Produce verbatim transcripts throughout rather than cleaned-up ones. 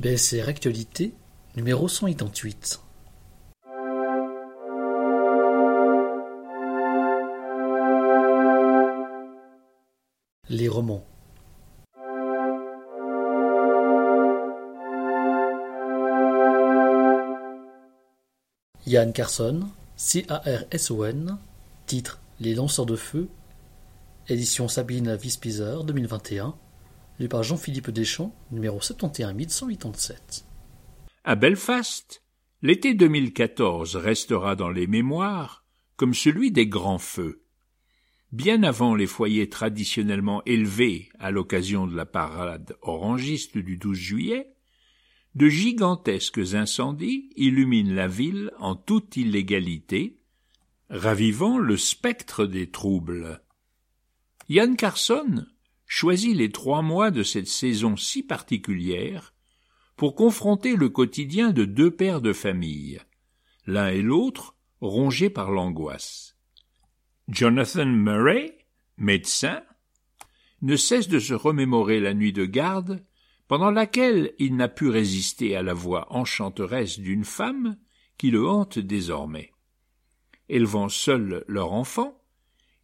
B S R Actualité, numéro cent quatre-vingt-huit. Les romans. Jan Carson, C A R S O N, titre Les lanceurs de feu, édition Sabine Wespieser deux mille vingt et un, lu par Jean-Philippe Deschamps, numéro soixante et onze mille cent quatre-vingt-sept. À Belfast, l'été deux mille quatorze restera dans les mémoires comme celui des grands feux. Bien avant les foyers traditionnellement élevés à l'occasion de la parade orangiste du douze juillet, de gigantesques incendies illuminent la ville en toute illégalité, ravivant le spectre des troubles. Jan Carson choisit les trois mois de cette saison si particulière pour confronter le quotidien de deux pères de famille, l'un et l'autre rongés par l'angoisse. Jonathan Murray, médecin, ne cesse de se remémorer la nuit de garde pendant laquelle il n'a pu résister à la voix enchanteresse d'une femme qui le hante désormais. Élevant seul leur enfant,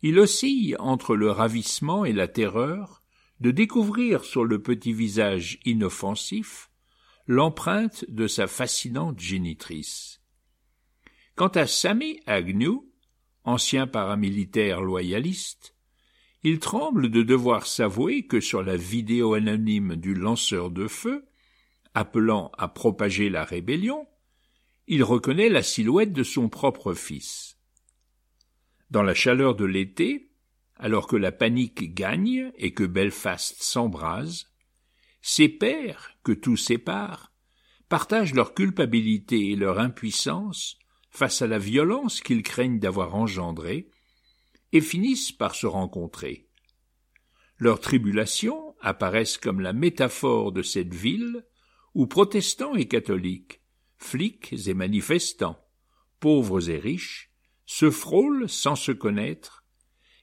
il oscille entre le ravissement et la terreur de découvrir sur le petit visage inoffensif l'empreinte de sa fascinante génitrice. Quant à Sammy Agnew, ancien paramilitaire loyaliste, il tremble de devoir s'avouer que sur la vidéo anonyme du lanceur de feu, appelant à propager la rébellion, il reconnaît la silhouette de son propre fils. Dans la chaleur de l'été, alors que la panique gagne et que Belfast s'embrase, ces pères, que tout sépare, partagent leur culpabilité et leur impuissance face à la violence qu'ils craignent d'avoir engendrée et finissent par se rencontrer. Leurs tribulations apparaissent comme la métaphore de cette ville où protestants et catholiques, flics et manifestants, pauvres et riches, se frôlent sans se connaître,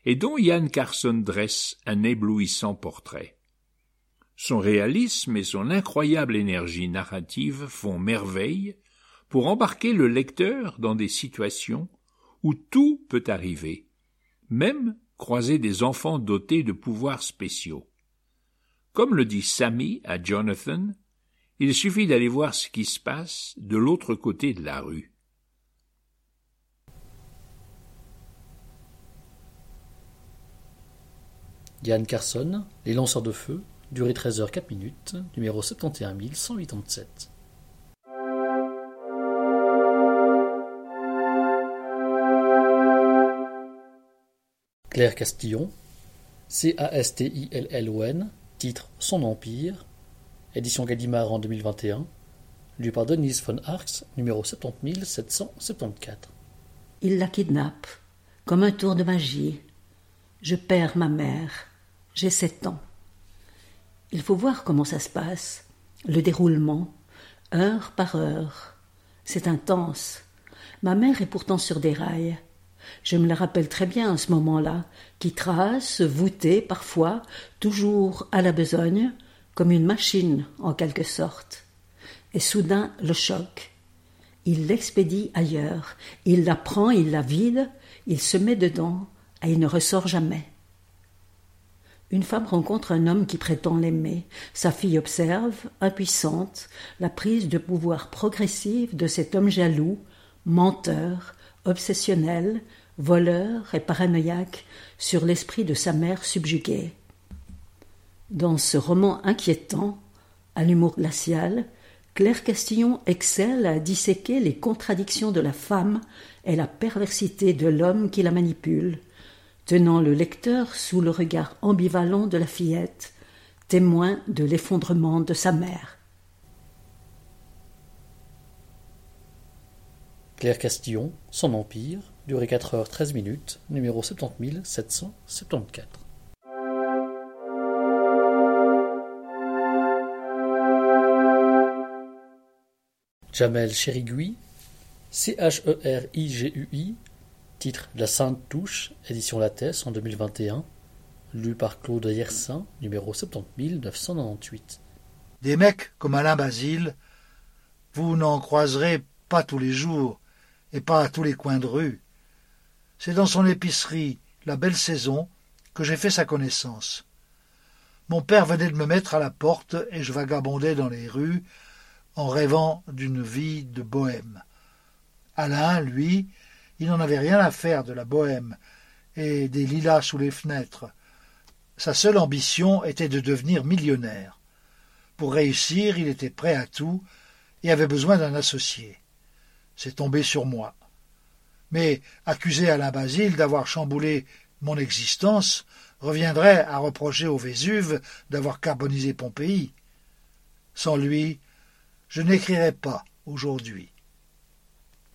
et dont Jan Carson dresse un éblouissant portrait. Son réalisme et son incroyable énergie narrative font merveille pour embarquer le lecteur dans des situations où tout peut arriver, même croiser des enfants dotés de pouvoirs spéciaux. Comme le dit Sammy à Jonathan, il suffit d'aller voir ce qui se passe de l'autre côté de la rue. Jan Carson, Les lanceurs de feu, durée treize heures quatre minutes, numéro soixante et onze mille cent quatre-vingt-sept. Claire Castillon, C A S T I L L O N, titre Son empire, édition Gallimard en deux mille vingt et un, lu par Denise von Arx, numéro soixante mille sept cent soixante-quatorze. Il la kidnappe, comme un tour de magie. Je perds ma mère. J'ai sept ans. Il faut voir comment ça se passe, le déroulement, heure par heure. C'est intense. Ma mère est pourtant sur des rails. Je me la rappelle très bien à ce moment-là, qui trace, voûtée parfois, toujours à la besogne, comme une machine en quelque sorte. Et soudain, le choc. Il l'expédie ailleurs. Il la prend, il la vide, il se met dedans et il ne ressort jamais. Une femme rencontre un homme qui prétend l'aimer. Sa fille observe, impuissante, la prise de pouvoir progressive de cet homme jaloux, menteur, obsessionnel, voleur et paranoïaque sur l'esprit de sa mère subjuguée. Dans ce roman inquiétant, à l'humour glacial, Claire Castillon excelle à disséquer les contradictions de la femme et la perversité de l'homme qui la manipule, tenant le lecteur sous le regard ambivalent de la fillette, témoin de l'effondrement de sa mère. Claire Castillon, Son empire, durée quatre heures treize minutes, numéro soixante mille sept cent soixante-quatorze. Jamel Cherigui, C H E R I G U I, titre La Sainte Touche, édition Lattès en deux mille vingt et un, lu par Claude Yersin, numéro soixante mille neuf cent quatre-vingt-dix-huit. Des mecs comme Alain Basile, vous n'en croiserez pas tous les jours et pas à tous les coins de rue. C'est dans son épicerie, la belle saison, que j'ai fait sa connaissance. Mon père venait de me mettre à la porte et je vagabondais dans les rues en rêvant d'une vie de bohème. Alain, lui, il n'en avait rien à faire de la bohème et des lilas sous les fenêtres. Sa seule ambition était de devenir millionnaire. Pour réussir, il était prêt à tout et avait besoin d'un associé. C'est tombé sur moi. Mais accuser Alain Basile d'avoir chamboulé mon existence reviendrait à reprocher au Vésuve d'avoir carbonisé Pompéi. Sans lui, je n'écrirais pas aujourd'hui.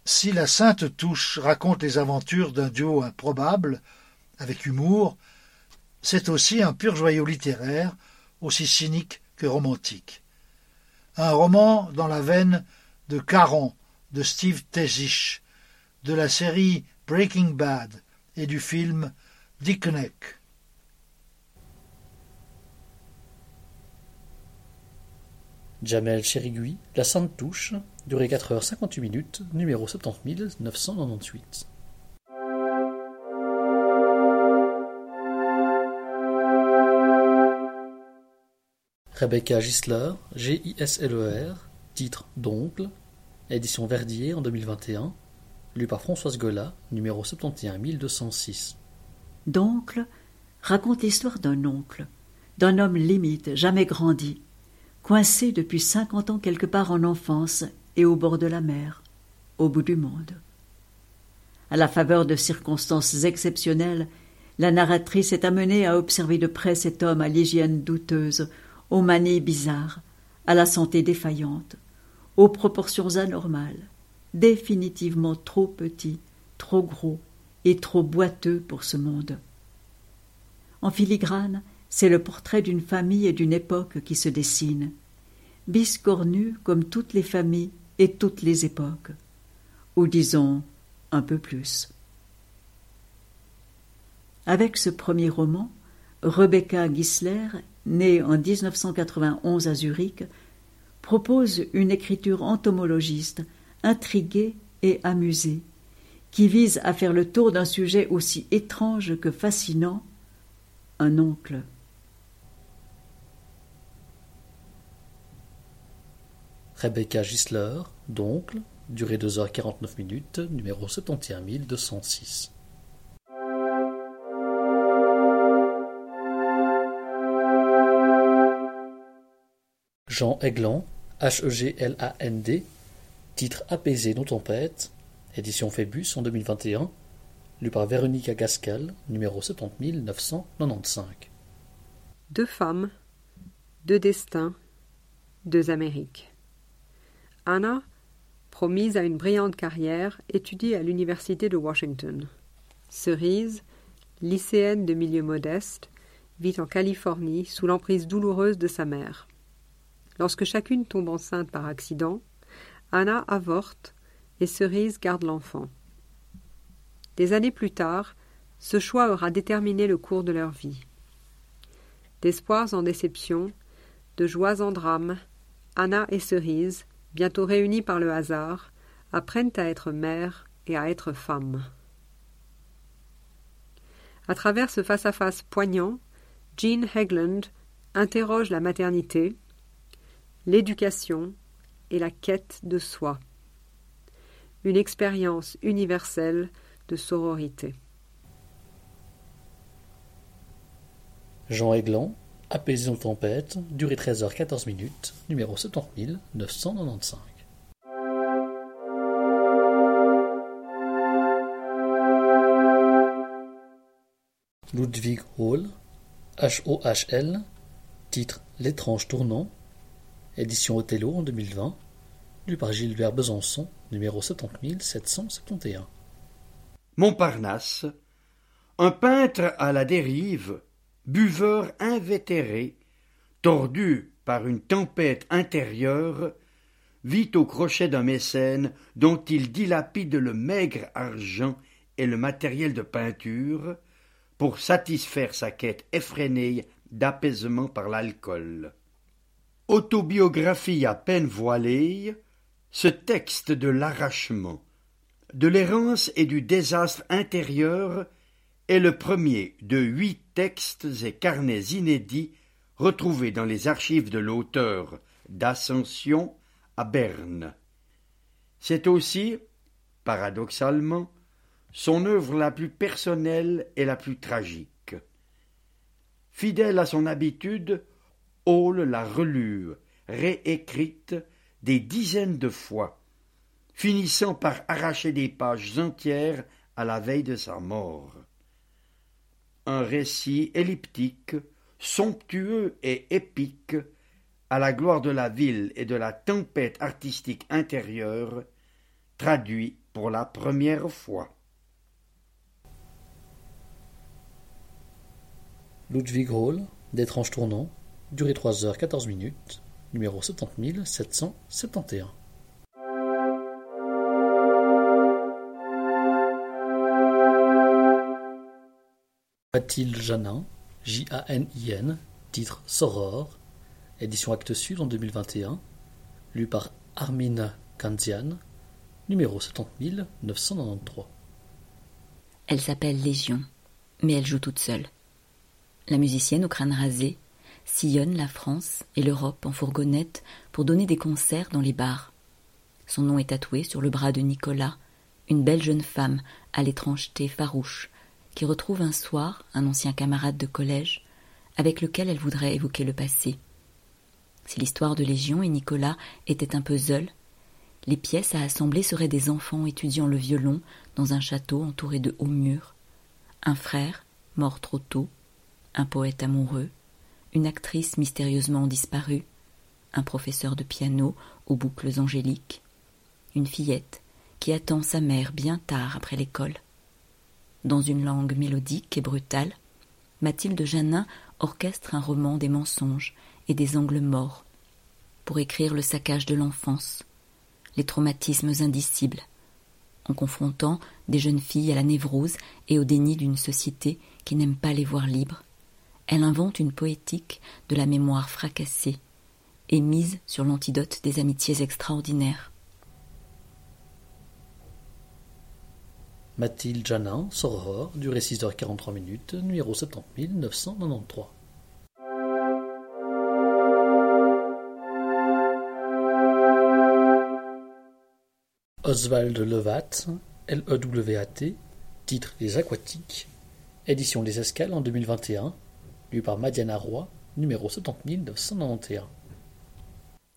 Si la Sainte Touche raconte les aventures d'un duo improbable, avec humour, c'est aussi un pur joyau littéraire, aussi cynique que romantique. Un roman dans la veine de Caron, de Steve Tezisch, de la série Breaking Bad et du film Dickeneck. Jamel Cherigui, La Sainte Touche, durée quatre heures cinquante-huit minutes, numéro soixante-dix mille neuf cent quatre-vingt-dix-huit. Rebecca Gisler, G I S L E R, titre D'Oncle, édition Verdier en deux mille vingt et un, lu par Françoise Gola, numéro soixante et onze mille deux cent six. D'Oncle raconte l'histoire d'un oncle, d'un homme limite, jamais grandi, coincé depuis cinquante ans quelque part en enfance et au bord de la mer, au bout du monde. À la faveur de circonstances exceptionnelles, la narratrice est amenée à observer de près cet homme à l'hygiène douteuse, aux manies bizarres, à la santé défaillante, aux proportions anormales, définitivement trop petit, trop gros et trop boiteux pour ce monde. En filigrane, c'est le portrait d'une famille et d'une époque qui se dessine, biscornue comme toutes les familles et toutes les époques, ou disons un peu plus. Avec ce premier roman, Rebecca Gisler, née en dix-neuf cent quatre-vingt-onze à Zurich, propose une écriture entomologiste, intriguée et amusée, qui vise à faire le tour d'un sujet aussi étrange que fascinant, un oncle. Rebecca Gisler, D'Oncle, durée deux heures quarante-neuf minutes, numéro soixante et onze mille deux cent six. Jean Hegland, H E G L A N D, titre Apaisé nos tempêtes, édition Phébus en deux mille vingt et un, lu par Véronica Gascal, numéro soixante mille neuf cent quatre-vingt-quinze. Deux femmes, deux destins, deux Amériques. Anna, promise à une brillante carrière, étudie à l'université de Washington. Cerise, lycéenne de milieu modeste, vit en Californie sous l'emprise douloureuse de sa mère. Lorsque chacune tombe enceinte par accident, Anna avorte et Cerise garde l'enfant. Des années plus tard, ce choix aura déterminé le cours de leur vie. D'espoirs en déception, de joies en drame, Anna et Cerise, bientôt réunies par le hasard, apprennent à être mères et à être femmes. À travers ce face-à-face poignant, Jean Hegland interroge la maternité, l'éducation et la quête de soi. Une expérience universelle de sororité. Jean Hegland, Apaisons tempête, durée treize heures quatorze minutes, numéro soixante mille neuf cent quatre-vingt-quinze. Ludwig Hohl, H O H L, titre L'étrange tournant, édition Othello en deux mille vingt, lu par Gilbert Besançon, numéro soixante mille sept cent soixante et onze. Montparnasse, un peintre à la dérive, buveur invétéré, tordu par une tempête intérieure, vit au crochet d'un mécène dont il dilapide le maigre argent et le matériel de peinture pour satisfaire sa quête effrénée d'apaisement par l'alcool. autobiographie à peine voilée, ce texte de l'arrachement, de l'errance et du désastre intérieur est le premier de huit textes et carnets inédits retrouvés dans les archives de l'auteur d'Ascension à Berne. C'est aussi, paradoxalement, son œuvre la plus personnelle et la plus tragique. Fidèle à son habitude, Hohl la relue, réécrite des dizaines de fois, finissant par arracher des pages entières à la veille de sa mort. Un récit elliptique, somptueux et épique, à la gloire de la ville et de la tempête artistique intérieure, traduit pour la première fois. Ludwig Hohl, d'étranges tournants, durée trois heures quatorze minutes, numéro soixante mille sept cent soixante et onze. Mathilde Janin, J A N I N, titre Soror, édition Actes Sud en deux mille vingt et un, lu par Armine Kanzian, numéro soixante mille neuf cent quatre-vingt-treize. Elle s'appelle Légion, mais elle joue toute seule. La musicienne au crâne rasé sillonne la France et l'Europe en fourgonnette pour donner des concerts dans les bars. Son nom est tatoué sur le bras de Nicolas, une belle jeune femme à l'étrangeté farouche, qui retrouve un soir un ancien camarade de collège avec lequel elle voudrait évoquer le passé. Si l'histoire de Légion et Nicolas était un puzzle, les pièces à assembler seraient des enfants étudiant le violon dans un château entouré de hauts murs, un frère mort trop tôt, un poète amoureux, une actrice mystérieusement disparue, un professeur de piano aux boucles angéliques, une fillette qui attend sa mère bien tard après l'école. Dans une langue mélodique et brutale, Mathilde Janin orchestre un roman des mensonges et des angles morts pour écrire le saccage de l'enfance, les traumatismes indicibles, en confrontant des jeunes filles à la névrose et au déni d'une société qui n'aime pas les voir libres. Elle invente une poétique de la mémoire fracassée et mise sur l'antidote des amitiés extraordinaires. Mathilde Janin, Soror, durée six heures quarante-trois minutes, numéro soixante mille neuf cent quatre-vingt-treize. Oswald Levat, L E W A T, titre Les Aquatiques, édition Les Escales en deux mille vingt et un, lu par Madiana Roy, numéro soixante mille neuf cent quatre-vingt-onze.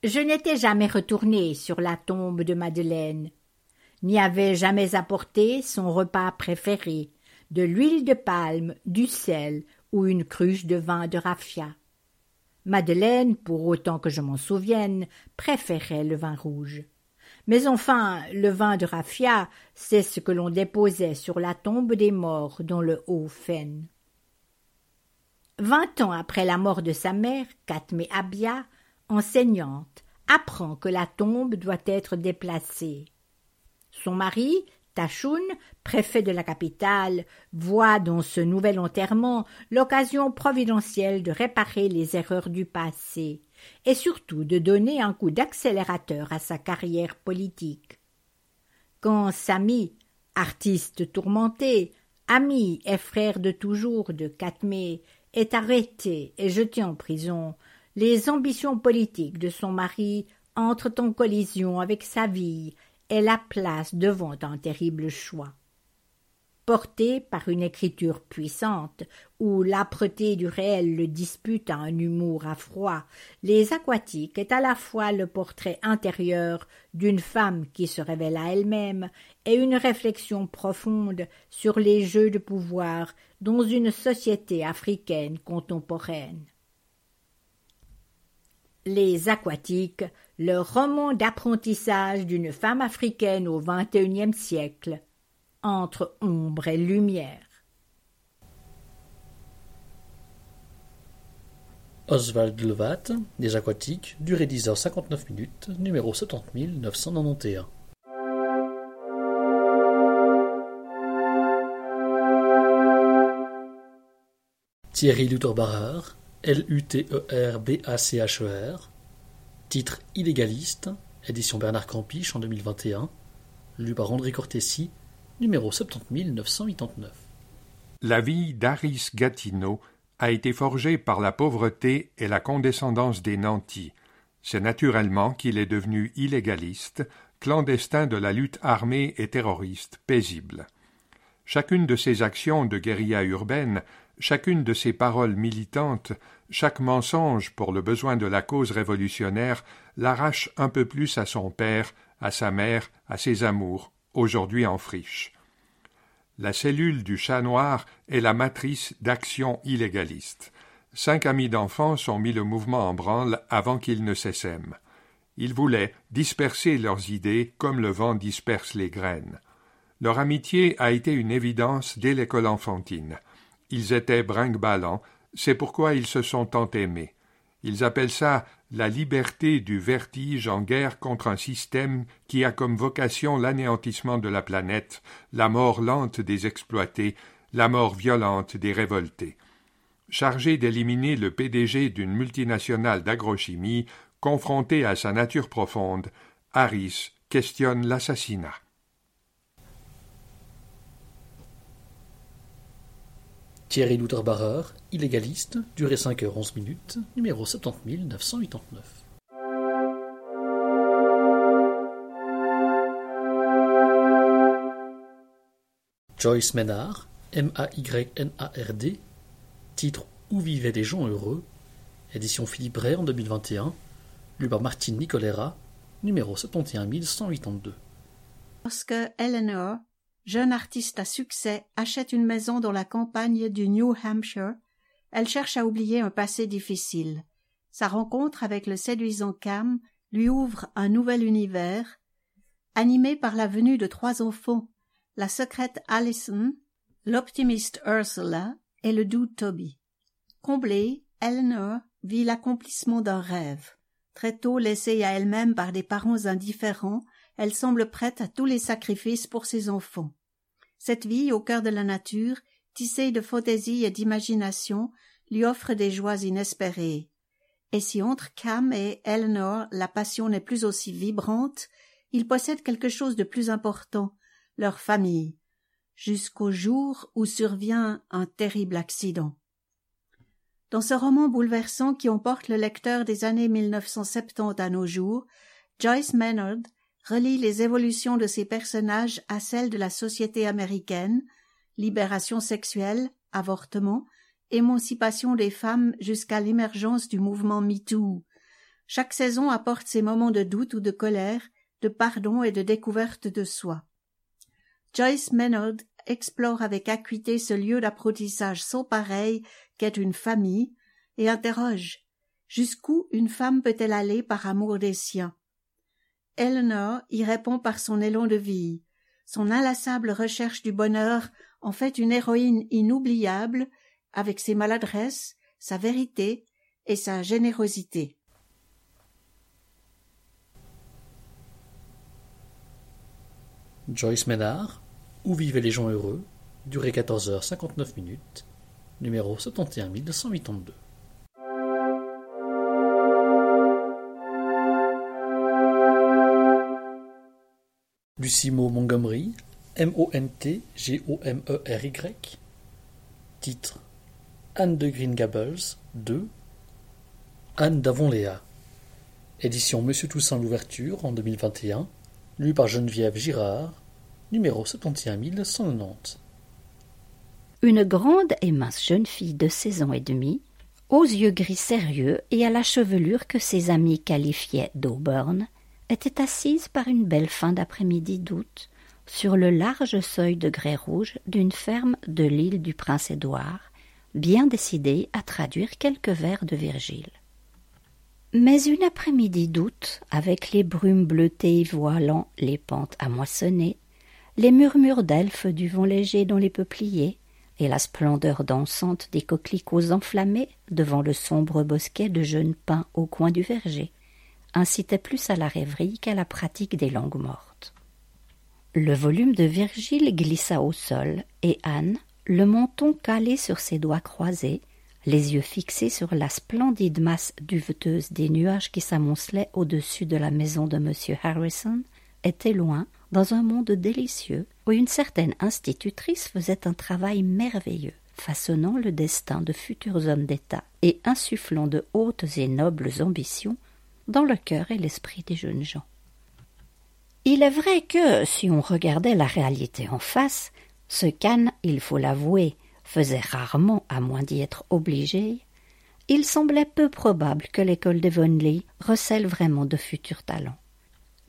Je n'étais jamais retournée sur la tombe de Madeleine, n'y avais jamais apporté son repas préféré, de l'huile de palme, du sel ou une cruche de vin de raffia. Madeleine, pour autant que je m'en souvienne, préférait le vin rouge. Mais enfin, le vin de raffia, c'est ce que l'on déposait sur la tombe des morts dans le Haut-Fen. Vingt ans après la mort de sa mère, Katmé Abia, enseignante, apprend que la tombe doit être déplacée. Son mari, Tachoun, préfet de la capitale, voit dans ce nouvel enterrement l'occasion providentielle de réparer les erreurs du passé et surtout de donner un coup d'accélérateur à sa carrière politique. Quand Sammy, artiste tourmenté, ami et frère de toujours de Katmé, est arrêté et jeté en prison, les ambitions politiques de son mari entrent en collision avec sa vie et la place devant un terrible choix. Porté par une écriture puissante, où l'âpreté du réel le dispute à un humour à froid, Les Aquatiques est à la fois le portrait intérieur d'une femme qui se révèle à elle-même et une réflexion profonde sur les jeux de pouvoir dans une société africaine contemporaine. Les Aquatiques, le roman d'apprentissage d'une femme africaine au vingt et unième siècle, entre ombre et lumière. Oswald Levat, Les Aquatiques, durée dix heures cinquante-neuf minutes, numéro soixante mille neuf cent quatre-vingt-onze. Thierry Luterbacher, L U T E R B A C H E R, Titre Illégaliste, édition Bernard Campiche en deux mille vingt et un, lu par André Cortesi, numéro soixante-dix mille neuf cent quatre-vingt-dix-neuf. La vie d'Aris Gatineau a été forgée par la pauvreté et la condescendance des nantis. C'est naturellement qu'il est devenu illégaliste, clandestin de la lutte armée et terroriste paisible. Chacune de ses actions de guérilla urbaine, chacune de ses paroles militantes, chaque mensonge pour le besoin de la cause révolutionnaire l'arrache un peu plus à son père, à sa mère, à ses amours, aujourd'hui en friche. La cellule du Chat Noir est la matrice d'actions illégalistes. Cinq amis d'enfance ont mis le mouvement en branle avant qu'il ne s'essaime. Ils voulaient disperser leurs idées comme le vent disperse les graines. Leur amitié a été une évidence dès l'école enfantine. Ils étaient brinque-ballants, c'est pourquoi ils se sont tant aimés. Ils appellent ça la liberté du vertige en guerre contre un système qui a comme vocation l'anéantissement de la planète, la mort lente des exploités, la mort violente des révoltés. Chargé d'éliminer le P D G d'une multinationale d'agrochimie, confronté à sa nature profonde, Harris questionne l'assassinat. Thierry Loutre-Barreur, illégaliste, durée cinq heures onze minutes, numéro soixante-dix mille neuf cent quatre-vingt-dix-neuf. Joyce Maynard, M A Y N A R D, titre Où vivaient des gens heureux, édition Philippe Brunel en deux mille vingt et un, lu par Martine Nicolera, numéro soixante et onze mille cent quatre-vingt-deux. Lorsque Eleanor, jeune artiste à succès, achète une maison dans la campagne du New Hampshire, elle cherche à oublier un passé difficile. Sa rencontre avec le séduisant Cam lui ouvre un nouvel univers, animé par la venue de trois enfants, la secrète Allison, l'optimiste Ursula et le doux Toby. Comblée, Eleanor vit l'accomplissement d'un rêve. Très tôt laissée à elle-même par des parents indifférents, elle semble prête à tous les sacrifices pour ses enfants. Cette vie au cœur de la nature, tissée de fantaisie et d'imagination, lui offre des joies inespérées. Et si entre Cam et Eleanor la passion n'est plus aussi vibrante, ils possèdent quelque chose de plus important, leur famille, jusqu'au jour où survient un terrible accident. Dans ce roman bouleversant qui emporte le lecteur des années mille neuf cent soixante-dix à nos jours, Joyce Maynard relie les évolutions de ses personnages à celles de la société américaine, libération sexuelle, avortement, émancipation des femmes jusqu'à l'émergence du mouvement MeToo. Chaque saison apporte ses moments de doute ou de colère, de pardon et de découverte de soi. Joyce Maynard explore avec acuité ce lieu d'apprentissage sans pareil qu'est une famille et interroge « Jusqu'où une femme peut-elle aller par amour des siens ?» Eleanor y répond par son élan de vie. Son inlassable recherche du bonheur en fait une héroïne inoubliable avec ses maladresses, sa vérité et sa générosité. Joyce Maynard, Où vivaient les gens heureux, durée quatorze heures cinquante-neuf minutes, numéro soixante et onze mille cent quatre-vingt-deux. Lucimo Montgomery, M O N T G O M E R Y, titre Anne de Green Gables, deux, Anne d'Avonléa, édition Monsieur Toussaint l'ouverture en deux mille vingt et un, lu par Geneviève Girard, numéro soixante et onze mille cent quatre-vingt-dix. Une grande et mince jeune fille de seize ans et demi, aux yeux gris sérieux et à la chevelure que ses amis qualifiaient d'auburn, était assise par une belle fin d'après-midi d'août sur le large seuil de grès rouge d'une ferme de l'île du Prince-Édouard, bien décidée à traduire quelques vers de Virgile. Mais une après-midi d'août, avec les brumes bleutées voilant les pentes à moissonner, les murmures d'elfes du vent léger dans les peupliers et la splendeur dansante des coquelicots enflammés devant le sombre bosquet de jeunes pins au coin du verger, incitait plus à la rêverie qu'à la pratique des langues mortes. Le volume de Virgile glissa au sol, et Anne, le menton calé sur ses doigts croisés, les yeux fixés sur la splendide masse duveteuse des nuages qui s'amoncelaient au-dessus de la maison de M. Harrison, était loin, dans un monde délicieux, où une certaine institutrice faisait un travail merveilleux, façonnant le destin de futurs hommes d'État et insufflant de hautes et nobles ambitions dans le cœur et l'esprit des jeunes gens. Il est vrai que, si on regardait la réalité en face, ce qu'Anne, il faut l'avouer, faisait rarement, à moins d'y être obligée, il semblait peu probable que l'école d'Avonlea recèle vraiment de futurs talents.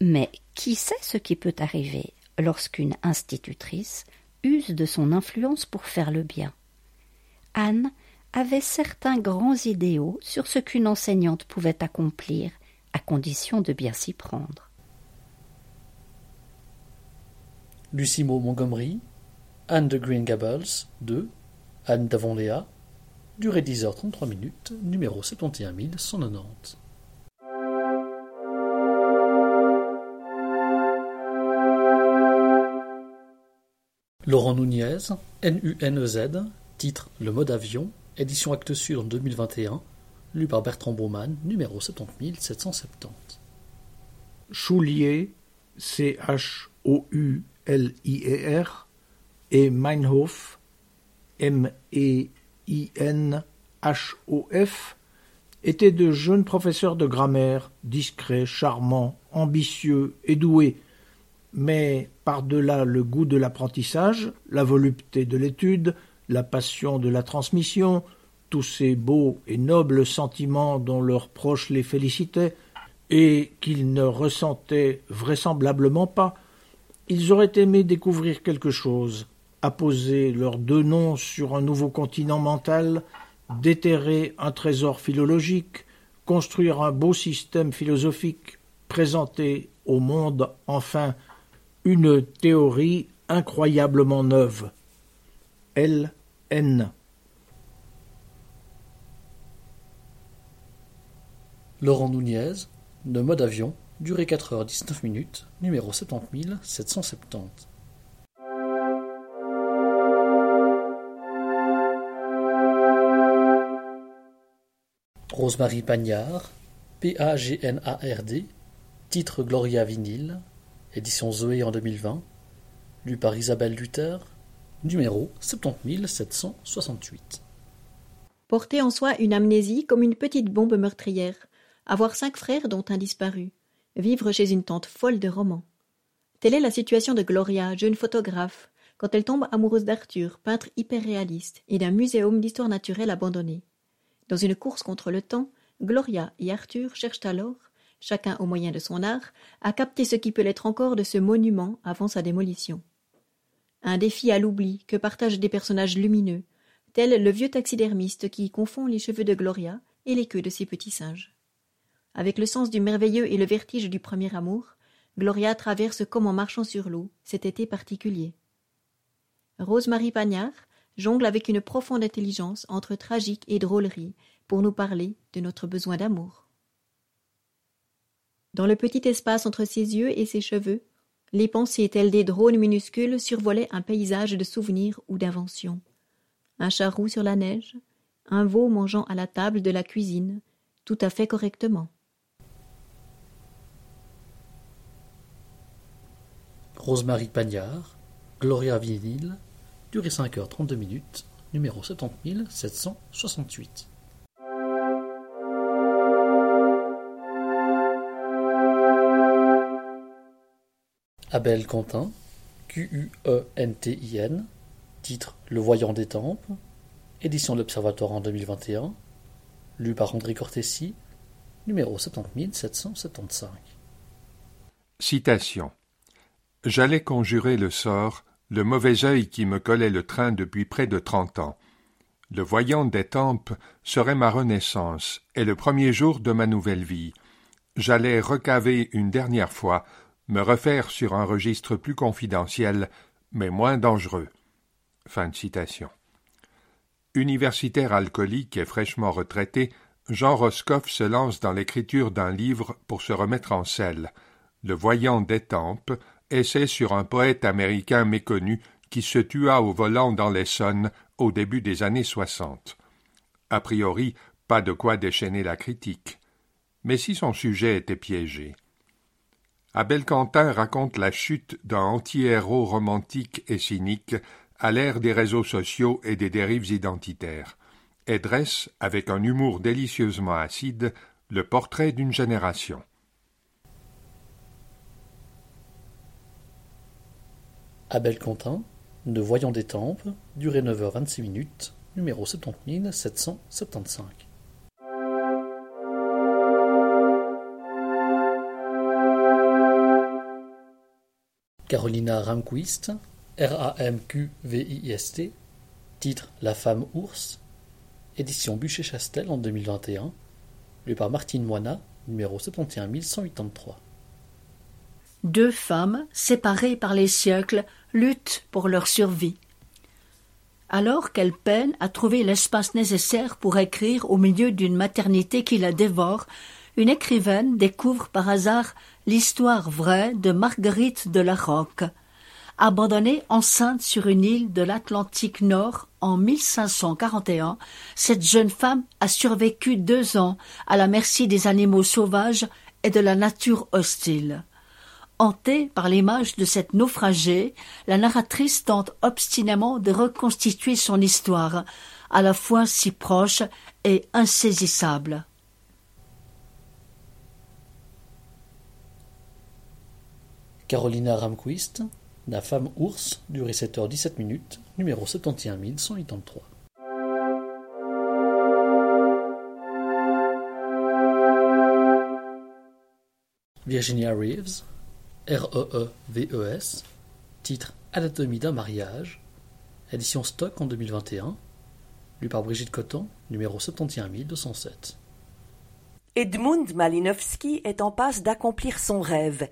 Mais qui sait ce qui peut arriver lorsqu'une institutrice use de son influence pour faire le bien? Anne avait certains grands idéaux sur ce qu'une enseignante pouvait accomplir, à condition de bien s'y prendre. Lucie Maud Montgomery, Anne de Green Gables, deux, Anne d'Avonlea, durée dix heures trente-trois minutes, numéro soixante et onze mille cent quatre-vingt-dix. Laurent Nunez, N U N E Z, titre « Le mode avion », édition Actes Sud en deux mille vingt et un, lu par Bertrand Baumann, numéro soixante mille sept cent soixante-dix. Choulier, C H O U L I E R, et Meinhof, M E I N H O F, étaient de jeunes professeurs de grammaire, discrets, charmants, ambitieux et doués, mais par-delà le goût de l'apprentissage, la volupté de l'étude, la passion de la transmission, tous ces beaux et nobles sentiments dont leurs proches les félicitaient et qu'ils ne ressentaient vraisemblablement pas, ils auraient aimé découvrir quelque chose, apposer leurs deux noms sur un nouveau continent mental, déterrer un trésor philologique, construire un beau système philosophique, présenter au monde, enfin, une théorie incroyablement neuve. L N Laurent Nunez, de mode avion, durée quatre heures dix-neuf minutes, numéro soixante mille sept cent soixante-dix. Rosemary Pagnard, P A G N A R D, titre Gloria Vinyle, édition Zoé en deux mille vingt, lu par Isabelle Luther, numéro soixante mille sept cent soixante-huit. Porter en soi une amnésie comme une petite bombe meurtrière, avoir cinq frères dont un disparu, vivre chez une tante folle de romans. Telle est la situation de Gloria, jeune photographe, quand elle tombe amoureuse d'Arthur, peintre hyperréaliste, et d'un muséum d'histoire naturelle abandonné. Dans une course contre le temps, Gloria et Arthur cherchent alors, chacun au moyen de son art, à capter ce qui peut l'être encore de ce monument avant sa démolition. Un défi à l'oubli que partagent des personnages lumineux, tel le vieux taxidermiste qui confond les cheveux de Gloria et les queues de ses petits singes. Avec le sens du merveilleux et le vertige du premier amour, Gloria traverse comme en marchant sur l'eau cet été particulier. Rosemary Pagnard jongle avec une profonde intelligence entre tragique et drôlerie pour nous parler de notre besoin d'amour. Dans le petit espace entre ses yeux et ses cheveux, les pensées telles des drones minuscules survolaient un paysage de souvenirs ou d'inventions. Un chat roux sur la neige, un veau mangeant à la table de la cuisine, tout à fait correctement. Rosemary Pagnard, Gloria Vinyle, durée cinq heures trente-deux minutes, numéro soixante mille sept cent soixante-huit. Abel Quentin, Q U E N T I N, titre « Le voyant des tempes », édition de l'Observatoire en deux mille vingt et un, lu par André Cortesi, numéro soixante mille sept cent soixante-quinze. Citation. « J'allais conjurer le sort, le mauvais œil qui me collait le train depuis près de trente ans. Le voyant des tempes serait ma renaissance et le premier jour de ma nouvelle vie. J'allais recaver une dernière fois, me refaire sur un registre plus confidentiel, mais moins dangereux. » Fin de citation. Universitaire alcoolique et fraîchement retraité, Jean Roscoff se lance dans l'écriture d'un livre pour se remettre en selle. Le voyant des tempes, essai sur un poète américain méconnu qui se tua au volant dans l'Essonne au début des années soixante. a priori, pas de quoi déchaîner la critique. Mais si son sujet était piégé? Abel Quentin raconte la chute d'un anti-héros romantique et cynique à l'ère des réseaux sociaux et des dérives identitaires, et dresse, avec un humour délicieusement acide, le portrait d'une génération. Abel Quentin, de Voyant des Tempes, durée neuf heures vingt-six minutes, numéro soixante mille sept cent soixante-quinze. Carolina Ramquist, R A M Q V I S T, titre La femme ours, édition Buchet-Chastel en deux mille vingt et un, lu par Martine Moina, numéro soixante et onze mille cent quatre-vingt-treize. Deux femmes, séparées par les siècles, luttent pour leur survie. Alors qu'elle peine à trouver l'espace nécessaire pour écrire au milieu d'une maternité qui la dévore, une écrivaine découvre par hasard l'histoire vraie de Marguerite de la Roque, abandonnée enceinte sur une île de l'Atlantique Nord en mille cinq cent quarante et un. Cette jeune femme a survécu deux ans à la merci des animaux sauvages et de la nature hostile. Hantée par l'image de cette naufragée, la narratrice tente obstinément de reconstituer son histoire, à la fois si proche et insaisissable. Carolina Ramquist, La femme ours, durée sept heures dix-sept minutes, numéro soixante et onze mille cent quatre-vingt-treize. Virginia Reeves, R E E V E S, titre Anatomie d'un mariage, édition Stock en deux mille vingt et un, lu par Brigitte Coton, numéro soixante et onze mille deux cent sept. Edmund Malinowski est en passe d'accomplir son rêve.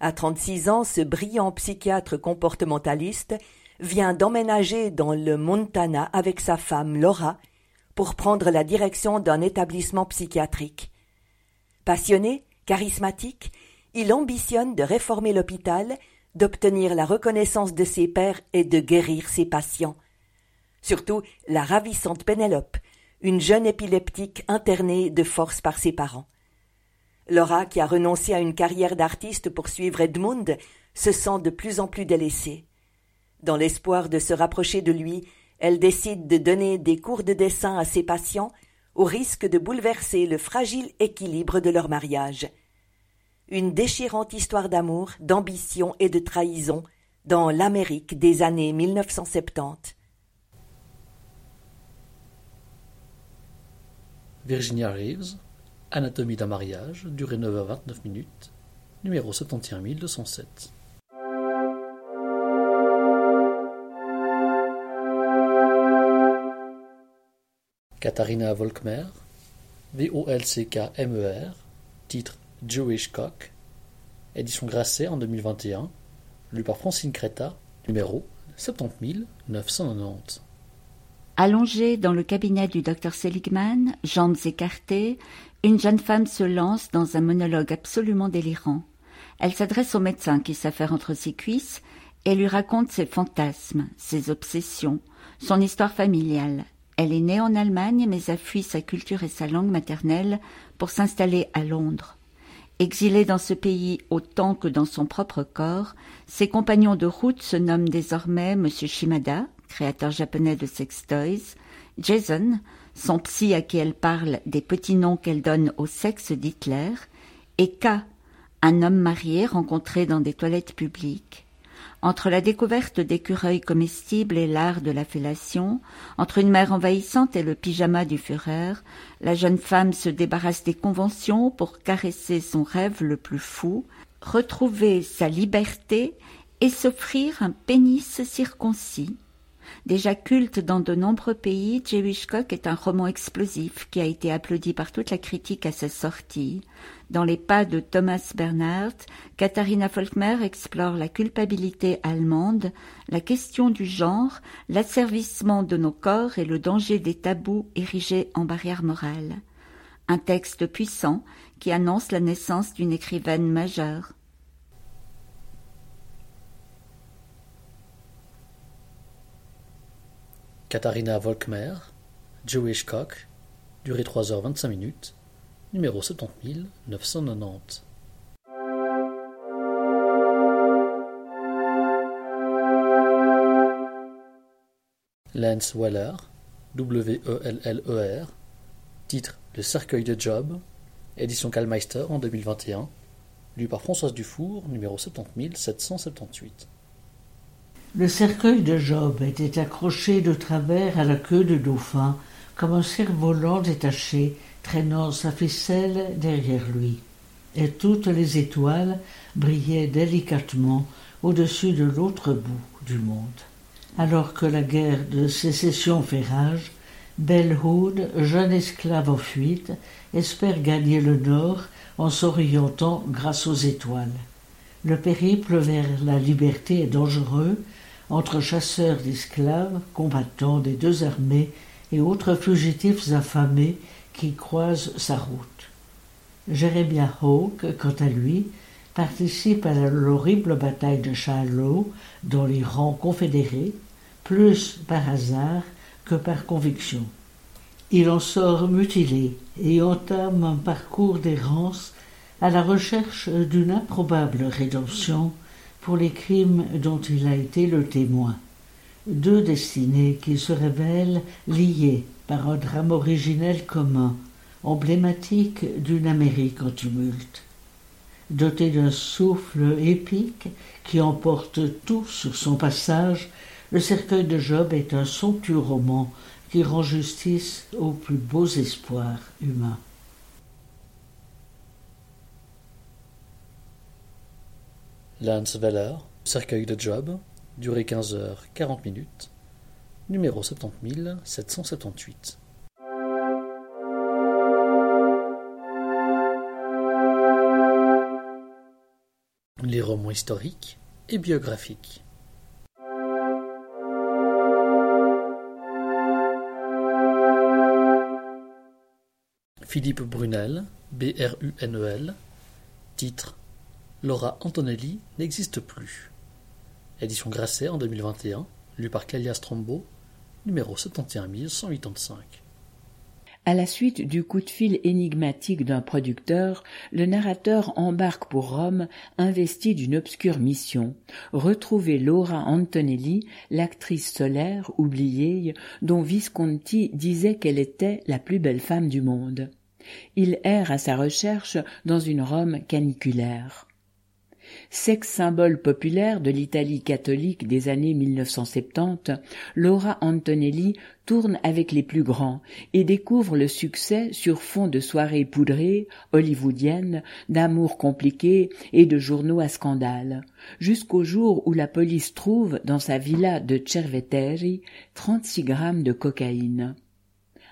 À trente-six ans, ce brillant psychiatre comportementaliste vient d'emménager dans le Montana avec sa femme Laura pour prendre la direction d'un établissement psychiatrique. Passionné, charismatique, il ambitionne de réformer l'hôpital, d'obtenir la reconnaissance de ses pairs et de guérir ses patients. Surtout la ravissante Pénélope, une jeune épileptique internée de force par ses parents. Laura, qui a renoncé à une carrière d'artiste pour suivre Edmund, se sent de plus en plus délaissée. Dans l'espoir de se rapprocher de lui, elle décide de donner des cours de dessin à ses patients, au risque de bouleverser le fragile équilibre de leur mariage. Une déchirante histoire d'amour, d'ambition et de trahison dans l'Amérique des années mille neuf cent soixante-dix. Virginia Reeves, Anatomie d'un mariage, durée neuf heures vingt-neuf minutes, numéro soixante et onze mille deux cent sept. Katharina Volkmer, V O L C K M E R, titre Jewish Cock, édition Grasset en deux mille vingt et un, lu par Francine Creta, numéro soixante mille neuf cent quatre-vingt-dix. Allongée dans le cabinet du docteur Seligman, jambes écartées, une jeune femme se lance dans un monologue absolument délirant. Elle s'adresse au médecin qui s'affaire entre ses cuisses et lui raconte ses fantasmes, ses obsessions, son histoire familiale. Elle est née en Allemagne mais a fui sa culture et sa langue maternelle pour s'installer à Londres. Exilée dans ce pays autant que dans son propre corps, ses compagnons de route se nomment désormais M. Shimada, créateur japonais de sex toys, Jason, son psy à qui elle parle des petits noms qu'elle donne au sexe d'Hitler, et K, un homme marié rencontré dans des toilettes publiques. Entre la découverte d'écureuils comestibles et l'art de la fellation, entre une mère envahissante et le pyjama du Führer, la jeune femme se débarrasse des conventions pour caresser son rêve le plus fou, retrouver sa liberté et s'offrir un pénis circoncis. Déjà culte dans de nombreux pays, Jewish Cock est un roman explosif qui a été applaudi par toute la critique à sa sortie. Dans les pas de Thomas Bernhard, Katharina Volkmer explore la culpabilité allemande, la question du genre, l'asservissement de nos corps et le danger des tabous érigés en barrière morale. Un texte puissant qui annonce la naissance d'une écrivaine majeure. Katharina Volkmer, Jewish Cock, durée trois heures vingt-cinq minutes, numéro soixante mille neuf cent quatre-vingt-dix. Lance Weller, W E L L E R, titre Le cercueil de Job, édition Kalmeister en deux mille vingt et un, lu par Françoise Dufour, numéro soixante mille sept cent soixante-dix-huit. Le cercueil de Job était accroché de travers à la queue de dauphin, comme un cerf-volant détaché, traînant sa ficelle derrière lui. Et toutes les étoiles brillaient délicatement au-dessus de l'autre bout du monde. Alors que la guerre de sécession fait rage, Bell Hood, jeune esclave en fuite, espère gagner le Nord en s'orientant grâce aux étoiles. Le périple vers la liberté est dangereux, entre chasseurs d'esclaves, combattants des deux armées et autres fugitifs affamés qui croisent sa route. Jeremiah Hawke, quant à lui, participe à l'horrible bataille de Shiloh dans les rangs confédérés, plus par hasard que par conviction. Il en sort mutilé et entame un parcours d'errance à la recherche d'une improbable rédemption pour les crimes dont il a été le témoin. Deux destinées qui se révèlent liées par un drame originel commun, emblématique d'une Amérique en tumulte. Doté d'un souffle épique qui emporte tout sur son passage, le cercueil de Job est un somptueux roman qui rend justice aux plus beaux espoirs humains. Lance Weller, cercueil de Job, durée quinze heures quarante minutes, numéro soixante mille sept cent soixante-dix-huit. Les romans historiques et biographiques. Philippe Brunel, B R U N E L, titre Laura Antonelli n'existe plus. Édition Grasset en deux mille vingt et un, lu par Clélia Strombo, numéro soixante et onze mille cent quatre-vingt-cinq. À la suite du coup de fil énigmatique d'un producteur, le narrateur embarque pour Rome, investi d'une obscure mission, retrouver Laura Antonelli, l'actrice solaire, oubliée, dont Visconti disait qu'elle était la plus belle femme du monde. Il erre à sa recherche dans une Rome caniculaire. Sex-symbole populaire de l'Italie catholique des années mille neuf cent soixante-dix, Laura Antonelli tourne avec les plus grands et découvre le succès sur fond de soirées poudrées, hollywoodiennes, d'amours compliqués et de journaux à scandale, jusqu'au jour où la police trouve dans sa villa de Cerveteri trente-six grammes de cocaïne.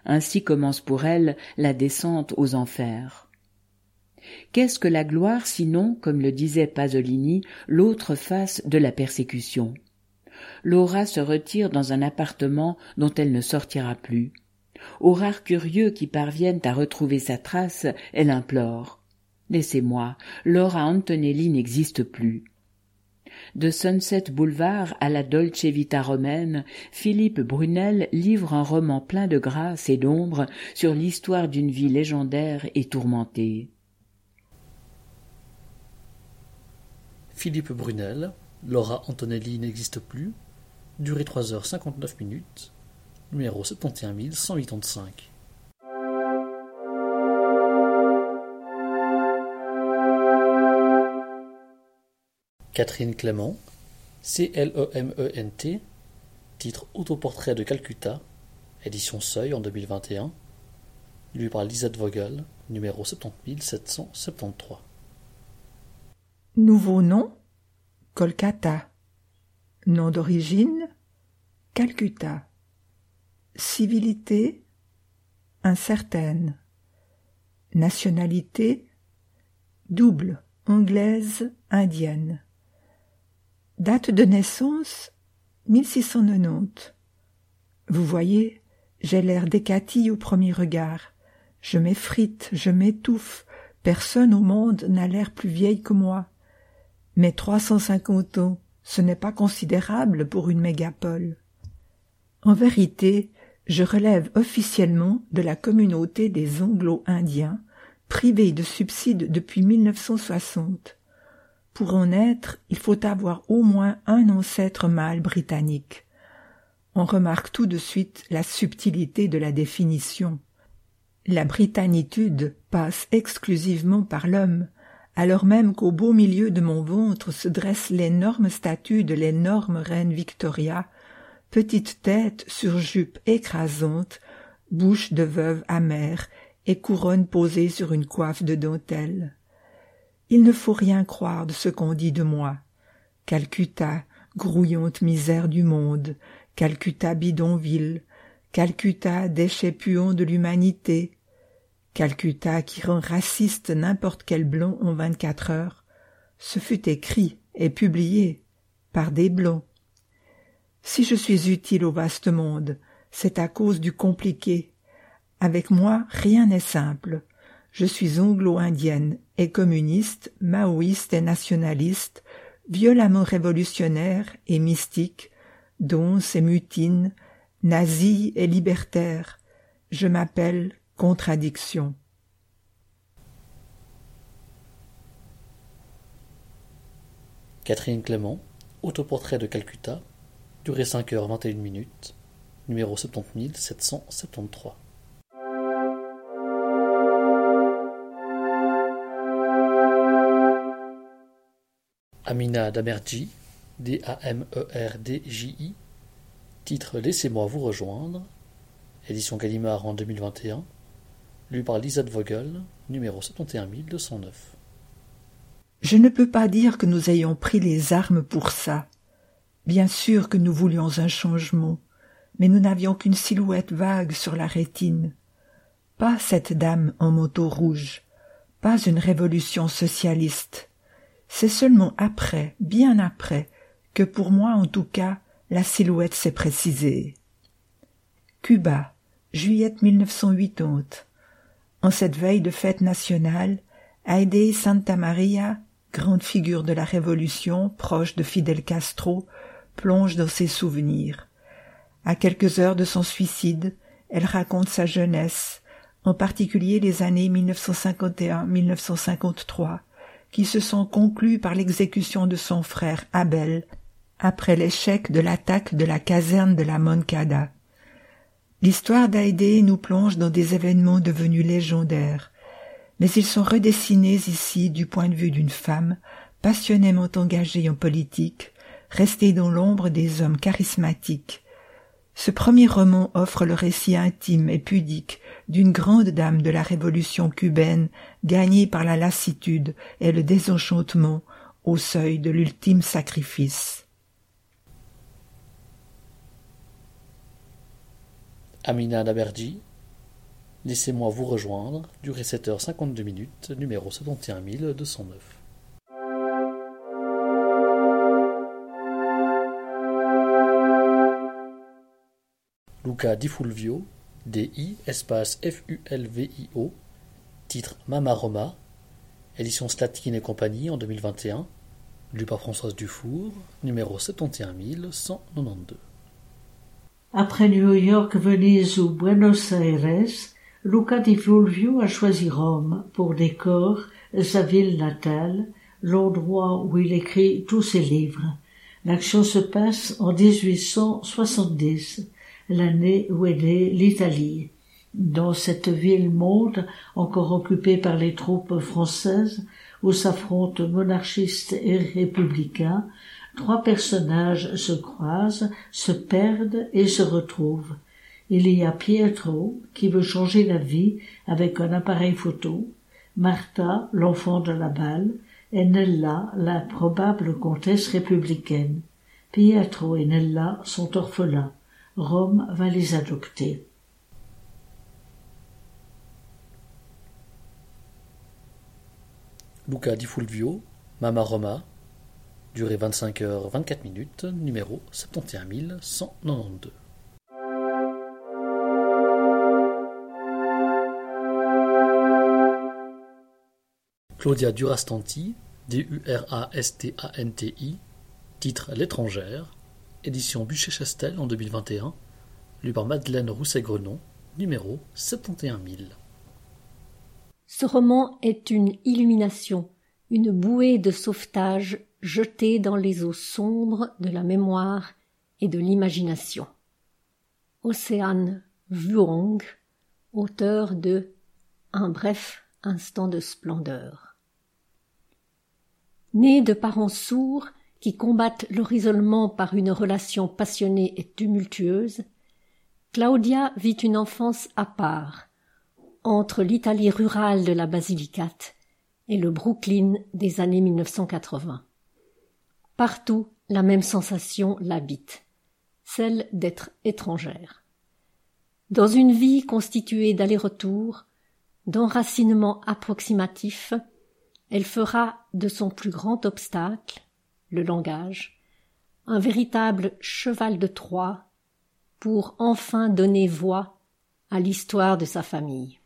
Ainsi commence pour elle la descente aux enfers. Qu'est-ce que la gloire sinon, comme le disait Pasolini, l'autre face de la persécution? Laura se retire dans un appartement dont elle ne sortira plus. Aux rares curieux qui parviennent à retrouver sa trace, elle implore « Laissez-moi, Laura Antonelli n'existe plus ». De Sunset Boulevard à la Dolce Vita romaine, Philippe Brunel livre un roman plein de grâce et d'ombre sur l'histoire d'une vie légendaire et tourmentée. Philippe Brunel, Laura Antonelli n'existe plus, durée trois heures cinquante-neuf minutes, numéro soixante et onze mille cent quatre-vingt-cinq. Catherine Clément, C L E M E N T, titre Autoportrait de Calcutta, édition Seuil en deux mille vingt et un, lu par Lisette Vogel, numéro soixante mille sept cent soixante-treize. Nouveau nom, Kolkata. Nom d'origine, Calcutta. Civilité, incertaine. Nationalité, double, anglaise, indienne. Date de naissance, mille six cent quatre-vingt-dix. Vous voyez, j'ai l'air décatie au premier regard. Je m'effrite, je m'étouffe. Personne au monde n'a l'air plus vieille que moi. Mais trois cent cinquante ans, ce n'est pas considérable pour une mégapole. En vérité, je relève officiellement de la communauté des Anglo-Indiens, privée de subsides depuis mille neuf cent soixante. Pour en être, il faut avoir au moins un ancêtre mâle britannique. On remarque tout de suite la subtilité de la définition. La britannitude passe exclusivement par l'homme, alors même qu'au beau milieu de mon ventre se dresse l'énorme statue de l'énorme reine Victoria, petite tête sur jupe écrasante, bouche de veuve amère et couronne posée sur une coiffe de dentelle. Il ne faut rien croire de ce qu'on dit de moi. Calcutta, grouillante misère du monde, Calcutta bidonville, Calcutta déchet puant de l'humanité, Calcutta qui rend raciste n'importe quel blanc en vingt-quatre heures, ce fut écrit et publié par des blancs. Si je suis utile au vaste monde, c'est à cause du compliqué. Avec moi, rien n'est simple. Je suis anglo-indienne et communiste, maoïste et nationaliste, violemment révolutionnaire et mystique, donce et mutine, nazie et libertaire. Je m'appelle Contradiction. Catherine Clément, autoportrait de Calcutta, durée cinq heures vingt et une minutes, numéro soixante-dix mille sept cent soixante-treize. Amina Damerji, D A M E R D J I, titre « Laissez-moi vous rejoindre », édition Gallimard en deux mille vingt et un, lu par Lisette Vogel, numéro soixante et onze mille deux cent neuf. Je ne peux pas dire que nous ayons pris les armes pour ça. Bien sûr que nous voulions un changement, mais nous n'avions qu'une silhouette vague sur la rétine. Pas cette dame en manteau rouge, pas une révolution socialiste. C'est seulement après, bien après, que pour moi en tout cas, la silhouette s'est précisée. Cuba, juillet mille neuf cent quatre-vingt-dix. En cette veille de fête nationale, Heidi Santa Maria, grande figure de la Révolution, proche de Fidel Castro, plonge dans ses souvenirs. À quelques heures de son suicide, elle raconte sa jeunesse, en particulier les années mille neuf cent cinquante et un à mille neuf cent cinquante-trois, qui se sont conclues par l'exécution de son frère Abel, après l'échec de l'attaque de la caserne de la Moncada. L'histoire d'Aidé nous plonge dans des événements devenus légendaires, mais ils sont redessinés ici du point de vue d'une femme passionnément engagée en politique, restée dans l'ombre des hommes charismatiques. Ce premier roman offre le récit intime et pudique d'une grande dame de la révolution cubaine gagnée par la lassitude et le désenchantement au seuil de l'ultime sacrifice. Amina Daberji, Laissez-moi vous rejoindre, durée sept heures cinquante-deux minutes, numéro soixante et onze mille deux cent neuf. Luca Di Fulvio, D I, espace F U L V I O, titre Mama Roma, édition Slatkin et compagnie en deux mille vingt et un, lu par Françoise Dufour, numéro soixante et onze mille cent quatre-vingt-douze. Après New York, Venise ou Buenos Aires, Luca Di Fulvio a choisi Rome pour décor, sa ville natale, l'endroit où il écrit tous ses livres. L'action se passe en dix-huit cent soixante-dix, l'année où est née l'Italie. Dans cette ville-monde, encore occupée par les troupes françaises, où s'affrontent monarchistes et républicains, trois personnages se croisent, se perdent et se retrouvent. Il y a Pietro, qui veut changer la vie avec un appareil photo, Martha, l'enfant de la balle, et Nella, la probable comtesse républicaine. Pietro et Nella sont orphelins. Rome va les adopter. Luca Di Fulvio, Mama Roma, durée vingt-cinq heures vingt-quatre minutes, numéro soixante et onze mille cent quatre-vingt-douze. Claudia Durastanti, D U R A S T A N T I, titre L'étrangère, édition Buchet-Chastel en deux mille vingt et un, lue par Madeleine Rousset-Grenon, numéro soixante et onze mille. Ce roman est une illumination, une bouée de sauvetage jetée dans les eaux sombres de la mémoire et de l'imagination. Océane Vuong, auteur de « Un bref instant de splendeur ». Née de parents sourds qui combattent leur isolement par une relation passionnée et tumultueuse, Claudia vit une enfance à part, entre l'Italie rurale de la Basilicate et le Brooklyn des années mille neuf cent quatre-vingts. Partout, la même sensation l'habite, celle d'être étrangère. Dans une vie constituée d'allers-retours, d'enracinements approximatifs, elle fera de son plus grand obstacle, le langage, un véritable cheval de Troie pour enfin donner voix à l'histoire de sa famille.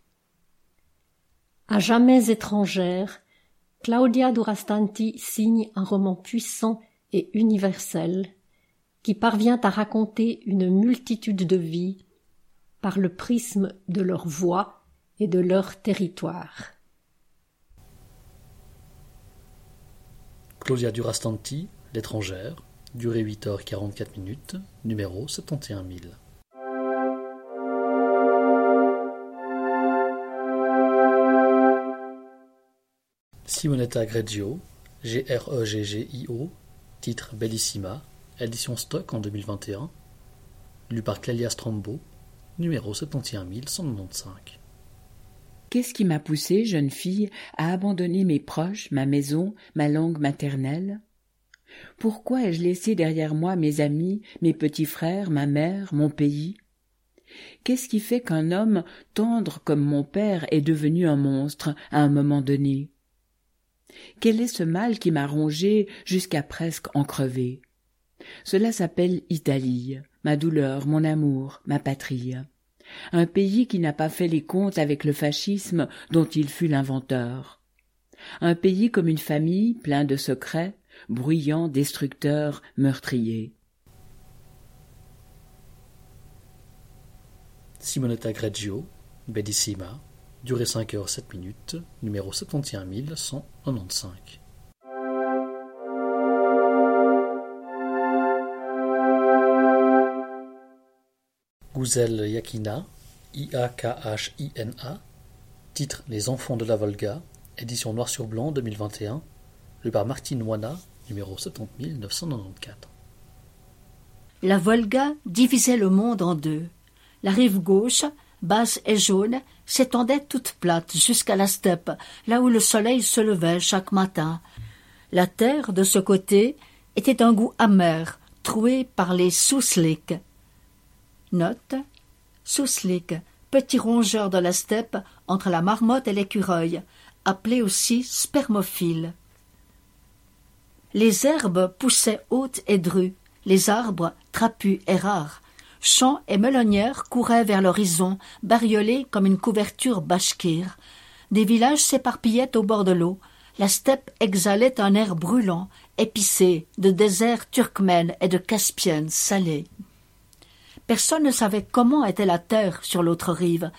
À jamais étrangère, Claudia Durastanti signe un roman puissant et universel qui parvient à raconter une multitude de vies par le prisme de leur voix et de leur territoire. Claudia Durastanti, L'étrangère, durée huit heures quarante-quatre minutes, numéro soixante et onze mille. Simonetta Greggio, G R E G G I O, titre Bellissima, édition Stock en deux mille vingt et un, lu par Clélia Strambo, numéro soixante et onze mille cent quatre-vingt-quinze. Qu'est-ce qui m'a poussée, jeune fille, à abandonner mes proches, ma maison, ma langue maternelle? Pourquoi ai-je laissé derrière moi mes amis, mes petits frères, ma mère, mon pays? Qu'est-ce qui fait qu'un homme, tendre comme mon père, est devenu un monstre à un moment donné? Quel est ce mal qui m'a rongée jusqu'à presque en crever? Cela s'appelle Italie, ma douleur, mon amour, ma patrie. Un pays qui n'a pas fait les comptes avec le fascisme dont il fut l'inventeur. Un pays comme une famille, plein de secrets, bruyant, destructeur, meurtrier. Simonetta Greggio, Bellissima, durée cinq heures sept minutes, numéro soixante et onze mille cent quatre-vingt-quinze. Guzel Yakina, I A K H I N A, titre Les enfants de la Volga, édition noir sur blanc deux mille vingt et un, lu par Martine Wana, numéro soixante mille neuf cent quatre-vingt-quatorze. La Volga divisait le monde en deux. La rive gauche, basse et jaune, s'étendait toute plate jusqu'à la steppe, là où le soleil se levait chaque matin. La terre, de ce côté, était d'un goût amer, troué par les sousliks. Note, souslik, petit rongeur de la steppe entre la marmotte et l'écureuil, appelé aussi spermophile. Les herbes poussaient hautes et drues, les arbres trapus et rares. Champs et melonnières couraient vers l'horizon, bariolés comme une couverture bachkire. Des villages s'éparpillaient au bord de l'eau. La steppe exhalait un air brûlant, épicé, de déserts turkmènes et de caspiennes salées. Personne ne savait comment était la terre sur l'autre rive.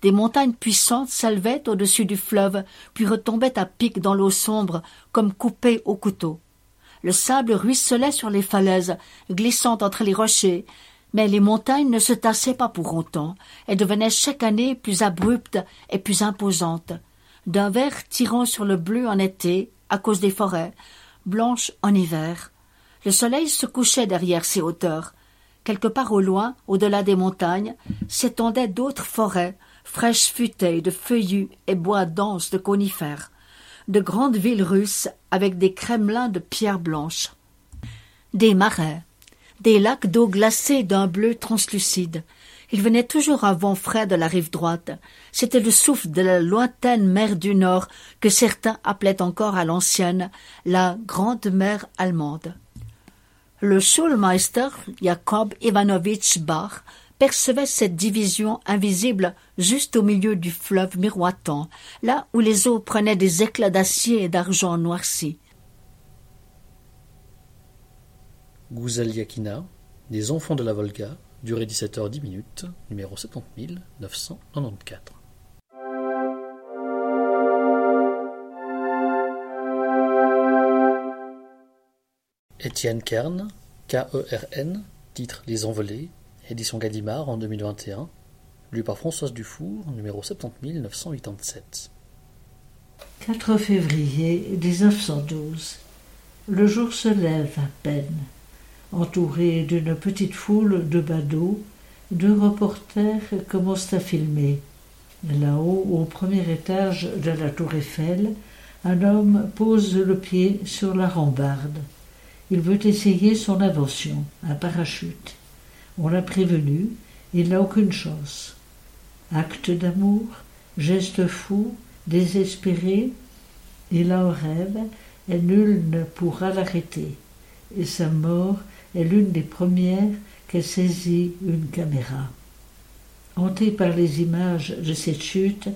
Des montagnes puissantes s'élevaient au-dessus du fleuve, puis retombaient à pic dans l'eau sombre, comme coupées au couteau. Le sable ruisselait sur les falaises, glissant entre les rochers, mais les montagnes ne se tassaient pas pour autant, et devenaient chaque année plus abruptes et plus imposantes, d'un vert tirant sur le bleu en été, à cause des forêts, blanches en hiver. Le soleil se couchait derrière ces hauteurs. Quelque part au loin, au-delà des montagnes, s'étendaient d'autres forêts, fraîches futaies de feuillus et bois denses de conifères, de grandes villes russes avec des kremlins de pierre blanche, des marais, des lacs d'eau glacée d'un bleu translucide. Il venait toujours un vent frais de la rive droite. C'était le souffle de la lointaine mer du Nord que certains appelaient encore à l'ancienne la Grande Mer allemande. Le Schulmeister Jakob Ivanovitch Bach percevait cette division invisible juste au milieu du fleuve miroitant, là où les eaux prenaient des éclats d'acier et d'argent noirci. Guzel Yakina, Les enfants de la Volga, durée dix-sept heures dix, numéro soixante-dix mille neuf cent quatre-vingt-quatorze. Étienne Kern, K E R N, titre Les Envolées, édition Gallimard en deux mille vingt et un, lu par Françoise Dufour, numéro soixante-dix mille neuf cent quatre-vingt-dix-sept. quatre février mille neuf cent douze. Le jour se lève à peine. Entouré d'une petite foule de badauds, deux reporters commencent à filmer. Là-haut, au premier étage de la tour Eiffel, un homme pose le pied sur la rambarde. Il veut essayer son invention, un parachute. On l'a prévenu, il n'a aucune chance. Acte d'amour, geste fou, désespéré, il a un rêve et nul ne pourra l'arrêter. Et sa mort est l'une des premières qu'elle saisit une caméra. Hanté par les images de cette chute,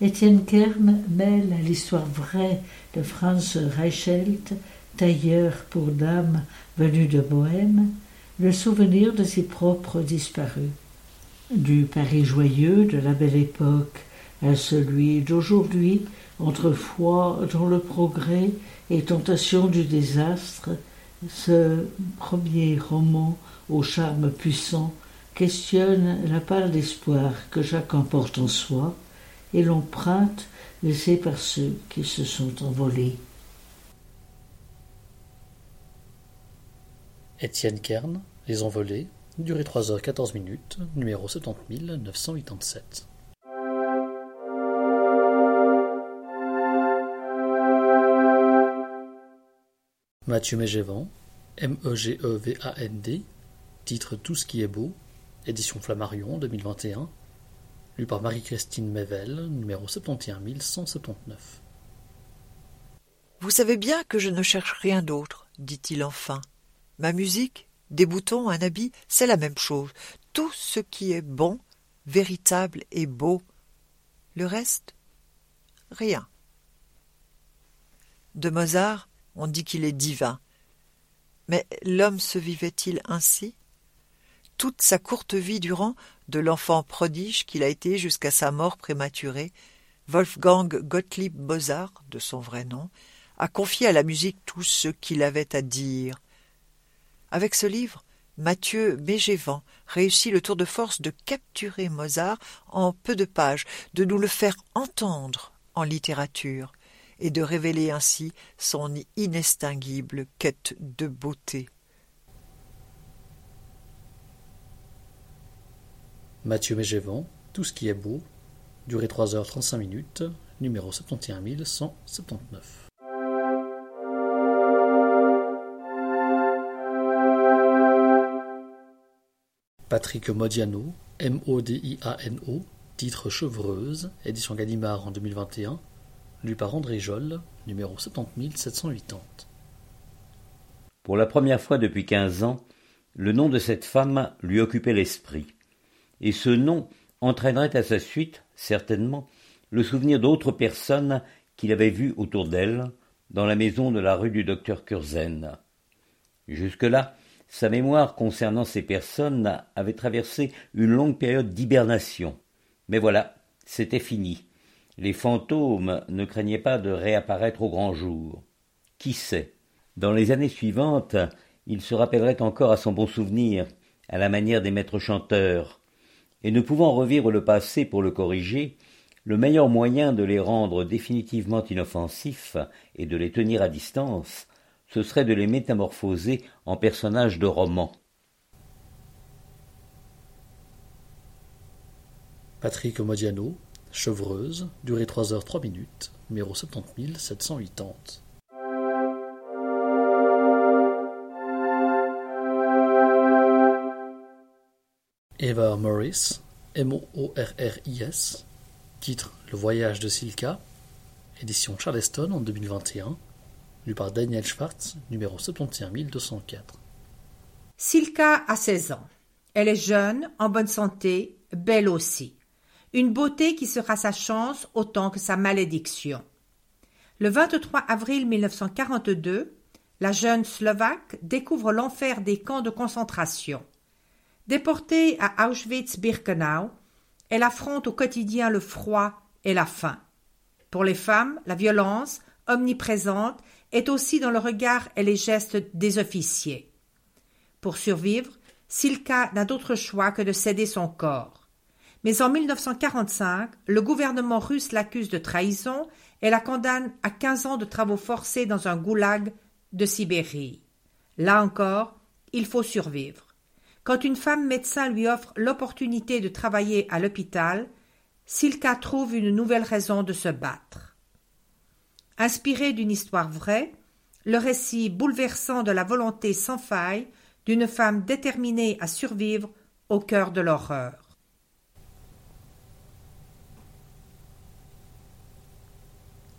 Étienne Kern mêle à l'histoire vraie de Franz Reichelt, tailleur pour dames venu de Bohême, le souvenir de ses propres disparus. Du Paris joyeux de la belle époque à celui d'aujourd'hui, entre foi dans le progrès et tentation du désastre, ce premier roman au charme puissant questionne la part d'espoir que chacun porte en soi et l'empreinte laissée par ceux qui se sont envolés. Étienne Kern, Les Envolés, durée trois heures quatorze minutes, numéro soixante-dix mille neuf cent quatre-vingt-sept. Mathieu Mégevand, M E G E V A N D, titre Tout ce qui est beau, édition Flammarion deux mille vingt et un, lu par Marie-Christine Mével, numéro soixante et onze mille cent soixante-dix-neuf. Vous savez bien que je ne cherche rien d'autre, dit-il enfin. Ma musique, des boutons, un habit, c'est la même chose. Tout ce qui est bon, véritable et beau. Le reste, rien. De Mozart, on dit qu'il est divin. Mais l'homme se vivait-il ainsi? Toute sa courte vie durant, de l'enfant prodige qu'il a été jusqu'à sa mort prématurée, Wolfgang Gottlieb Mozart, de son vrai nom, a confié à la musique tout ce qu'il avait à dire. Avec ce livre, Mathieu Mégevand réussit le tour de force de capturer Mozart en peu de pages, de nous le faire entendre en littérature, et de révéler ainsi son inextinguible quête de beauté. Mathieu Mégevand, Tout ce qui est beau, durée trois heures trente-cinq minutes, numéro soixante et onze mille cent soixante-dix-neuf. Patrick Modiano, M O D I A N O, titre Chevreuse, édition Gallimard en deux mille vingt et un, lu par André Jolle, numéro soixante mille sept cent quatre-vingt-dix. Pour la première fois depuis quinze ans, le nom de cette femme lui occupait l'esprit, et ce nom entraînerait à sa suite, certainement, le souvenir d'autres personnes qu'il avait vues autour d'elle, dans la maison de la rue du docteur Curzen. Jusque-là, sa mémoire concernant ces personnes avait traversé une longue période d'hibernation. Mais voilà, c'était fini. Les fantômes ne craignaient pas de réapparaître au grand jour. Qui sait? Dans les années suivantes, il se rappellerait encore à son bon souvenir, à la manière des maîtres chanteurs. Et ne pouvant revivre le passé pour le corriger, le meilleur moyen de les rendre définitivement inoffensifs et de les tenir à distance, ce serait de les métamorphoser en personnages de roman. Patrick Modiano, Chevreuse, durée trois heures trois minutes, numéro soixante mille sept cent quatre-vingt-dix. Eva Morris, M O R R I S, titre Le voyage de Silka, édition Charleston en deux mille vingt et un, lu par Daniel Schwartz, numéro soixante et onze mille deux cent quatre. Silka a seize ans. Elle est jeune, en bonne santé, belle aussi. Une beauté qui sera sa chance autant que sa malédiction. Le vingt-trois avril mille neuf cent quarante-deux, la jeune Slovaque découvre l'enfer des camps de concentration. Déportée à Auschwitz-Birkenau, elle affronte au quotidien le froid et la faim. Pour les femmes, la violence, omniprésente, est aussi dans le regard et les gestes des officiers. Pour survivre, Silka n'a d'autre choix que de céder son corps. Mais en mille neuf cent quarante-cinq, le gouvernement russe l'accuse de trahison et la condamne à quinze ans de travaux forcés dans un goulag de Sibérie. Là encore, il faut survivre. Quand une femme médecin lui offre l'opportunité de travailler à l'hôpital, Silka trouve une nouvelle raison de se battre. Inspiré d'une histoire vraie, le récit bouleversant de la volonté sans faille d'une femme déterminée à survivre au cœur de l'horreur.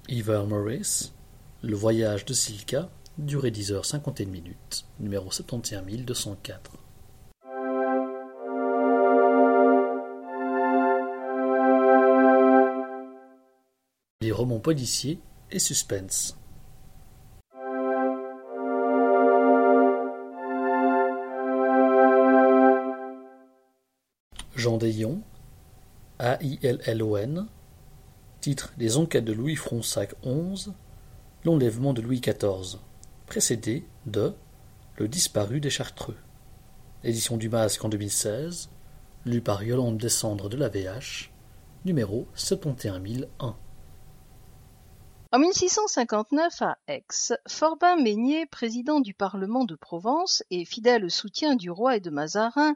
Ivar Morris, Le voyage de Silka, durée dix heures cinquante et une minutes, numéro soixante et onze mille deux cent quatre. Les romans policiers et suspense. Jean Daillon, A I L L O N, titre Les enquêtes de Louis Fronsac onze, l'enlèvement de Louis quatorze, précédé de Le disparu des Chartreux. Édition du Masque en deux mille seize, lu par Yolande Descendre de la V H, numéro soixante et onze mille un. En mille six cent cinquante-neuf, à Aix, Forbin Meignet, président du Parlement de Provence et fidèle soutien du roi et de Mazarin,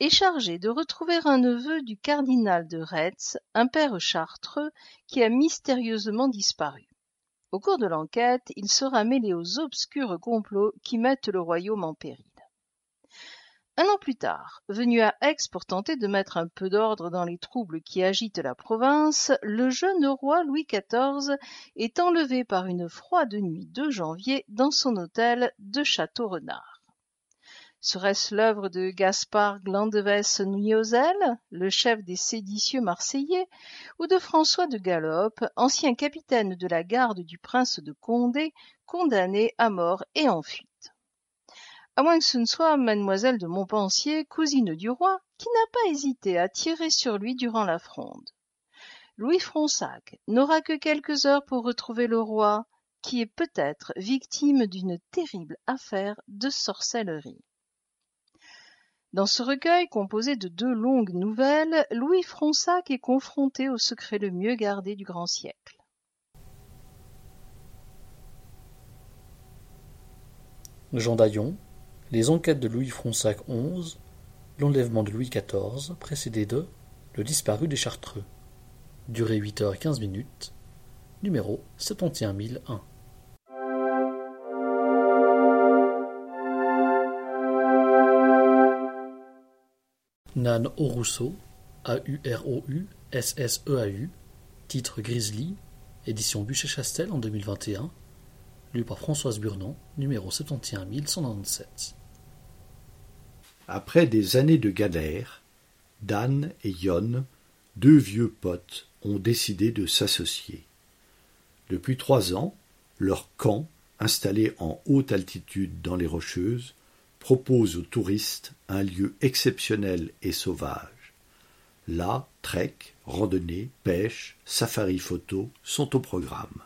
est chargé de retrouver un neveu du cardinal de Retz, un père chartreux, qui a mystérieusement disparu. Au cours de l'enquête, il sera mêlé aux obscurs complots qui mettent le royaume en péril. Un an plus tard, venu à Aix pour tenter de mettre un peu d'ordre dans les troubles qui agitent la province, le jeune roi Louis quatorze est enlevé par une froide nuit de janvier dans son hôtel de Château-Renard. Serait-ce l'œuvre de Gaspard Glandevès-Nouillozel, le chef des séditieux marseillais, ou de François de Gallop, ancien capitaine de la garde du prince de Condé, condamné à mort et en fuite? À moins que ce ne soit mademoiselle de Montpensier, cousine du roi, qui n'a pas hésité à tirer sur lui durant la fronde. Louis Fronsac n'aura que quelques heures pour retrouver le roi, qui est peut-être victime d'une terrible affaire de sorcellerie. Dans ce recueil, composé de deux longues nouvelles, Louis Fronsac est confronté au secret le mieux gardé du grand siècle. Jean Daillon, Les enquêtes de Louis Fronsac onze, l'enlèvement de Louis quatorze, précédé de Le disparu des Chartreux, durée huit heures quinze minutes, numéro soixante et onze mille un. Nan Aurousseau, A U R O U S S E A U, titre Grizzly, édition Buchet-Chastel en deux mille vingt et un, lu par Françoise Burnand, numéro soixante et onze mille cent quatre-vingt-dix-sept. Après des années de galère, Dan et Yon, deux vieux potes, ont décidé de s'associer. Depuis trois ans, leur camp, installé en haute altitude dans les Rocheuses, propose aux touristes un lieu exceptionnel et sauvage. Là, trek, randonnée, pêche, safari photo sont au programme.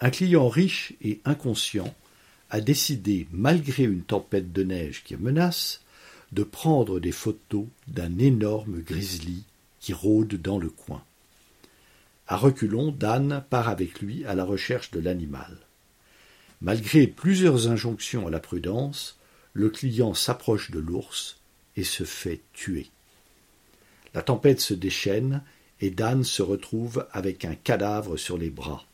Un client riche et inconscient a décidé, malgré une tempête de neige qui menace, de prendre des photos d'un énorme grizzly qui rôde dans le coin. À reculons, Dan part avec lui à la recherche de l'animal. Malgré plusieurs injonctions à la prudence, le client s'approche de l'ours et se fait tuer. La tempête se déchaîne et Dan se retrouve avec un cadavre sur les bras.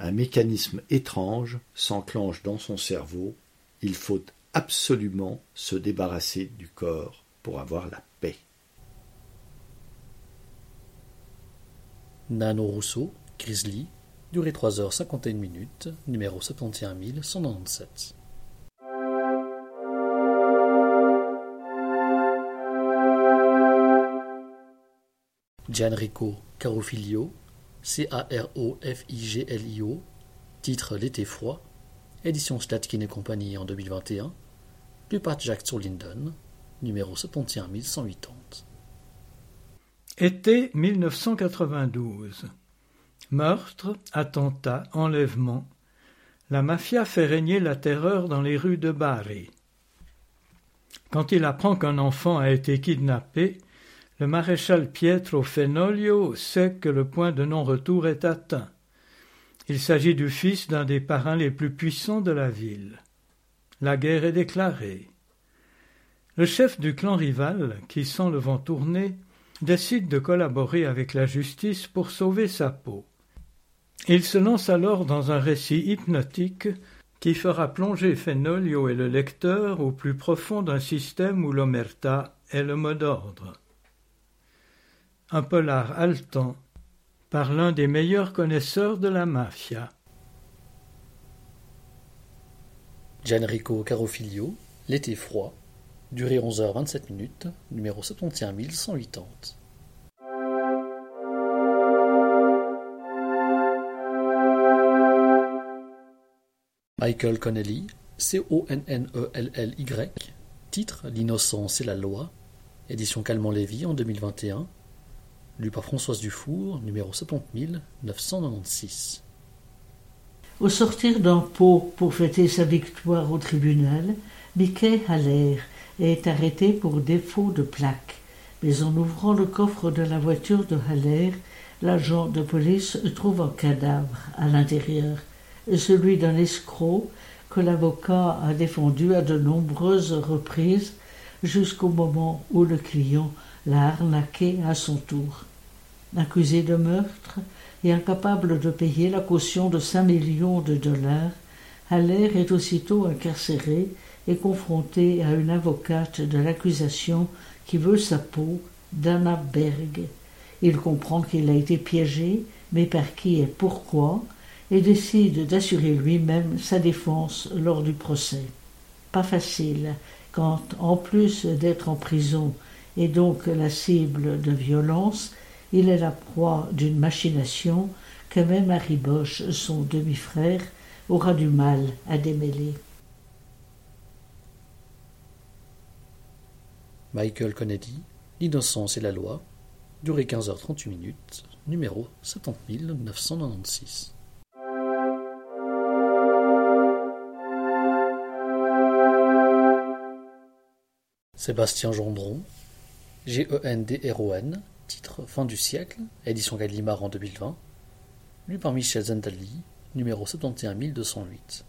Un mécanisme étrange s'enclenche dans son cerveau. Il faut absolument se débarrasser du corps pour avoir la paix. Nano Rousseau, Grizzly, durée trois heures cinquante et une minutes, numéro soixante et onze mille cent quatre-vingt-dix-sept. Gianrico Carofiglio, C A R O F I G L I O, titre L'été froid, édition Slatkin et compagnie en deux mille vingt et un, du par Jack Sourlinden, numéro soixante et un mille cent quatre-vingt-dix. Été mille neuf cent quatre-vingt-douze. Meurtres, attentats, enlèvements. La mafia fait régner la terreur dans les rues de Bari. Quand il apprend qu'un enfant a été kidnappé, le maréchal Pietro Fenoglio sait que le point de non-retour est atteint. Il s'agit du fils d'un des parrains les plus puissants de la ville. La guerre est déclarée. Le chef du clan rival, qui sent le vent tourner, décide de collaborer avec la justice pour sauver sa peau. Il se lance alors dans un récit hypnotique qui fera plonger Fenoglio et le lecteur au plus profond d'un système où l'omerta est le mot d'ordre. Un polar haletant par l'un des meilleurs connaisseurs de la mafia. Gianrico Carofiglio, L'été froid, durée onze heures vingt-sept minutes, numéro soixante et un mille cent quatre-vingt-dix. Michael Connelly, C O N N E L L Y, titre L'innocence et la loi, édition Calmont-Lévy en deux mille vingt et un, lu par Françoise Dufour, numéro soixante mille neuf cent quatre-vingt-seize. Au sortir d'un pot pour fêter sa victoire au tribunal, Mickey Haller est arrêté pour défaut de plaque. Mais en ouvrant le coffre de la voiture de Haller, l'agent de police trouve un cadavre à l'intérieur, celui d'un escroc que l'avocat a défendu à de nombreuses reprises jusqu'au moment où le client l'a arnaqué à son tour. Accusé de meurtre et incapable de payer la caution de cinq millions de dollars, Haller est aussitôt incarcéré et confronté à une avocate de l'accusation qui veut sa peau, Dana Berg. Il comprend qu'il a été piégé, mais par qui et pourquoi, et décide d'assurer lui-même sa défense lors du procès. Pas facile, quand, en plus d'être en prison et donc la cible de violence, il est la proie d'une machination que même Harry Bosch, son demi-frère, aura du mal à démêler. Michael Connelly, L'innocence et la loi, durée quinze heures trente-huit minutes, numéro soixante mille neuf cent quatre-vingt-seize. Sébastien Gendron, G E N D R O N, titre Fin du siècle, édition Gallimard en deux mille vingt, lu par Michel Zendali, numéro soixante et un mille deux cent huit.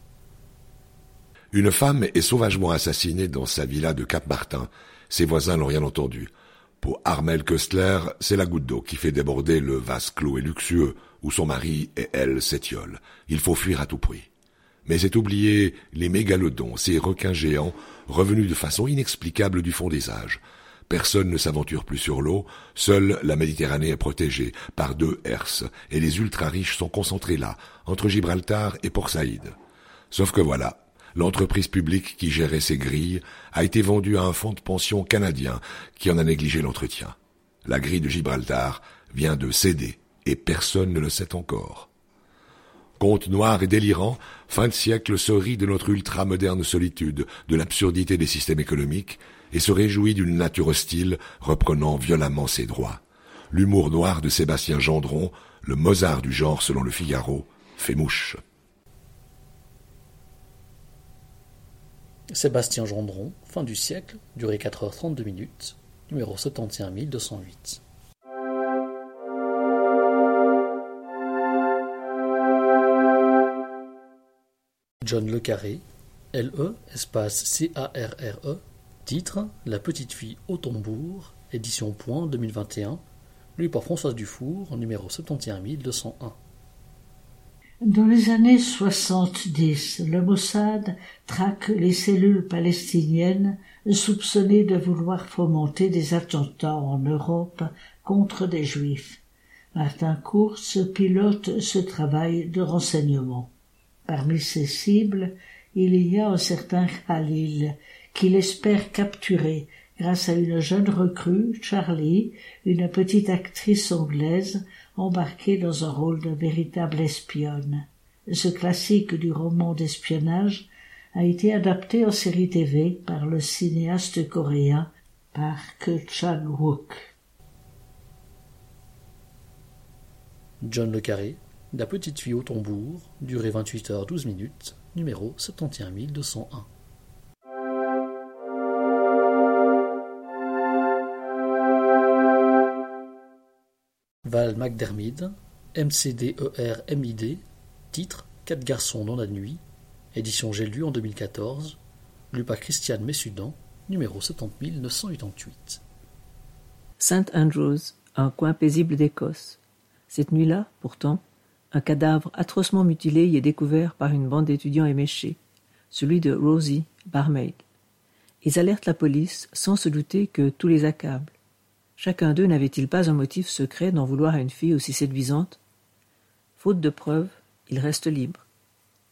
Une femme est sauvagement assassinée dans sa villa de Cap-Martin. Ses voisins n'ont rien entendu. Pour Armel Köstler, c'est la goutte d'eau qui fait déborder le vase clos et luxueux où son mari et elle s'étiolent. Il faut fuir à tout prix. Mais c'est oublier les mégalodons, ces requins géants, revenus de façon inexplicable du fond des âges. Personne ne s'aventure plus sur l'eau, seule la Méditerranée est protégée par deux herses, et les ultra-riches sont concentrés là, entre Gibraltar et Port Saïd. Sauf que voilà, l'entreprise publique qui gérait ces grilles a été vendue à un fonds de pension canadien qui en a négligé l'entretien. La grille de Gibraltar vient de céder, et personne ne le sait encore. Conte noir et délirant, fin de siècle se rit de notre ultra-moderne solitude, de l'absurdité des systèmes économiques, et se réjouit d'une nature hostile reprenant violemment ses droits. L'humour noir de Sébastien Gendron, le Mozart du genre selon le Figaro, fait mouche. Sébastien Gendron, Fin du siècle, durée quatre heures trente-deux minutes, numéro soixante et un mille deux cent huit. John Le Carré, L E, espace C A R R E, titre La petite fille au tambour, édition Point deux mille vingt et un, lu par Françoise Dufour, numéro soixante et un mille deux cent un. Dans les années soixante-dix, le Mossad traque les cellules palestiniennes soupçonnées de vouloir fomenter des attentats en Europe contre des Juifs. Martin Kurz pilote ce travail de renseignement. Parmi ses cibles, il y a un certain Khalil, qu'il espère capturer grâce à une jeune recrue, Charlie, une petite actrice anglaise embarquée dans un rôle de véritable espionne. Ce classique du roman d'espionnage a été adapté en série T V par le cinéaste coréen Ark-Chan-Wook. John le Carré, La Petite Fille au Tambour, durée vingt-huit heures douze minutes, numéro soixante et onze mille deux cent un. Val McDermid, M C D E R M I D, titre Quatre garçons dans la nuit, édition J'ai lu en deux mille quatorze, lu par Christiane Messudan, numéro soixante mille neuf cent quatre-vingt-huit. Saint Andrews, un coin paisible d'Écosse. Cette nuit-là, pourtant, un cadavre atrocement mutilé y est découvert par une bande d'étudiants éméchés, celui de Rosie, barmaid. Ils alertent la police sans se douter que tout les accable. Chacun d'eux n'avait-il pas un motif secret d'en vouloir à une fille aussi séduisante? Faute de preuves, ils restent libres.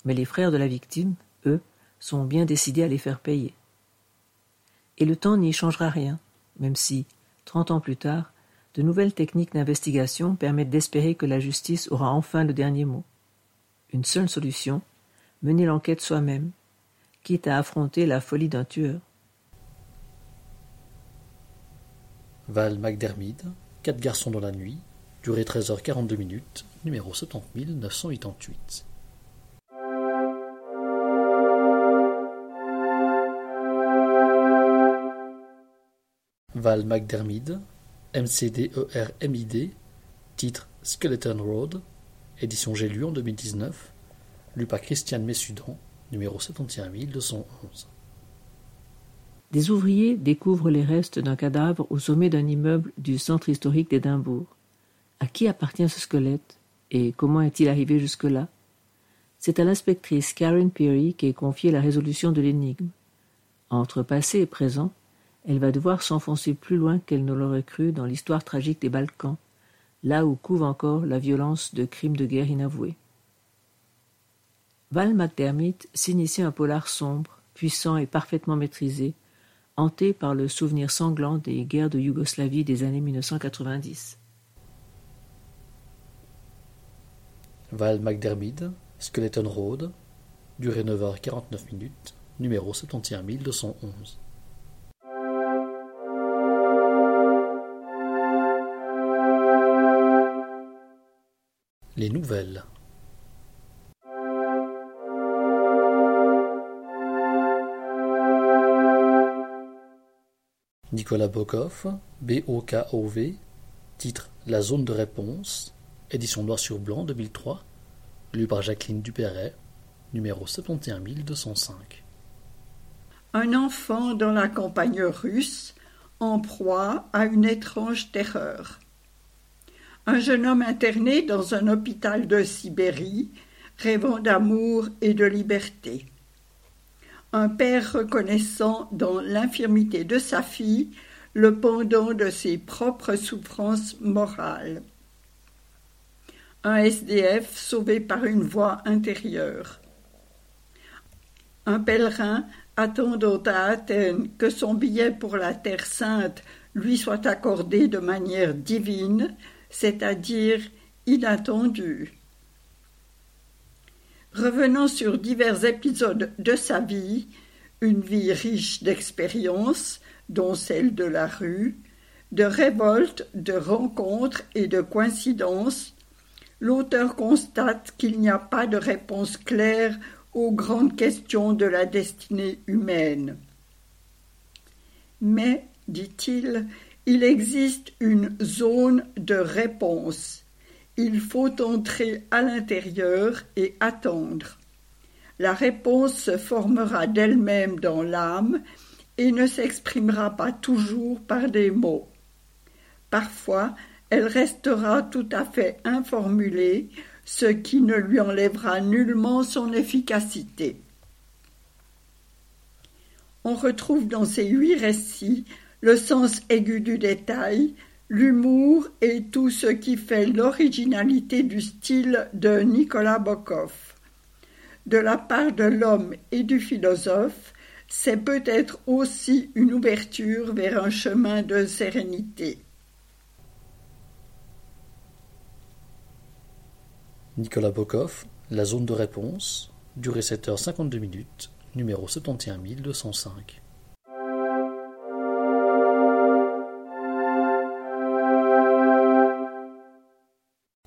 Mais les frères de la victime, eux, sont bien décidés à les faire payer. Et le temps n'y changera rien, même si, trente ans plus tard, de nouvelles techniques d'investigation permettent d'espérer que la justice aura enfin le dernier mot. Une seule solution, mener l'enquête soi-même, quitte à affronter la folie d'un tueur. Val McDermid, Quatre garçons dans la nuit, durée treize heures quarante-deux minutes, numéro soixante mille neuf cent quatre-vingt-huit. Val McDermid, M C D E R M I D, titre Skeleton Road, édition J'ai lu en deux mille dix-neuf, lu par Christiane Messudan, numéro soixante et onze mille deux cent onze. Des ouvriers découvrent les restes d'un cadavre au sommet d'un immeuble du centre historique d'Édimbourg. À qui appartient ce squelette et comment est-il arrivé jusque-là? C'est à l'inspectrice Karen Peary qu'est confiée la résolution de l'énigme. Entre passé et présent, elle va devoir s'enfoncer plus loin qu'elle ne l'aurait cru dans l'histoire tragique des Balkans, là où couve encore la violence de crimes de guerre inavoués. Val McDermid s'initie un polar sombre, puissant et parfaitement maîtrisé, hanté par le souvenir sanglant des guerres de Yougoslavie des années mille neuf cent quatre-vingt-dix. Val McDermid, Skeleton Road, durée neuf heures quarante-neuf minutes, numéro soixante et onze mille deux cent onze. Les nouvelles. Nicolas Bokov, B O K O V, titre La zone de réponse, édition noir sur blanc deux mille trois, lu par Jacqueline Dupéret, numéro soixante et onze mille deux cent cinq. Un enfant dans la campagne russe, en proie à une étrange terreur. Un jeune homme interné dans un hôpital de Sibérie, rêvant d'amour et de liberté. Un père reconnaissant dans l'infirmité de sa fille le pendant de ses propres souffrances morales. Un S D F sauvé par une voix intérieure. Un pèlerin attendant à Athènes que son billet pour la Terre Sainte lui soit accordé de manière divine, c'est-à-dire inattendu. Revenant sur divers épisodes de sa vie, une vie riche d'expériences, dont celle de la rue, de révoltes, de rencontres et de coïncidences, l'auteur constate qu'il n'y a pas de réponse claire aux grandes questions de la destinée humaine. Mais, dit-il, il existe une zone de réponse. Il faut entrer à l'intérieur et attendre. La réponse se formera d'elle-même dans l'âme et ne s'exprimera pas toujours par des mots. Parfois, elle restera tout à fait informulée, ce qui ne lui enlèvera nullement son efficacité. On retrouve dans ces huit récits le sens aigu du détail, l'humour et tout ce qui fait l'originalité du style de Nicolas Bokov. De la part de l'homme et du philosophe, c'est peut-être aussi une ouverture vers un chemin de sérénité. Nicolas Bokov, La zone de réponse, durée sept heures cinquante-deux minutes, numéro soixante et onze mille deux cent cinq.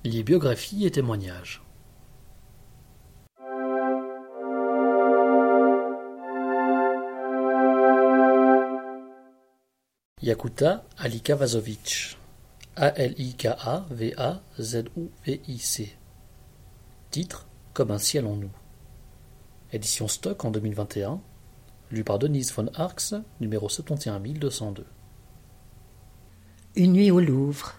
Les biographies et témoignages. Yakuta Alika Vazovic, A L I K A V A Z O V I C. Titre « Comme un ciel en nous ». Édition Stock en deux mille vingt et un, lu par Denise von Arx, numéro soixante et onze mille deux cent deux. Une nuit au Louvre.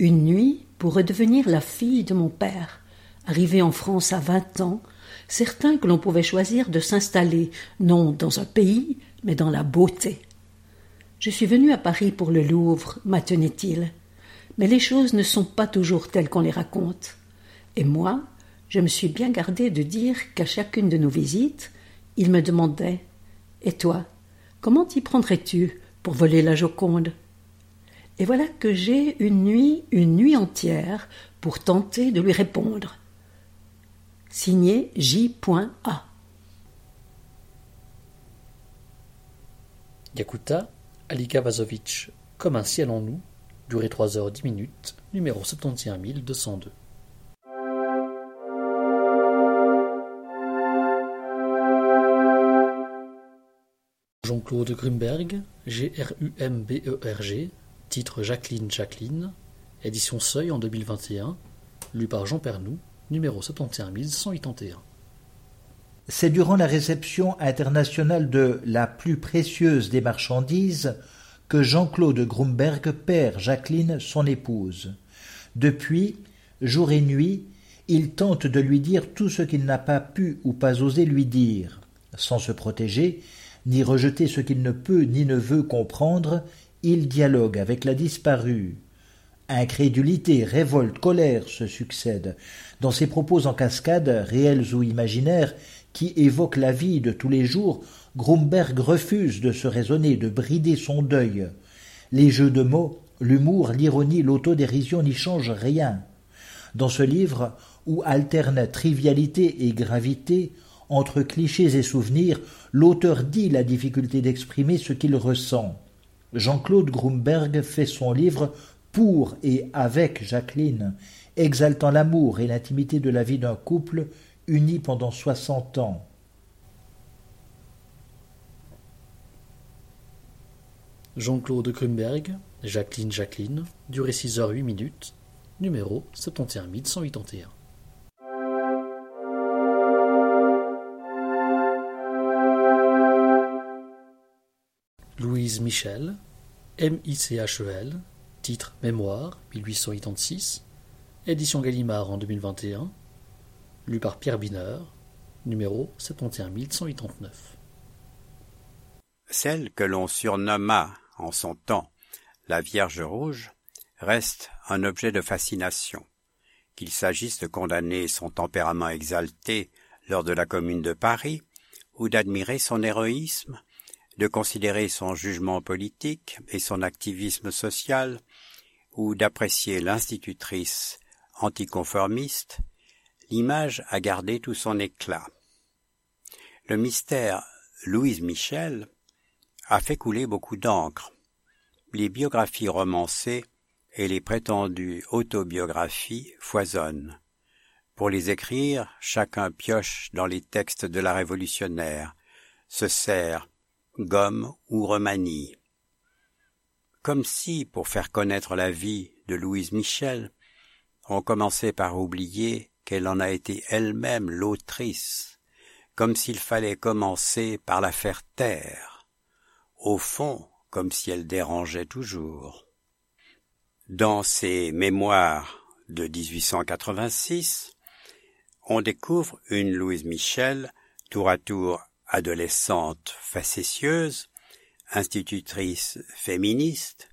Une nuit pour redevenir la fille de mon père. Arrivée en France à vingt ans, certain que l'on pouvait choisir de s'installer, non dans un pays, mais dans la beauté. « Je suis venue à Paris pour le Louvre, m'attenait-il. Mais les choses ne sont pas toujours telles qu'on les raconte. Et moi, je me suis bien gardée de dire qu'à chacune de nos visites, il me demandait « Et toi, comment t'y prendrais-tu pour voler la Joconde ?» Et voilà que j'ai une nuit, une nuit entière, pour tenter de lui répondre. Signé J A. Yakuta Alika Vazovic, Comme un ciel en nous, durée trois heures dix minutes, numéro soixante et onze mille deux cent deux. Jean-Claude Grumberg, G R U M B E R G, titre Jacqueline Jacqueline, édition Seuil en deux mille vingt et un, lu par Jean Pernoud, numéro soixante et onze mille cent quatre-vingt-un. C'est durant la réception internationale de « La plus précieuse des marchandises » que Jean-Claude Grumberg perd Jacqueline, son épouse. Depuis, jour et nuit, il tente de lui dire tout ce qu'il n'a pas pu ou pas osé lui dire. Sans se protéger, ni rejeter ce qu'il ne peut ni ne veut comprendre, il dialogue avec la disparue. Incrédulité, révolte, colère se succèdent, dans ses propos en cascade, réels ou imaginaires, qui évoque la vie de tous les jours, Grumberg refuse de se raisonner, de brider son deuil. Les jeux de mots, l'humour, l'ironie, l'autodérision n'y changent rien. Dans ce livre, où alternent trivialité et gravité, entre clichés et souvenirs, l'auteur dit la difficulté d'exprimer ce qu'il ressent. Jean-Claude Grumberg fait son livre pour et avec Jacqueline, exaltant l'amour et l'intimité de la vie d'un couple unis pendant soixante ans. Jean-Claude Grumberg, Jacqueline Jacqueline, durée six heures huit minutes, numéro soixante et onze mille cent quatre-vingt-un. Louise Michel, M I C H E L, titre Mémoire, mille huit cent quatre-vingt-six, édition Gallimard en deux mille vingt et un, lu par Pierre Biner, numéro soixante et onze mille cent quatre-vingt-neuf. Celle que l'on surnomma, en son temps, la Vierge Rouge, reste un objet de fascination. Qu'il s'agisse de condamner son tempérament exalté lors de la Commune de Paris, ou d'admirer son héroïsme, de considérer son jugement politique et son activisme social, ou d'apprécier l'institutrice anticonformiste, l'image a gardé tout son éclat. Le mystère Louise Michel a fait couler beaucoup d'encre. Les biographies romancées et les prétendues autobiographies foisonnent. Pour les écrire, chacun pioche dans les textes de la révolutionnaire, se sert, gomme ou remanie. Comme si, pour faire connaître la vie de Louise Michel, on commençait par oublier qu'elle en a été elle-même l'autrice, comme s'il fallait commencer par la faire taire, au fond comme si elle dérangeait toujours. Dans ses mémoires de dix-huit cent quatre-vingt-six, on découvre une Louise Michel, tour à tour adolescente facétieuse, institutrice féministe,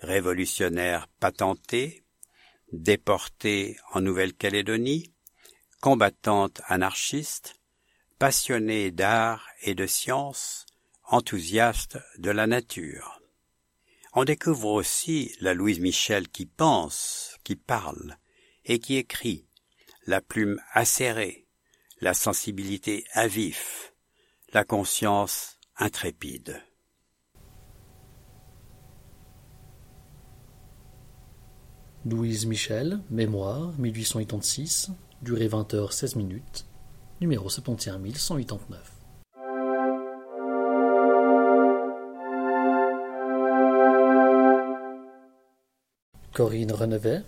révolutionnaire patentée, déportée en Nouvelle-Calédonie, combattante anarchiste, passionnée d'art et de science, enthousiaste de la nature. On découvre aussi la Louise Michel qui pense, qui parle et qui écrit, la plume acérée, la sensibilité à vif, la conscience intrépide. Louise Michel, Mémoire, mille huit cent quatre-vingt-seize, durée vingt heures seize minutes, numéro soixante et onze mille cent quatre-vingt-dix-neuf. Corinne Renevet,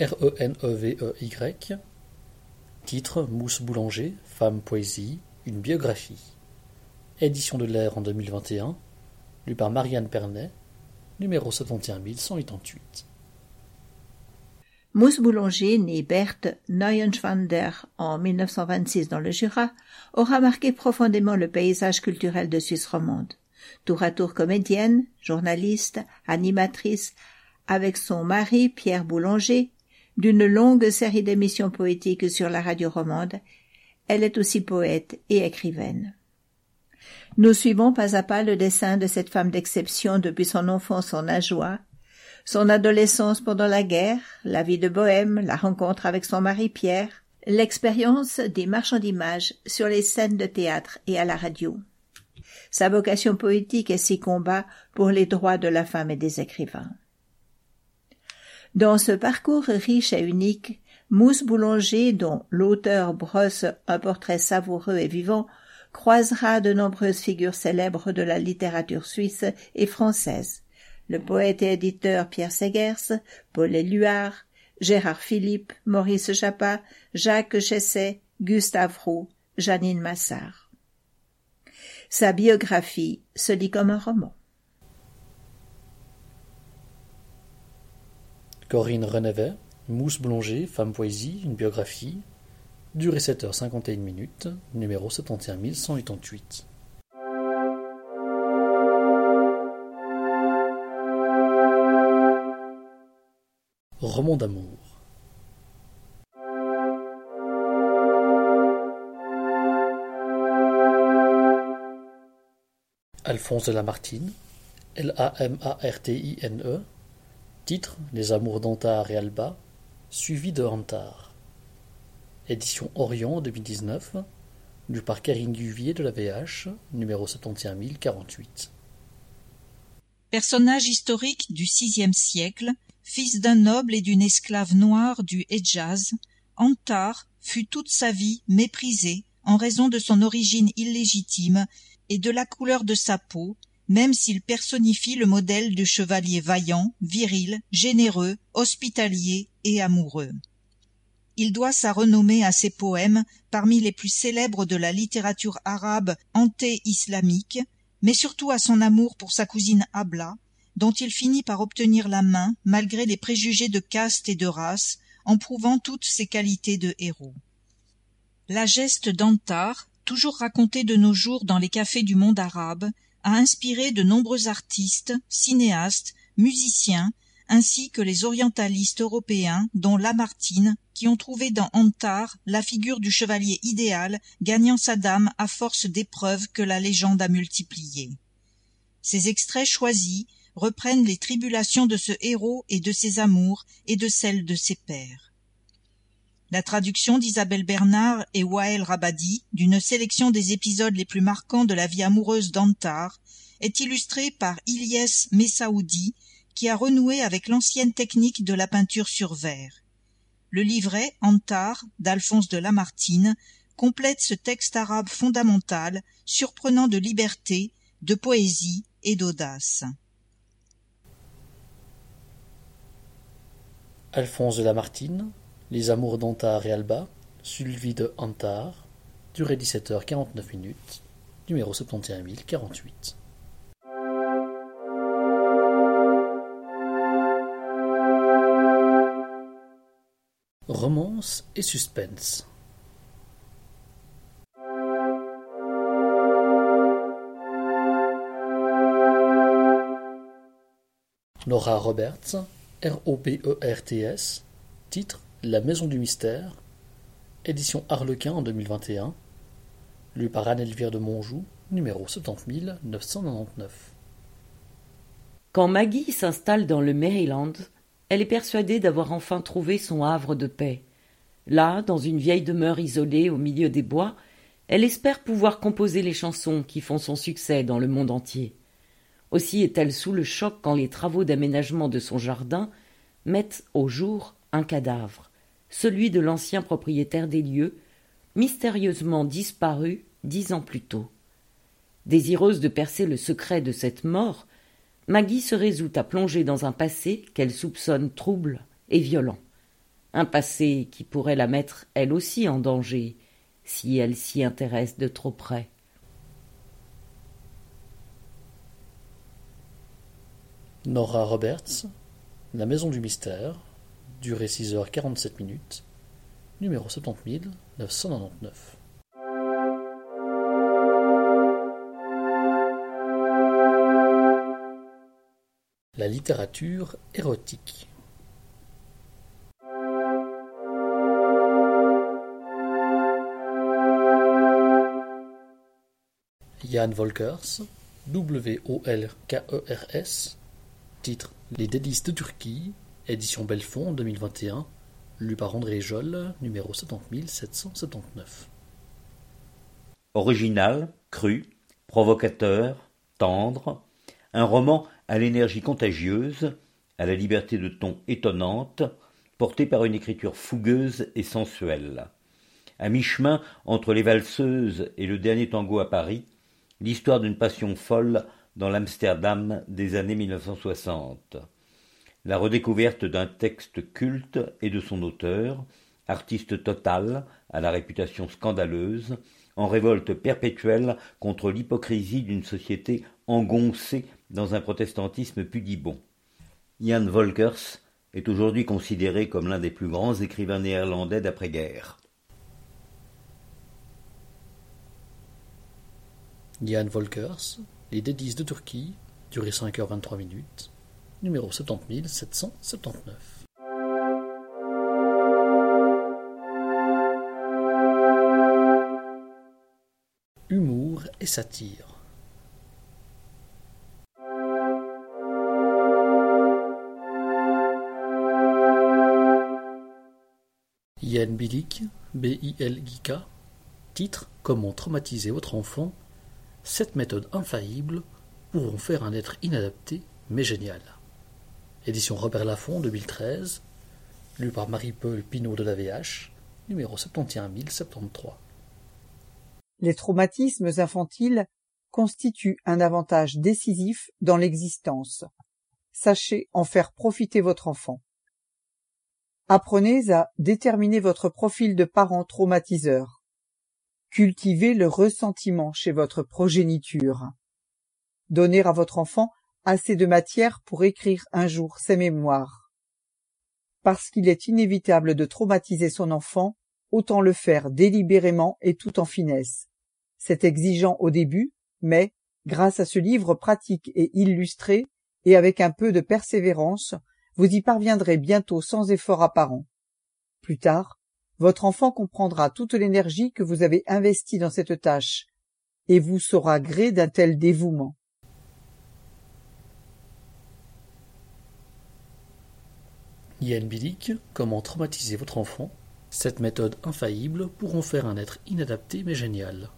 R E N E V E Y, titre Mousse Boulanger, Femme Poésie, une biographie. Édition de l'Air en deux mille vingt et un, lue par Marianne Pernet, numéro soixante et onze mille cent quatre-vingt-dix-huit. Mousse Boulanger, née Berthe Neuenschwander en mille neuf cent vingt-six dans le Jura, aura marqué profondément le paysage culturel de Suisse romande. Tour à tour comédienne, journaliste, animatrice, avec son mari Pierre Boulanger, d'une longue série d'émissions poétiques sur la radio romande, elle est aussi poète et écrivaine. Nous suivons pas à pas le dessin de cette femme d'exception depuis son enfance en Ajoie, son adolescence pendant la guerre, la vie de Bohème, la rencontre avec son mari Pierre, l'expérience des marchands d'images sur les scènes de théâtre et à la radio. Sa vocation poétique et ses combats pour les droits de la femme et des écrivains. Dans ce parcours riche et unique, Mousse Boulanger, dont l'auteur brosse un portrait savoureux et vivant, croisera de nombreuses figures célèbres de la littérature suisse et française. Le poète et éditeur Pierre Segers, Paul Éluard, Gérard Philippe, Maurice Chappat, Jacques Chesset, Gustave Roux, Janine Massard. Sa biographie se lit comme un roman. Corinne Renevet, Mousse Boulanger, Femme Poésie, une biographie, durée sept heures cinquante et une minutes, numéro soixante et onze mille cent quatre-vingt-dix-huit. Roman d'amour. Alphonse de Lamartine, L A M A R T I N E, titre Les amours d'Antard et Alba, suivi de Antard. Édition Orient deux mille dix-neuf, lue par Karine Duvier de la V H, numéro soixante et onze mille quarante-huit. Personnage historique du sixième siècle, fils d'un noble et d'une esclave noire du Hedjaz, Antar fut toute sa vie méprisé en raison de son origine illégitime et de la couleur de sa peau, même s'il personnifie le modèle du chevalier vaillant, viril, généreux, hospitalier et amoureux. Il doit sa renommée à ses poèmes parmi les plus célèbres de la littérature arabe anté-islamique, mais surtout à son amour pour sa cousine Abla, dont il finit par obtenir la main malgré les préjugés de caste et de race, en prouvant toutes ses qualités de héros. La geste d'Antar, toujours racontée de nos jours dans les cafés du monde arabe, a inspiré de nombreux artistes, cinéastes, musiciens, ainsi que les orientalistes européens, dont Lamartine, qui ont trouvé dans Antar la figure du chevalier idéal gagnant sa dame à force d'épreuves que la légende a multipliées. Ces extraits choisis reprennent les tribulations de ce héros et de ses amours et de celles de ses pères. La traduction d'Isabelle Bernard et Wael Rabadi d'une sélection des épisodes les plus marquants de la vie amoureuse d'Antar est illustrée par Ilyes Messaoudi, qui a renoué avec l'ancienne technique de la peinture sur verre. Le livret Antar d'Alphonse de Lamartine complète ce texte arabe fondamental, surprenant de liberté, de poésie et d'audace. Alphonse de Lamartine, Les amours d'Antar et Alba, suivi de Antar, durée dix-sept heures quarante-neuf minutes, numéro soixante et onze mille quarante-huit. Romance et suspense. Laura Roberts, R O B E R T S, titre La Maison du Mystère, édition Harlequin en deux mille vingt et un, lu par Anne-Elvire de Monjou, numéro soixante mille neuf cent quatre-vingt-dix-neuf. Quand Maggie s'installe dans le Maryland, elle est persuadée d'avoir enfin trouvé son havre de paix. Là, dans une vieille demeure isolée au milieu des bois, elle espère pouvoir composer les chansons qui font son succès dans le monde entier. Aussi est-elle sous le choc quand les travaux d'aménagement de son jardin mettent au jour un cadavre, celui de l'ancien propriétaire des lieux, mystérieusement disparu dix ans plus tôt. Désireuse de percer le secret de cette mort, Maggie se résout à plonger dans un passé qu'elle soupçonne trouble et violent. Un passé qui pourrait la mettre elle aussi en danger, si elle s'y intéresse de trop près. Nora Roberts, La Maison du Mystère, durée six heures quarante-sept minutes, numéro soixante mille neuf cent quatre-vingt-dix-neuf. La littérature érotique. Jan Volkers, W O L K E R S, titre Les délices de Turquie, édition Belfond deux mille vingt et un, lu par André Jolle, numéro soixante mille sept cent soixante-dix-neuf. Original, cru, provocateur, tendre, un roman à l'énergie contagieuse, à la liberté de ton étonnante, porté par une écriture fougueuse et sensuelle. À mi-chemin entre Les Valseuses et Le Dernier Tango à Paris, l'histoire d'une passion folle dans l'Amsterdam des années mille neuf cent soixante. La redécouverte d'un texte culte et de son auteur, artiste total, à la réputation scandaleuse, en révolte perpétuelle contre l'hypocrisie d'une société engoncée dans un protestantisme pudibond. Jan Volkers est aujourd'hui considéré comme l'un des plus grands écrivains néerlandais d'après-guerre. Jan Volkers, Les délices de Turquie, durée cinq heures vingt-trois minutes, numéro soixante mille sept cent soixante-dix-neuf. Humour et satire. Yann Bilic, B I L I K, titre « Comment traumatiser votre enfant » Sept méthodes infaillibles pour en faire un être inadapté mais génial. Édition Robert Laffont, deux mille treize, lu par Marie-Paule Pinault de la V H, numéro soixante et un mille soixante-treize. Les traumatismes infantiles constituent un avantage décisif dans l'existence. Sachez en faire profiter votre enfant. Apprenez à déterminer votre profil de parent traumatiseur. Cultivez le ressentiment chez votre progéniture. Donnez à votre enfant assez de matière pour écrire un jour ses mémoires. Parce qu'il est inévitable de traumatiser son enfant, autant le faire délibérément et tout en finesse. C'est exigeant au début, mais, grâce à ce livre pratique et illustré, et avec un peu de persévérance, vous y parviendrez bientôt sans effort apparent. Plus tard, votre enfant comprendra toute l'énergie que vous avez investie dans cette tâche et vous saura gré d'un tel dévouement. Jan Bilic, Comment traumatiser votre enfant ? Cette méthode infaillible pour en faire un être inadapté mais génial.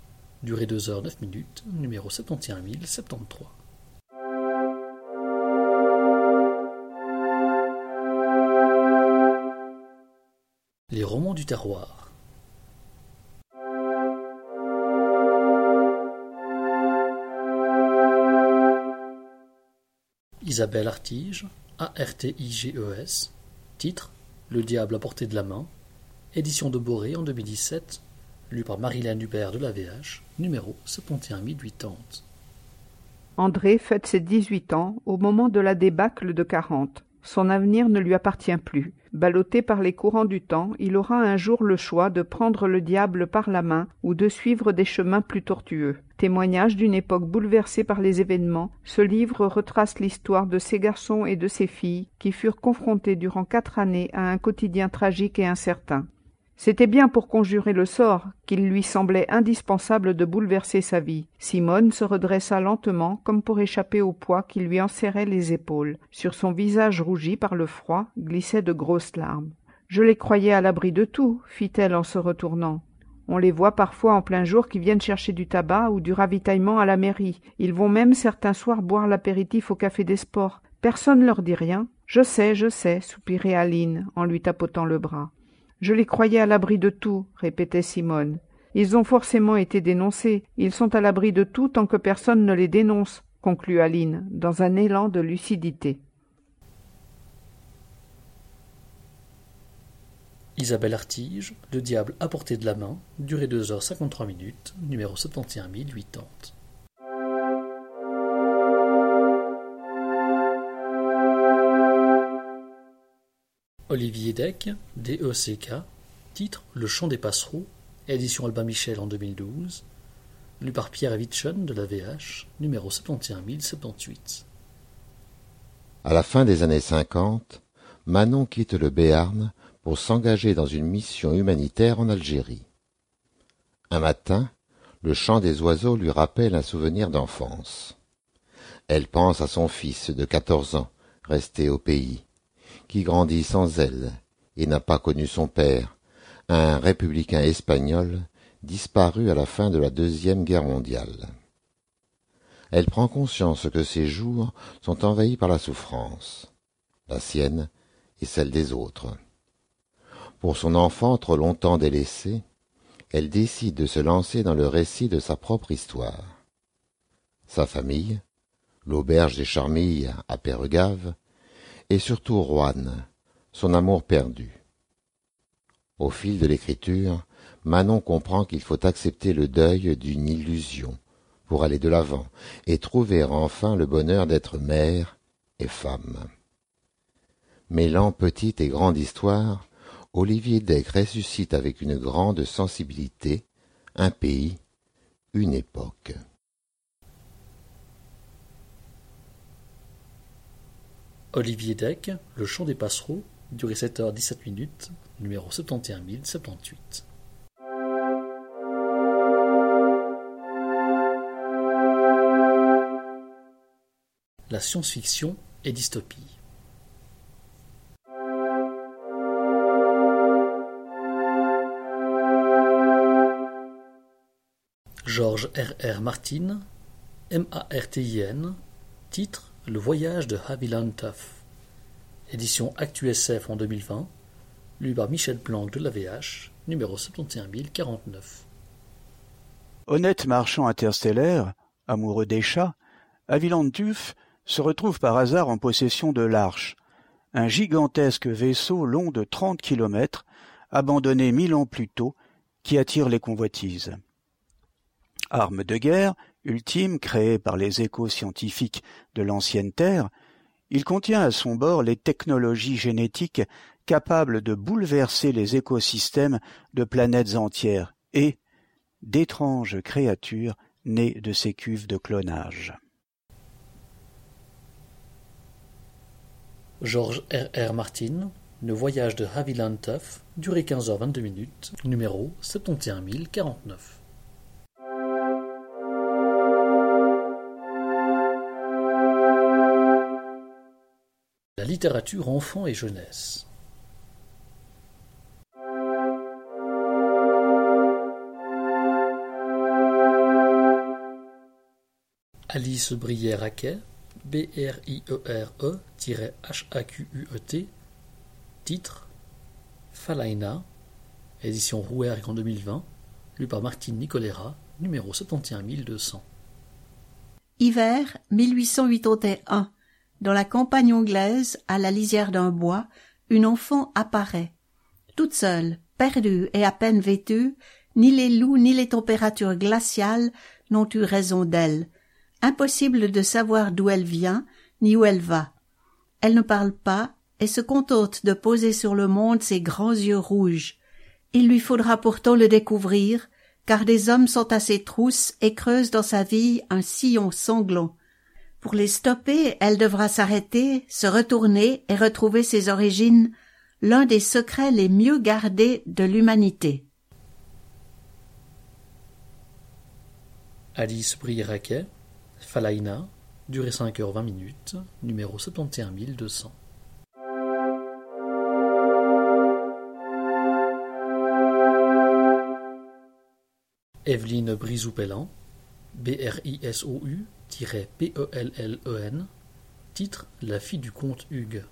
Durée deux heures neuf minutes, numéro soixante et un mille soixante-treize. Les romans du terroir. Isabelle Artiges, A R T I G E S, titre Le diable à portée de la main, édition de Boré en deux mille dix-sept, lu par Marilène Hubert de la V H, numéro soixante et un mille quatre-vingt-dix. André fête ses dix-huit ans au moment de la débâcle de quarante. Son avenir ne lui appartient plus. Ballotté par les courants du temps, il aura un jour le choix de prendre le diable par la main ou de suivre des chemins plus tortueux. Témoignage d'une époque bouleversée par les événements, ce livre retrace l'histoire de ces garçons et de ces filles qui furent confrontés durant quatre années à un quotidien tragique et incertain. C'était bien pour conjurer le sort qu'il lui semblait indispensable de bouleverser sa vie. Simone se redressa lentement comme pour échapper au poids qui lui enserrait les épaules. Sur son visage rougi par le froid glissaient de grosses larmes. « Je les croyais à l'abri de tout, » fit-elle en se retournant. On les voit parfois en plein jour qui viennent chercher du tabac ou du ravitaillement à la mairie. Ils vont même certains soirs boire l'apéritif au café des sports. Personne ne leur dit rien. Je sais, je sais, soupirait Aline en lui tapotant le bras. Je les croyais à l'abri de tout, répétait Simone. Ils ont forcément été dénoncés. Ils sont à l'abri de tout tant que personne ne les dénonce, conclut Aline, dans un élan de lucidité. Isabelle Artige, Le diable à portée de la main, durée deux heures cinquante-trois minutes, numéro soixante et onze mille huit cents. Olivier Deck, D E C K, titre Le chant des passereaux, édition Albin Michel en deux mille douze, lu par Pierre Wittchen de la V H, numéro soixante et onze mille soixante-dix-huit. À la fin des années cinquante, Manon quitte le Béarn pour s'engager dans une mission humanitaire en Algérie. Un matin, le chant des oiseaux lui rappelle un souvenir d'enfance. Elle pense à son fils de quatorze ans, resté au pays, qui grandit sans elle et n'a pas connu son père, un républicain espagnol disparu à la fin de la Deuxième Guerre mondiale. Elle prend conscience que ses jours sont envahis par la souffrance, la sienne et celle des autres. Pour son enfant trop longtemps délaissé, elle décide de se lancer dans le récit de sa propre histoire. Sa famille, l'auberge des Charmilles à Pérugave, et surtout Roanne, son amour perdu. Au fil de l'écriture, Manon comprend qu'il faut accepter le deuil d'une illusion pour aller de l'avant et trouver enfin le bonheur d'être mère et femme. Mêlant petite et grande histoire, Olivier Deck ressuscite avec une grande sensibilité un pays, une époque. Olivier Deck, Le chant des passereaux, durée sept heures dix-sept minutes, numéro soixante et onze mille soixante-dix-huit. La science-fiction et dystopie. George R R. Martin, M A R T I N, titre Le voyage de Haviland Tuff, édition ActuSF en deux mille vingt, lu par Michel Planck de la V H, numéro soixante et onze mille quarante-neuf. Honnête marchand interstellaire, amoureux des chats, Haviland Tuff se retrouve par hasard en possession de l'Arche, un gigantesque vaisseau long de trente kilomètres, abandonné mille ans plus tôt, qui attire les convoitises. Arme de guerre, ultime, créée par les échos scientifiques de l'ancienne Terre, il contient à son bord les technologies génétiques capables de bouleverser les écosystèmes de planètes entières et d'étranges créatures nées de ces cuves de clonage. George R R. Martin, Le voyage de Haviland Tuff, durée quinze heures vingt-deux minutes, numéro soixante et onze mille quarante-neuf. La littérature enfant et jeunesse. Alice Brière-Haquet, B R I E R E H A Q U E T, titre Falaina, édition Rouergue en deux mille vingt, lu par Martine Nicolera, numéro soixante et onze mille deux cents. Hiver mille huit cent quatre-vingt-un. Dans la campagne anglaise, à la lisière d'un bois, une enfant apparaît. Toute seule, perdue et à peine vêtue, ni les loups ni les températures glaciales n'ont eu raison d'elle. Impossible de savoir d'où elle vient, ni où elle va. Elle ne parle pas et se contente de poser sur le monde ses grands yeux rouges. Il lui faudra pourtant le découvrir, car des hommes sont à ses trousses et creusent dans sa vie un sillon sanglant. Pour les stopper, elle devra s'arrêter, se retourner et retrouver ses origines, l'un des secrets les mieux gardés de l'humanité. Alice Brière-Haquet, Falaina, durée cinq heures vingt minutes, numéro soixante et onze mille deux cents. Evelyne Brisou-Pellan, B R I S O U P E L L E N, titre La fille du comte Hugues,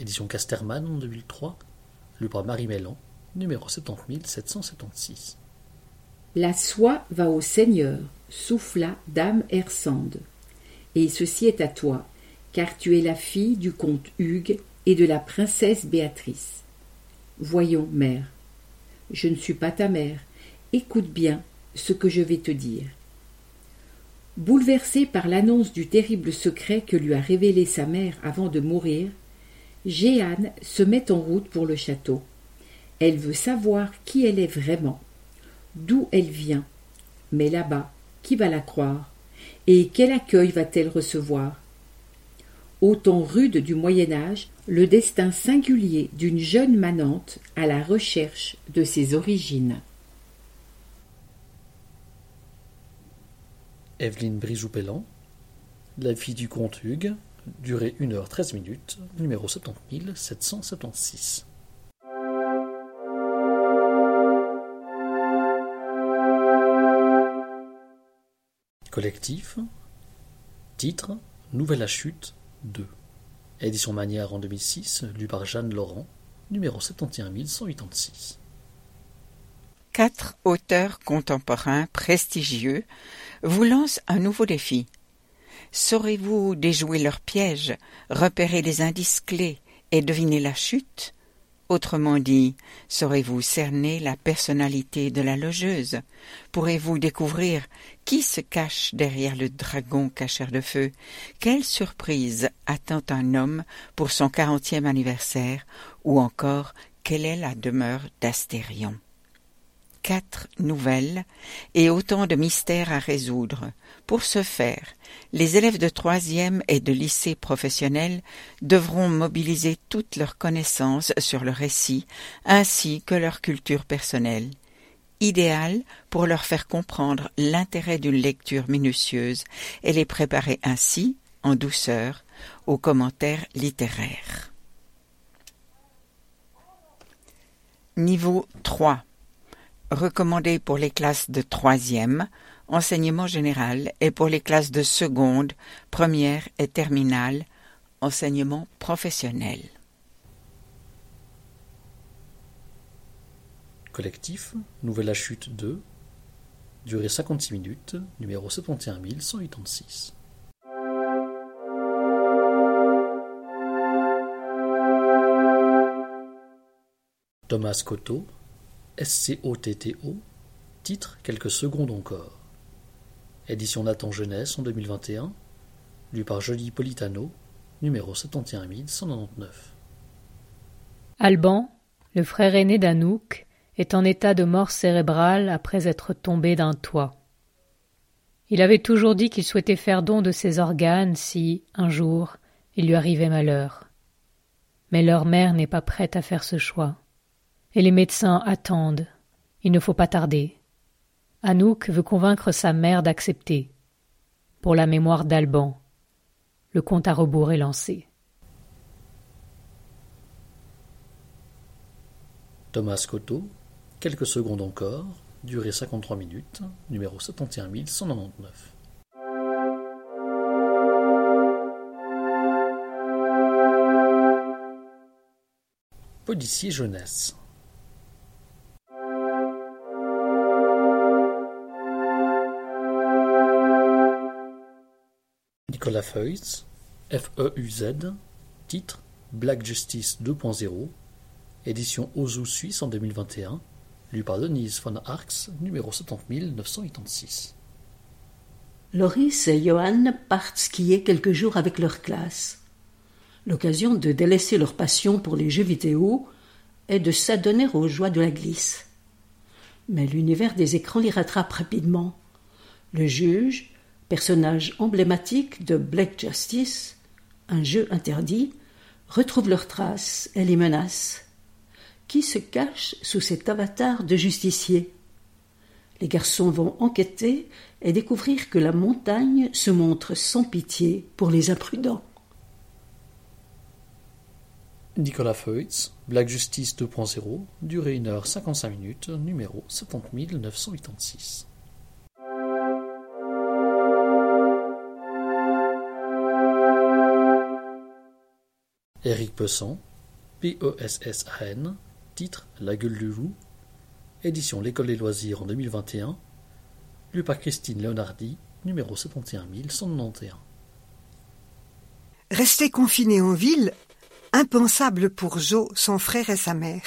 édition Casterman en deux mille trois, lu par Marie Mélan, numéro soixante mille sept cent soixante-seize. La soie va au Seigneur, souffla Dame Hersande, et ceci est à toi, car tu es la fille du comte Hugues et de la princesse Béatrice. Voyons, mère, je ne suis pas ta mère, écoute bien ce que je vais te dire. Bouleversée par l'annonce du terrible secret que lui a révélé sa mère avant de mourir, Jehanne se met en route pour le château. Elle veut savoir qui elle est vraiment, d'où elle vient, mais là-bas, qui va la croire, et quel accueil va-t-elle recevoir? Au temps rude du Moyen-Âge, le destin singulier d'une jeune manante à la recherche de ses origines. Evelyne Brijoux-Pellan, La fille du comte Hugues, durée une heure treize minutes, numéro soixante mille sept cent soixante-seize. Collectif, titre Nouvelle à chute deux, édition Manière en deux mille six, lu par Jeanne Laurent, numéro soixante et onze mille cent quatre-vingt-seize. Quatre auteurs contemporains prestigieux vous lancent un nouveau défi. Saurez-vous déjouer leurs pièges, repérer les indices clés et deviner la chute? Autrement dit, saurez-vous cerner la personnalité de la logeuse? Pourrez-vous découvrir qui se cache derrière le dragon cacheur de feu? Quelle surprise attend un homme pour son quarantième anniversaire? Ou encore, quelle est la demeure d'Astérion? Quatre nouvelles et autant de mystères à résoudre. Pour ce faire, les élèves de troisième et de lycée professionnel devront mobiliser toutes leurs connaissances sur le récit ainsi que leur culture personnelle, idéal pour leur faire comprendre l'intérêt d'une lecture minutieuse et les préparer ainsi, en douceur, aux commentaires littéraires. Niveau trois. Recommandé pour les classes de troisième, enseignement général, et pour les classes de seconde, première et terminale, enseignement professionnel. Collectif, Nouvelle à chute deux, durée cinquante-six minutes, numéro soixante et onze mille cent quatre-vingt-seize. Thomas Cotto, S C O T T O, titre Quelques secondes encore. Édition Nathan Jeunesse en deux mille vingt et un, lu par Jolie Politano, numéro soixante et onze mille cent quatre-vingt-dix-neuf. Alban, le frère aîné d'Anouk, est en état de mort cérébrale après être tombé d'un toit. Il avait toujours dit qu'il souhaitait faire don de ses organes si, un jour, il lui arrivait malheur. Mais leur mère n'est pas prête à faire ce choix. Et les médecins attendent. Il ne faut pas tarder. Anouk veut convaincre sa mère d'accepter. Pour la mémoire d'Alban, le compte à rebours est lancé. Thomas Cotto, Quelques secondes encore, durée cinquante-trois minutes, numéro soixante et onze mille cent quatre-vingt-dix-neuf. Policier jeunesse. Nicolas Feuz, F E U Z, titre Black Justice deux point zéro, édition Ozu Suisse en deux mille vingt et un, lu par Denise von Arx, numéro soixante mille neuf cent quatre-vingt-seize. Loris et Johan partent skier quelques jours avec leur classe. L'occasion de délaisser leur passion pour les jeux vidéo et de s'adonner aux joies de la glisse. Mais l'univers des écrans les rattrape rapidement. Le juge, personnage emblématique de Black Justice, un jeu interdit, retrouve leurs traces et les menace. Qui se cache sous cet avatar de justicier? Les garçons vont enquêter et découvrir que la montagne se montre sans pitié pour les imprudents. Nicolas Feutz, Black Justice deux point zéro, durée une heure cinquante-cinq minutes, numéro soixante mille neuf cent quatre-vingt-seize. Éric Pessan, P E S S A N, titre La gueule du loup, édition L'École et Loisirs en deux mille vingt et un, lu par Christine Leonardi, numéro soixante et onze mille cent quatre-vingt-onze. Rester confiné en ville, impensable pour Joe, son frère et sa mère.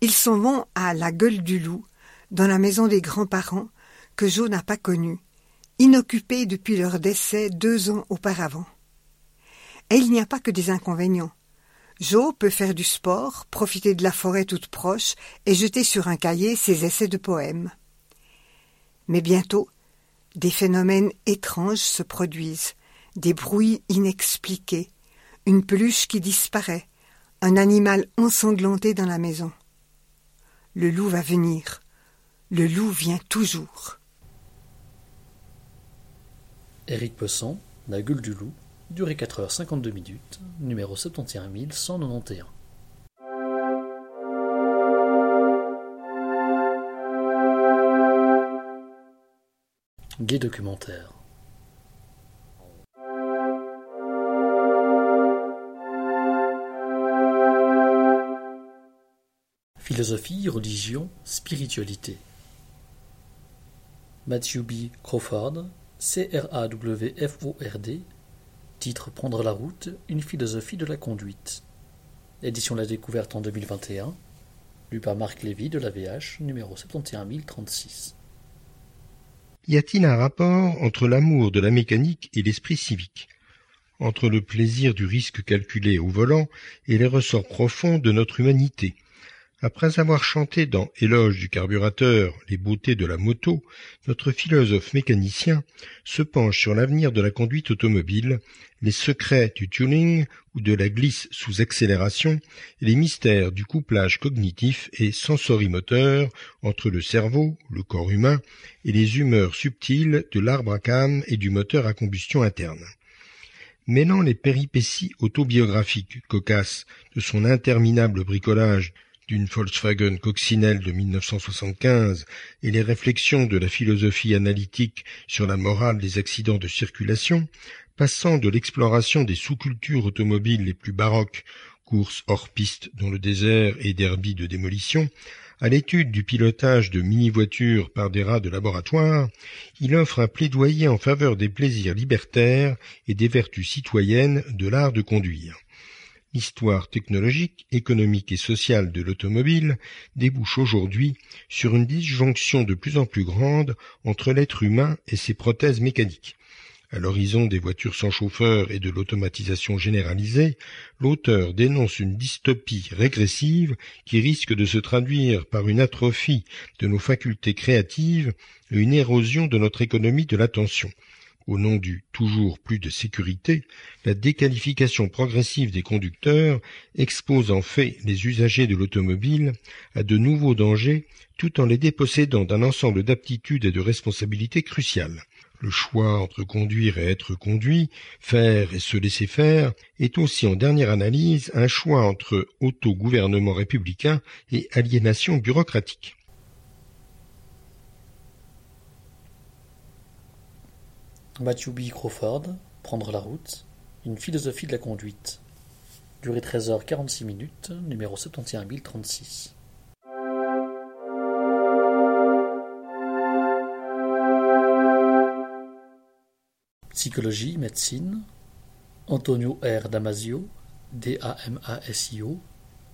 Ils s'en vont à la gueule du loup, dans la maison des grands-parents, que Joe n'a pas connue, inoccupée depuis leur décès deux ans auparavant. Et il n'y a pas que des inconvénients. Joe peut faire du sport, profiter de la forêt toute proche et jeter sur un cahier ses essais de poèmes. Mais bientôt, des phénomènes étranges se produisent, des bruits inexpliqués, une peluche qui disparaît, un animal ensanglanté dans la maison. Le loup va venir. Le loup vient toujours. Éric Pessan, La gueule du loup, durée quatre heures cinquante-deux minutes, numéro soixante et onze mille cent quatre-vingt-onze. Gai documentaire. Philosophie, religion, spiritualité. Matthew B. Crawford, C R A W F O R D, titre Prendre la route, une philosophie de la conduite. Édition La Découverte en deux mille vingt et un, lu par Marc Lévy de l'A V H, numéro soixante et onze mille trente-six. Y a-t-il un rapport entre l'amour de la mécanique et l'esprit civique, entre le plaisir du risque calculé au volant et les ressorts profonds de notre humanité? Après avoir chanté dans Éloge du carburateur les beautés de la moto, notre philosophe mécanicien se penche sur l'avenir de la conduite automobile, les secrets du tuning ou de la glisse sous accélération, et les mystères du couplage cognitif et sensorimoteur entre le cerveau, le corps humain, et les humeurs subtiles de l'arbre à cames et du moteur à combustion interne. Mêlant les péripéties autobiographiques cocasses de son interminable bricolage d'une Volkswagen coccinelle de mille neuf cent soixante-quinze et les réflexions de la philosophie analytique sur la morale des accidents de circulation, passant de l'exploration des sous-cultures automobiles les plus baroques, courses hors-piste dans le désert et derby de démolition, à l'étude du pilotage de mini-voitures par des rats de laboratoire, il offre un plaidoyer en faveur des plaisirs libertaires et des vertus citoyennes de l'art de conduire. L'histoire technologique, économique et sociale de l'automobile débouche aujourd'hui sur une disjonction de plus en plus grande entre l'être humain et ses prothèses mécaniques. À l'horizon des voitures sans chauffeur et de l'automatisation généralisée, l'auteur dénonce une dystopie régressive qui risque de se traduire par une atrophie de nos facultés créatives et une érosion de notre économie de l'attention. Au nom du « toujours plus de sécurité », la déqualification progressive des conducteurs expose en fait les usagers de l'automobile à de nouveaux dangers tout en les dépossédant d'un ensemble d'aptitudes et de responsabilités cruciales. Le choix entre conduire et être conduit, faire et se laisser faire, est aussi en dernière analyse un choix entre autogouvernement républicain et aliénation bureaucratique. Matthew B. Crawford, Prendre la route, une philosophie de la conduite. Durée treize heures quarante-six minutes, numéro soixante et onze mille trente-six. Psychologie, médecine. Antonio R. Damasio, D A M A S I O,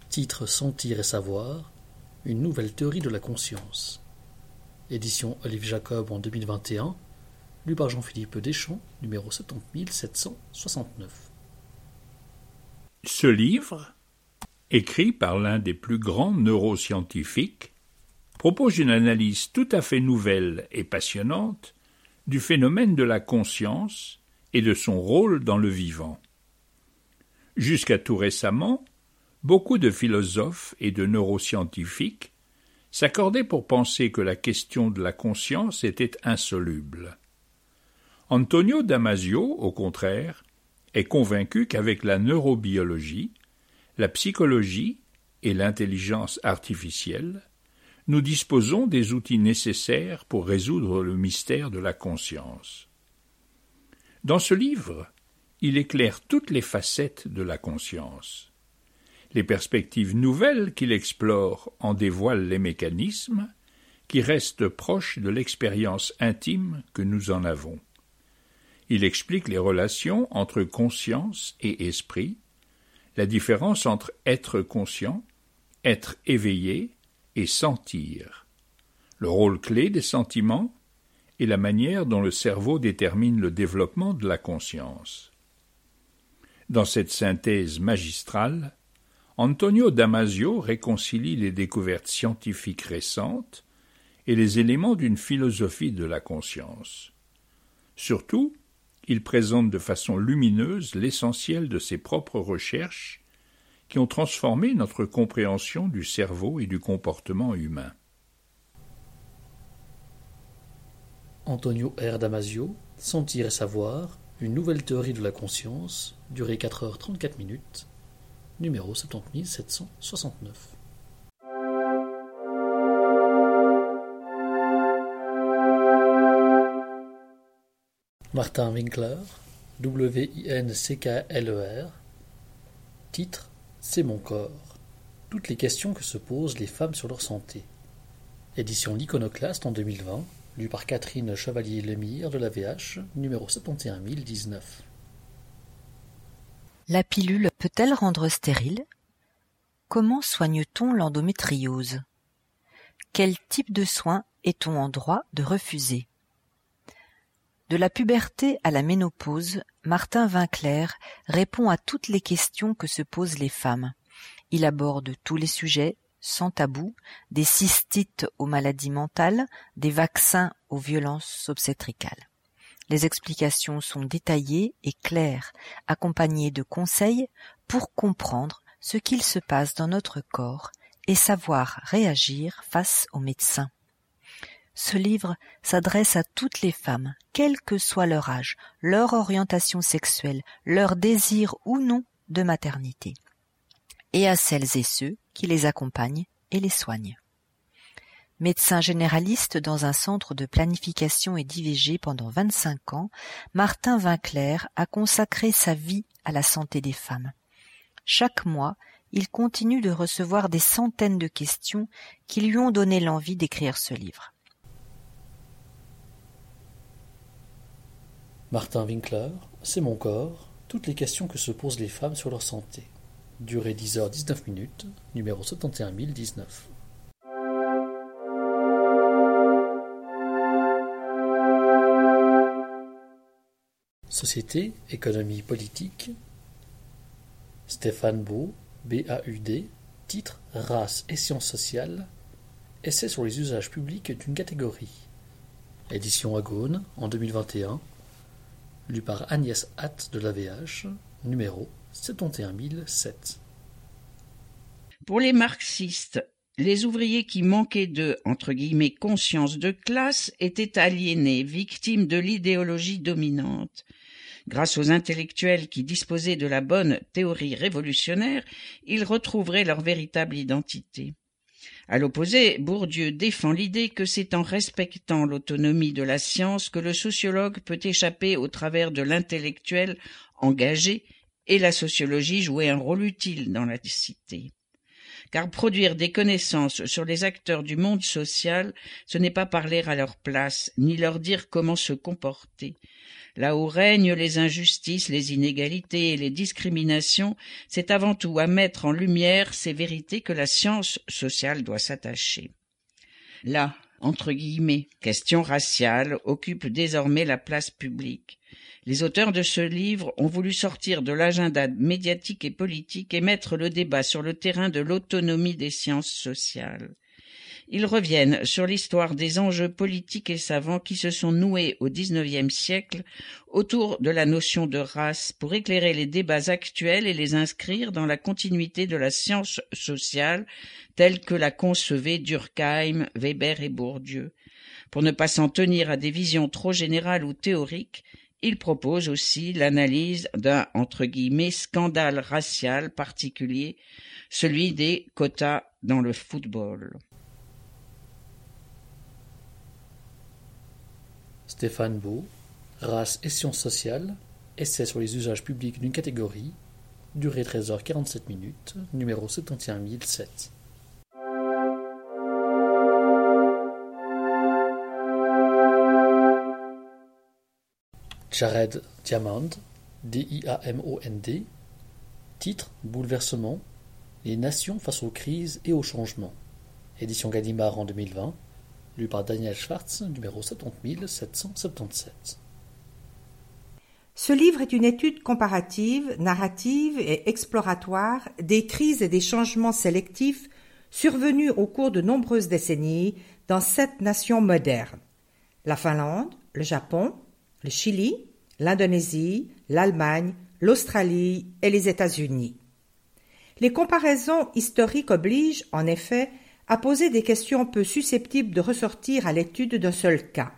titre Sentir et savoir, une nouvelle théorie de la conscience. Édition Olive Jacob en deux mille vingt et un. Lu par Jean-Philippe Deschamps, numéro soixante mille sept cent soixante-neuf. Ce livre, écrit par l'un des plus grands neuroscientifiques, propose une analyse tout à fait nouvelle et passionnante du phénomène de la conscience et de son rôle dans le vivant. Jusqu'à tout récemment, beaucoup de philosophes et de neuroscientifiques s'accordaient pour penser que la question de la conscience était insoluble. Antonio Damasio, au contraire, est convaincu qu'avec la neurobiologie, la psychologie et l'intelligence artificielle, nous disposons des outils nécessaires pour résoudre le mystère de la conscience. Dans ce livre, il éclaire toutes les facettes de la conscience. Les perspectives nouvelles qu'il explore en dévoilent les mécanismes qui restent proches de l'expérience intime que nous en avons. Il explique les relations entre conscience et esprit, la différence entre être conscient, être éveillé et sentir, le rôle clé des sentiments et la manière dont le cerveau détermine le développement de la conscience. Dans cette synthèse magistrale, Antonio Damasio réconcilie les découvertes scientifiques récentes et les éléments d'une philosophie de la conscience. Surtout, il présente de façon lumineuse l'essentiel de ses propres recherches qui ont transformé notre compréhension du cerveau et du comportement humain. Antonio R. Damasio, Sentir et savoir, une nouvelle théorie de la conscience, durée quatre heures trente-quatre minutes, numéro soixante mille sept cent soixante-neuf. Martin Winkler, W I N C K L E R, titre « C'est mon corps », toutes les questions que se posent les femmes sur leur santé. Édition L'Iconoclaste en deux mille vingt, lue par Catherine Chevalier-Lemire de l'A V H, numéro soixante et onze mille dix-neuf. La pilule peut-elle rendre stérile ? Comment soigne-t-on l'endométriose ? Quel type de soins est-on en droit de refuser ? De la puberté à la ménopause, Martin Winkler répond à toutes les questions que se posent les femmes. Il aborde tous les sujets, sans tabou, des cystites aux maladies mentales, des vaccins aux violences obstétricales. Les explications sont détaillées et claires, accompagnées de conseils pour comprendre ce qu'il se passe dans notre corps et savoir réagir face aux médecins. Ce livre s'adresse à toutes les femmes, quel que soit leur âge, leur orientation sexuelle, leur désir ou non de maternité, et à celles et ceux qui les accompagnent et les soignent. Médecin généraliste dans un centre de planification et d'I V G pendant vingt-cinq ans, Martin Winkler a consacré sa vie à la santé des femmes. Chaque mois, il continue de recevoir des centaines de questions qui lui ont donné l'envie d'écrire ce livre. Martin Winkler, C'est mon corps, toutes les questions que se posent les femmes sur leur santé. Durée dix heures dix-neuf minutes, numéro soixante et onze mille dix-neuf. Société, économie, politique. Stéphane Beau, B A U D, titre Race et sciences sociales, essai sur les usages publics d'une catégorie. Édition Agone, en deux mille vingt et un. Lu par Agnès Hatt de l'A V H, numéro soixante et onze mille sept. Pour les marxistes, les ouvriers qui manquaient de entre guillemets, conscience de classe étaient aliénés, victimes de l'idéologie dominante. Grâce aux intellectuels qui disposaient de la bonne théorie révolutionnaire, ils retrouveraient leur véritable identité. À l'opposé, Bourdieu défend l'idée que c'est en respectant l'autonomie de la science que le sociologue peut échapper au travers de l'intellectuel engagé et la sociologie jouer un rôle utile dans la cité. Car produire des connaissances sur les acteurs du monde social, ce n'est pas parler à leur place, ni leur dire comment se comporter. Là où règnent les injustices, les inégalités et les discriminations, c'est avant tout à mettre en lumière ces vérités que la science sociale doit s'attacher. Là, entre guillemets, question raciale occupe désormais la place publique. Les auteurs de ce livre ont voulu sortir de l'agenda médiatique et politique et mettre le débat sur le terrain de l'autonomie des sciences sociales. Ils reviennent sur l'histoire des enjeux politiques et savants qui se sont noués au dix-neuvième siècle autour de la notion de race pour éclairer les débats actuels et les inscrire dans la continuité de la science sociale telle que la concevaient Durkheim, Weber et Bourdieu. Pour ne pas s'en tenir à des visions trop générales ou théoriques, il propose aussi l'analyse d'un entre guillemets scandale racial particulier, celui des quotas dans le football. Stéphane Beau, Race et sciences sociales, essai sur les usages publics d'une catégorie, durée treize heures quarante-sept minutes, numéro soixante et onze mille sept. Jared Diamond, D I A M O N D, titre « Bouleversement, les nations face aux crises et aux changements », édition Gallimard en deux mille vingt, lu par Daniel Schwartz, numéro soixante mille sept cent soixante-dix-sept. Ce livre est une étude comparative, narrative et exploratoire des crises et des changements sélectifs survenus au cours de nombreuses décennies dans sept nations modernes. La Finlande, le Japon, le Chili, l'Indonésie, l'Allemagne, l'Australie et les États-Unis. Les comparaisons historiques obligent, en effet, à poser des questions peu susceptibles de ressortir à l'étude d'un seul cas.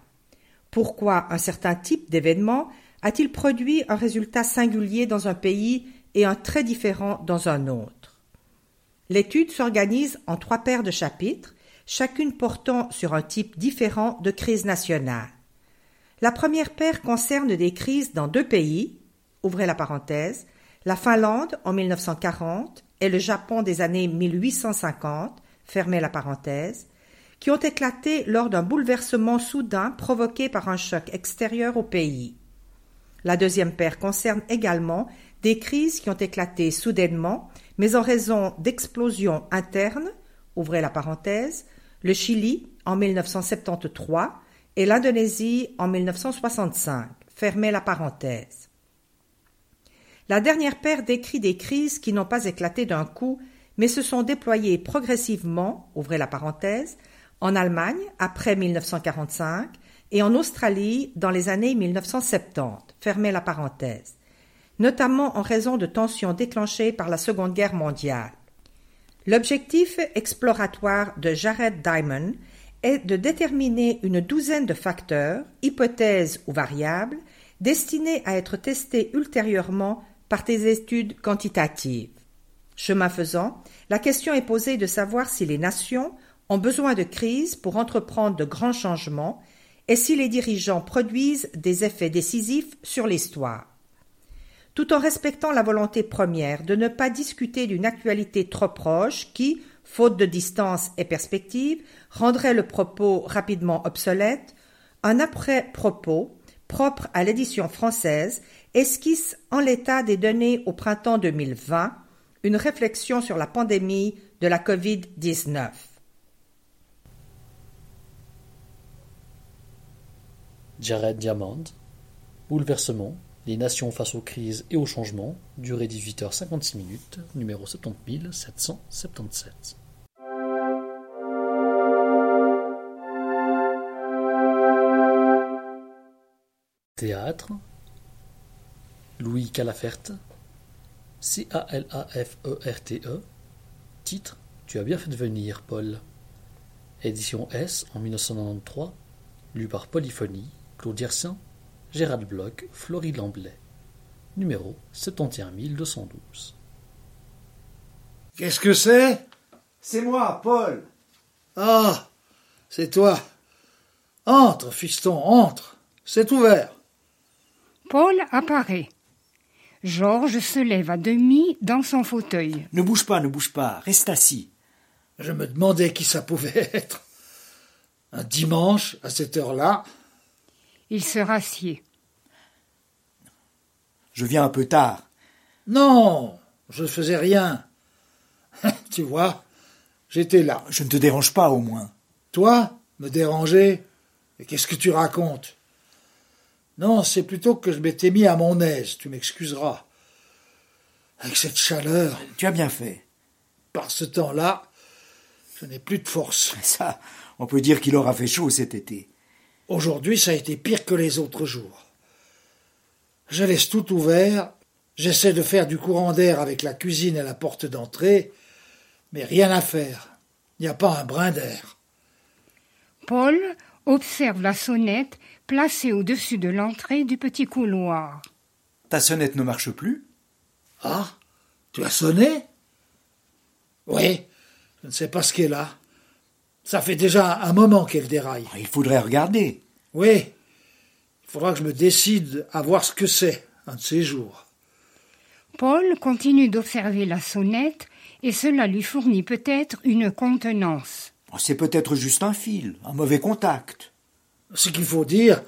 Pourquoi un certain type d'événement a-t-il produit un résultat singulier dans un pays et un très différent dans un autre? L'étude s'organise en trois paires de chapitres, chacune portant sur un type différent de crise nationale. La première paire concerne des crises dans deux pays, ouvrez la parenthèse, la Finlande en mille neuf cent quarante et le Japon des années mille huit cent cinquante, fermez la parenthèse, qui ont éclaté lors d'un bouleversement soudain provoqué par un choc extérieur au pays. La deuxième paire concerne également des crises qui ont éclaté soudainement, mais en raison d'explosions internes, ouvrez la parenthèse, le Chili en mille neuf cent soixante-treize et l'Indonésie en mille neuf cent soixante-cinq, fermez la parenthèse. La dernière paire décrit des crises qui n'ont pas éclaté d'un coup, mais se sont déployées progressivement, ouvrez la parenthèse, en Allemagne après mille neuf cent quarante-cinq, et en Australie dans les années mille neuf cent soixante-dix, fermez la parenthèse, notamment en raison de tensions déclenchées par la Seconde Guerre mondiale. L'objectif exploratoire de Jared Diamond est de déterminer une douzaine de facteurs, hypothèses ou variables, destinés à être testés ultérieurement par des études quantitatives. Chemin faisant, la question est posée de savoir si les nations ont besoin de crises pour entreprendre de grands changements et si les dirigeants produisent des effets décisifs sur l'histoire. Tout en respectant la volonté première de ne pas discuter d'une actualité trop proche qui, faute de distance et perspective, rendrait le propos rapidement obsolète, un après-propos, propre à l'édition française, esquisse en l'état des données au printemps deux mille vingt une réflexion sur la pandémie de la covid dix-neuf. Jared Diamond, Bouleversement, les nations face aux crises et aux changements, durée dix-huit heures cinquante-six minutes, numéro soixante mille sept cent soixante-dix-sept. Théâtre, Louis Calaferte, C A L A F E R T E, titre « Tu as bien fait de venir, Paul », édition S en mille neuf cent quatre-vingt-treize, lu par Polyphonie, Claude Yersin, Gérald Bloch, Florie Lamblay. Numéro soixante et onze mille deux cent douze. Qu'est-ce que c'est ? C'est moi, Paul. Ah, c'est toi. Entre, fiston, entre. C'est ouvert. Paul apparaît. Georges se lève à demi dans son fauteuil. Ne bouge pas, ne bouge pas. Reste assis. Je me demandais qui ça pouvait être. Un dimanche, à cette heure-là. Il se rassied. Je viens un peu tard. Non, je faisais rien. Tu vois, j'étais là. Je ne te dérange pas, au moins. Toi, me déranger ? Mais qu'est-ce que tu racontes ? Non, c'est plutôt que je m'étais mis à mon aise, tu m'excuseras. Avec cette chaleur... Tu as bien fait. Par ce temps-là, je n'ai plus de force. Ça, on peut dire qu'il aura fait chaud cet été. Aujourd'hui, ça a été pire que les autres jours. Je laisse tout ouvert, j'essaie de faire du courant d'air avec la cuisine et la porte d'entrée, mais rien à faire, il n'y a pas un brin d'air. Paul observe la sonnette placée au-dessus de l'entrée du petit couloir. Ta sonnette ne marche plus ? Ah, tu as sonné ? Oui, je ne sais pas ce qu'est là. Ça fait déjà un moment qu'elle déraille. Il faudrait regarder. Oui, il faudra que je me décide à voir ce que c'est, un de ces jours. Paul continue d'observer la sonnette et cela lui fournit peut-être une contenance. C'est peut-être juste un fil, un mauvais contact. Ce qu'il faut dire,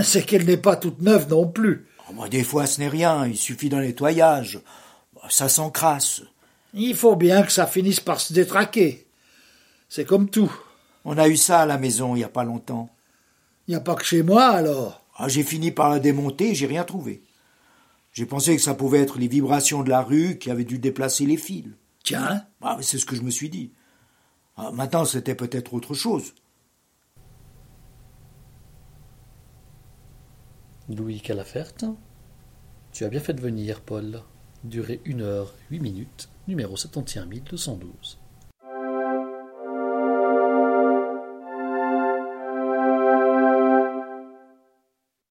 c'est qu'elle n'est pas toute neuve non plus. Oh, bah, des fois, ce n'est rien, il suffit d'un nettoyage. Bah, ça s'encrasse. Il faut bien que ça finisse par se détraquer. C'est comme tout. On a eu ça à la maison il n'y a pas longtemps. Il n'y a pas que chez moi, alors. Ah, j'ai fini par la démonter et j'ai rien trouvé. J'ai pensé que ça pouvait être les vibrations de la rue qui avaient dû déplacer les fils. Tiens. Bah, c'est ce que je me suis dit. Ah, maintenant, c'était peut-être autre chose. Louis Calaferte, tu as bien fait de venir, Paul. Durée une heure, huit minutes, numéro soixante et onze mille deux cent douze.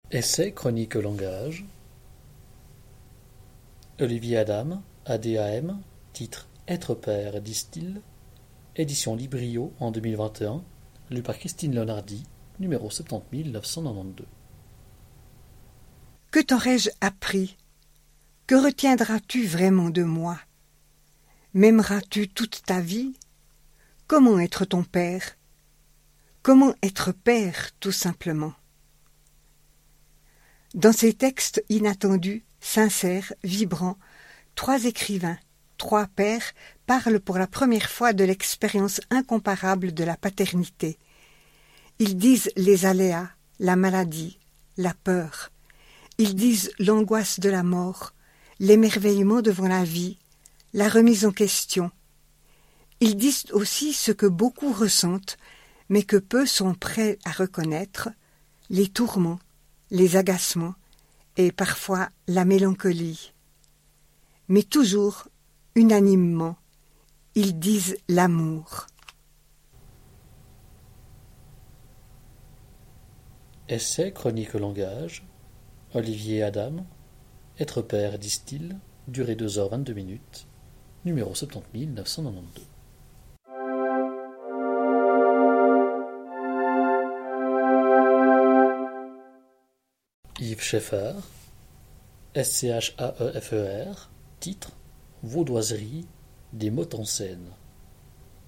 Essai, chronique, langage. Olivier Adam, A D A M, titre Être père, disent-ils. Édition Librio en deux mille vingt et un, lu par Christine Leonardi, numéro soixante mille neuf cent quatre-vingt-douze. Que t'aurais-je appris? Que retiendras-tu vraiment de moi? M'aimeras-tu toute ta vie? Comment être ton père? Comment être père, tout simplement? Dans ces textes inattendus, sincères, vibrants, trois écrivains, trois pères parlent pour la première fois de l'expérience incomparable de la paternité. Ils disent les aléas, la maladie, la peur. Ils disent l'angoisse de la mort, l'émerveillement devant la vie, la remise en question. Ils disent aussi ce que beaucoup ressentent, mais que peu sont prêts à reconnaître, les tourments, les agacements et parfois la mélancolie. Mais toujours, unanimement, ils disent l'amour. Essai, chronique, langage. Olivier Adam, Être père, disent-ils, durée deux heures vingt-deux minutes, numéro soixante mille neuf cent quatre-vingt-douze. Yves Schaeffer, S C H A E F E R, titre Vaudoiserie, des mots en scène.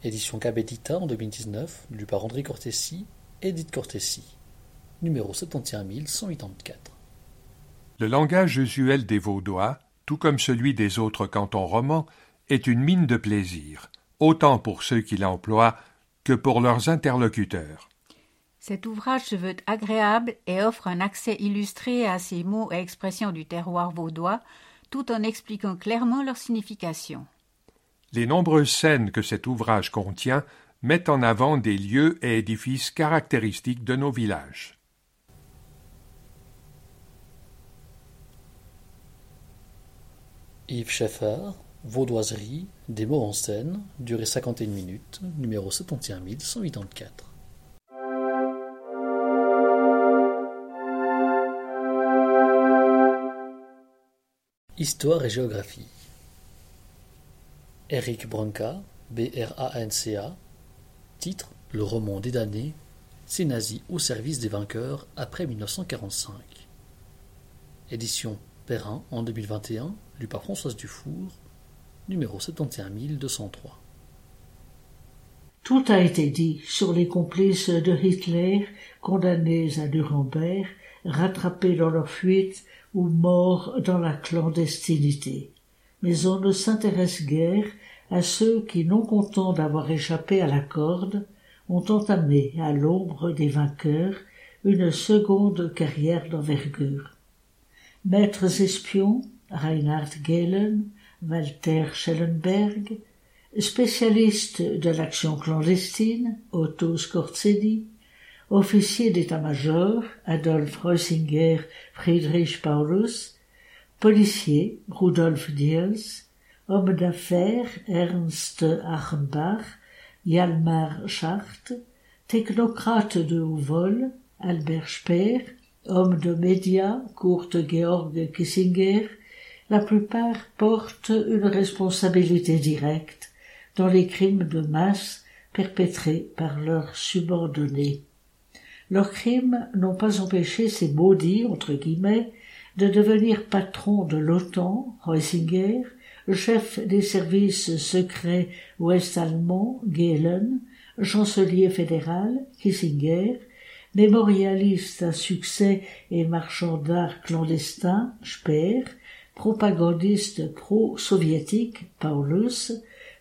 Édition Cabedita en deux mille dix-neuf, lu par André Cortesi, Edith Cortesi, numéro soixante et onze mille cent quatre-vingt-quatre. Le langage usuel des Vaudois, tout comme celui des autres cantons romans, est une mine de plaisir, autant pour ceux qui l'emploient que pour leurs interlocuteurs. Cet ouvrage se veut agréable et offre un accès illustré à ces mots et expressions du terroir vaudois, tout en expliquant clairement leur signification. Les nombreuses scènes que cet ouvrage contient mettent en avant des lieux et édifices caractéristiques de nos villages. Yves Schaeffer, Vaudoiserie, des mots en scène, durée cinquante et une minutes, numéro soixante et onze mille cent quatre-vingt-quatre. Histoire et géographie. Eric Branca, B R A N C A, titre Le roman des damnés, ces nazis au service des vainqueurs après mille neuf cent quarante-cinq. Édition Perrin en deux mille vingt et un, lu par Françoise Dufour, numéro soixante et onze mille deux cent trois. Tout a été dit sur les complices de Hitler, condamnés à Nuremberg, rattrapés dans leur fuite ou morts dans la clandestinité. Mais on ne s'intéresse guère à ceux qui, non contents d'avoir échappé à la corde, ont entamé, à l'ombre des vainqueurs, une seconde carrière d'envergure. Maîtres espions, Reinhard Gehlen, Walter Schellenberg, spécialiste de l'action clandestine, Otto Scorzeni, officier d'état-major, Adolf Reussinger, Friedrich Paulus, policier, Rudolf Diels, homme d'affaires, Ernst Achenbach, Hjalmar Schacht, technocrate de haut vol, Albert Speer, homme de médias, Kurt Georg Kissinger, la plupart portent une responsabilité directe dans les crimes de masse perpétrés par leurs subordonnés. Leurs crimes n'ont pas empêché ces maudits, entre guillemets, de devenir patron de l'OTAN, Reusinger, chef des services secrets ouest-allemands, Gehlen, chancelier fédéral, Kissinger, mémorialiste à succès et marchand d'art clandestin, Speer, propagandiste pro-soviétique, Paulus,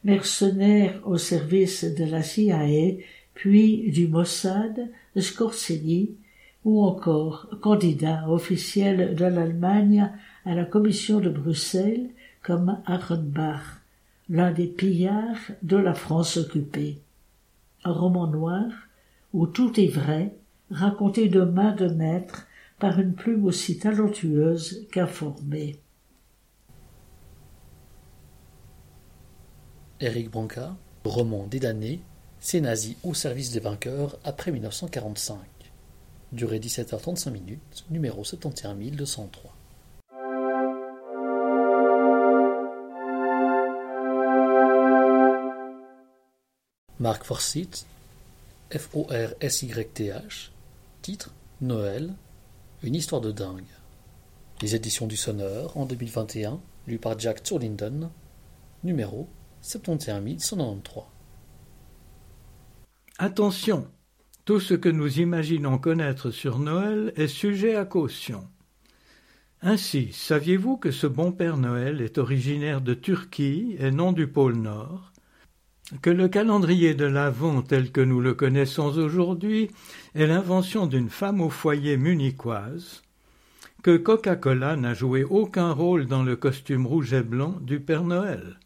mercenaire au service de la C I A, puis du Mossad, Scorsini, ou encore candidat officiel de l'Allemagne à la Commission de Bruxelles comme Achenbach, l'un des pillards de la France occupée. Un roman noir où tout est vrai, raconté de main de maître par une plume aussi talentueuse qu'informée. Éric Branca, roman des damnés, ces nazis au service des vainqueurs après dix-neuf cent quarante-cinq. Durée dix-sept heures trente-cinq, numéro soixante et onze mille deux cent trois. Mark Forsyth, F O R S Y T H, titre Noël, une histoire de dingue. Les éditions du Sonneur en deux mille vingt et un, lues par Jack Turlinden, numéro soixante et onze mille cent quatre-vingt-treize. Attention, tout ce que nous imaginons connaître sur Noël est sujet à caution. Ainsi, saviez-vous que ce bon Père Noël est originaire de Turquie et non du pôle Nord ? Que le calendrier de l'Avent tel que nous le connaissons aujourd'hui est l'invention d'une femme au foyer munichoise ? Que Coca-Cola n'a joué aucun rôle dans le costume rouge et blanc du Père Noël ?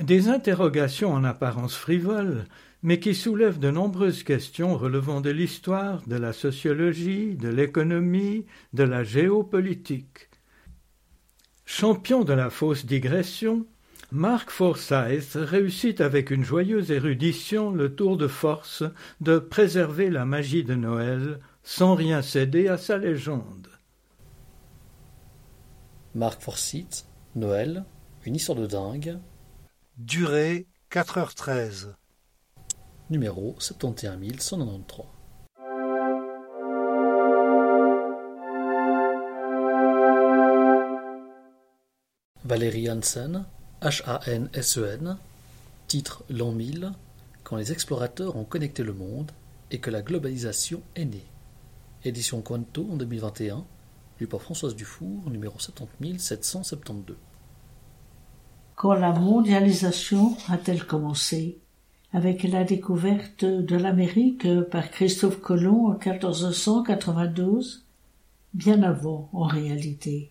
Des interrogations en apparence frivoles, mais qui soulèvent de nombreuses questions relevant de l'histoire, de la sociologie, de l'économie, de la géopolitique. Champion de la fausse digression, Mark Forsyth réussit avec une joyeuse érudition le tour de force de préserver la magie de Noël sans rien céder à sa légende. Mark Forsyth, Noël, une histoire de dingue. Durée quatre heures treize. Numéro soixante et onze mille cent quatre-vingt-treize. Valérie Hansen, H A N S E N, titre L'an mille, quand les explorateurs ont connecté le monde et que la globalisation est née. Édition Quanto en deux mille vingt et un, lue par Françoise Dufour, numéro soixante mille sept cent soixante-douze. Quand la mondialisation a-t-elle commencé ? Avec la découverte de l'Amérique par Christophe Colomb en quatorze cent quatre-vingt-douze ? Bien avant, en réalité,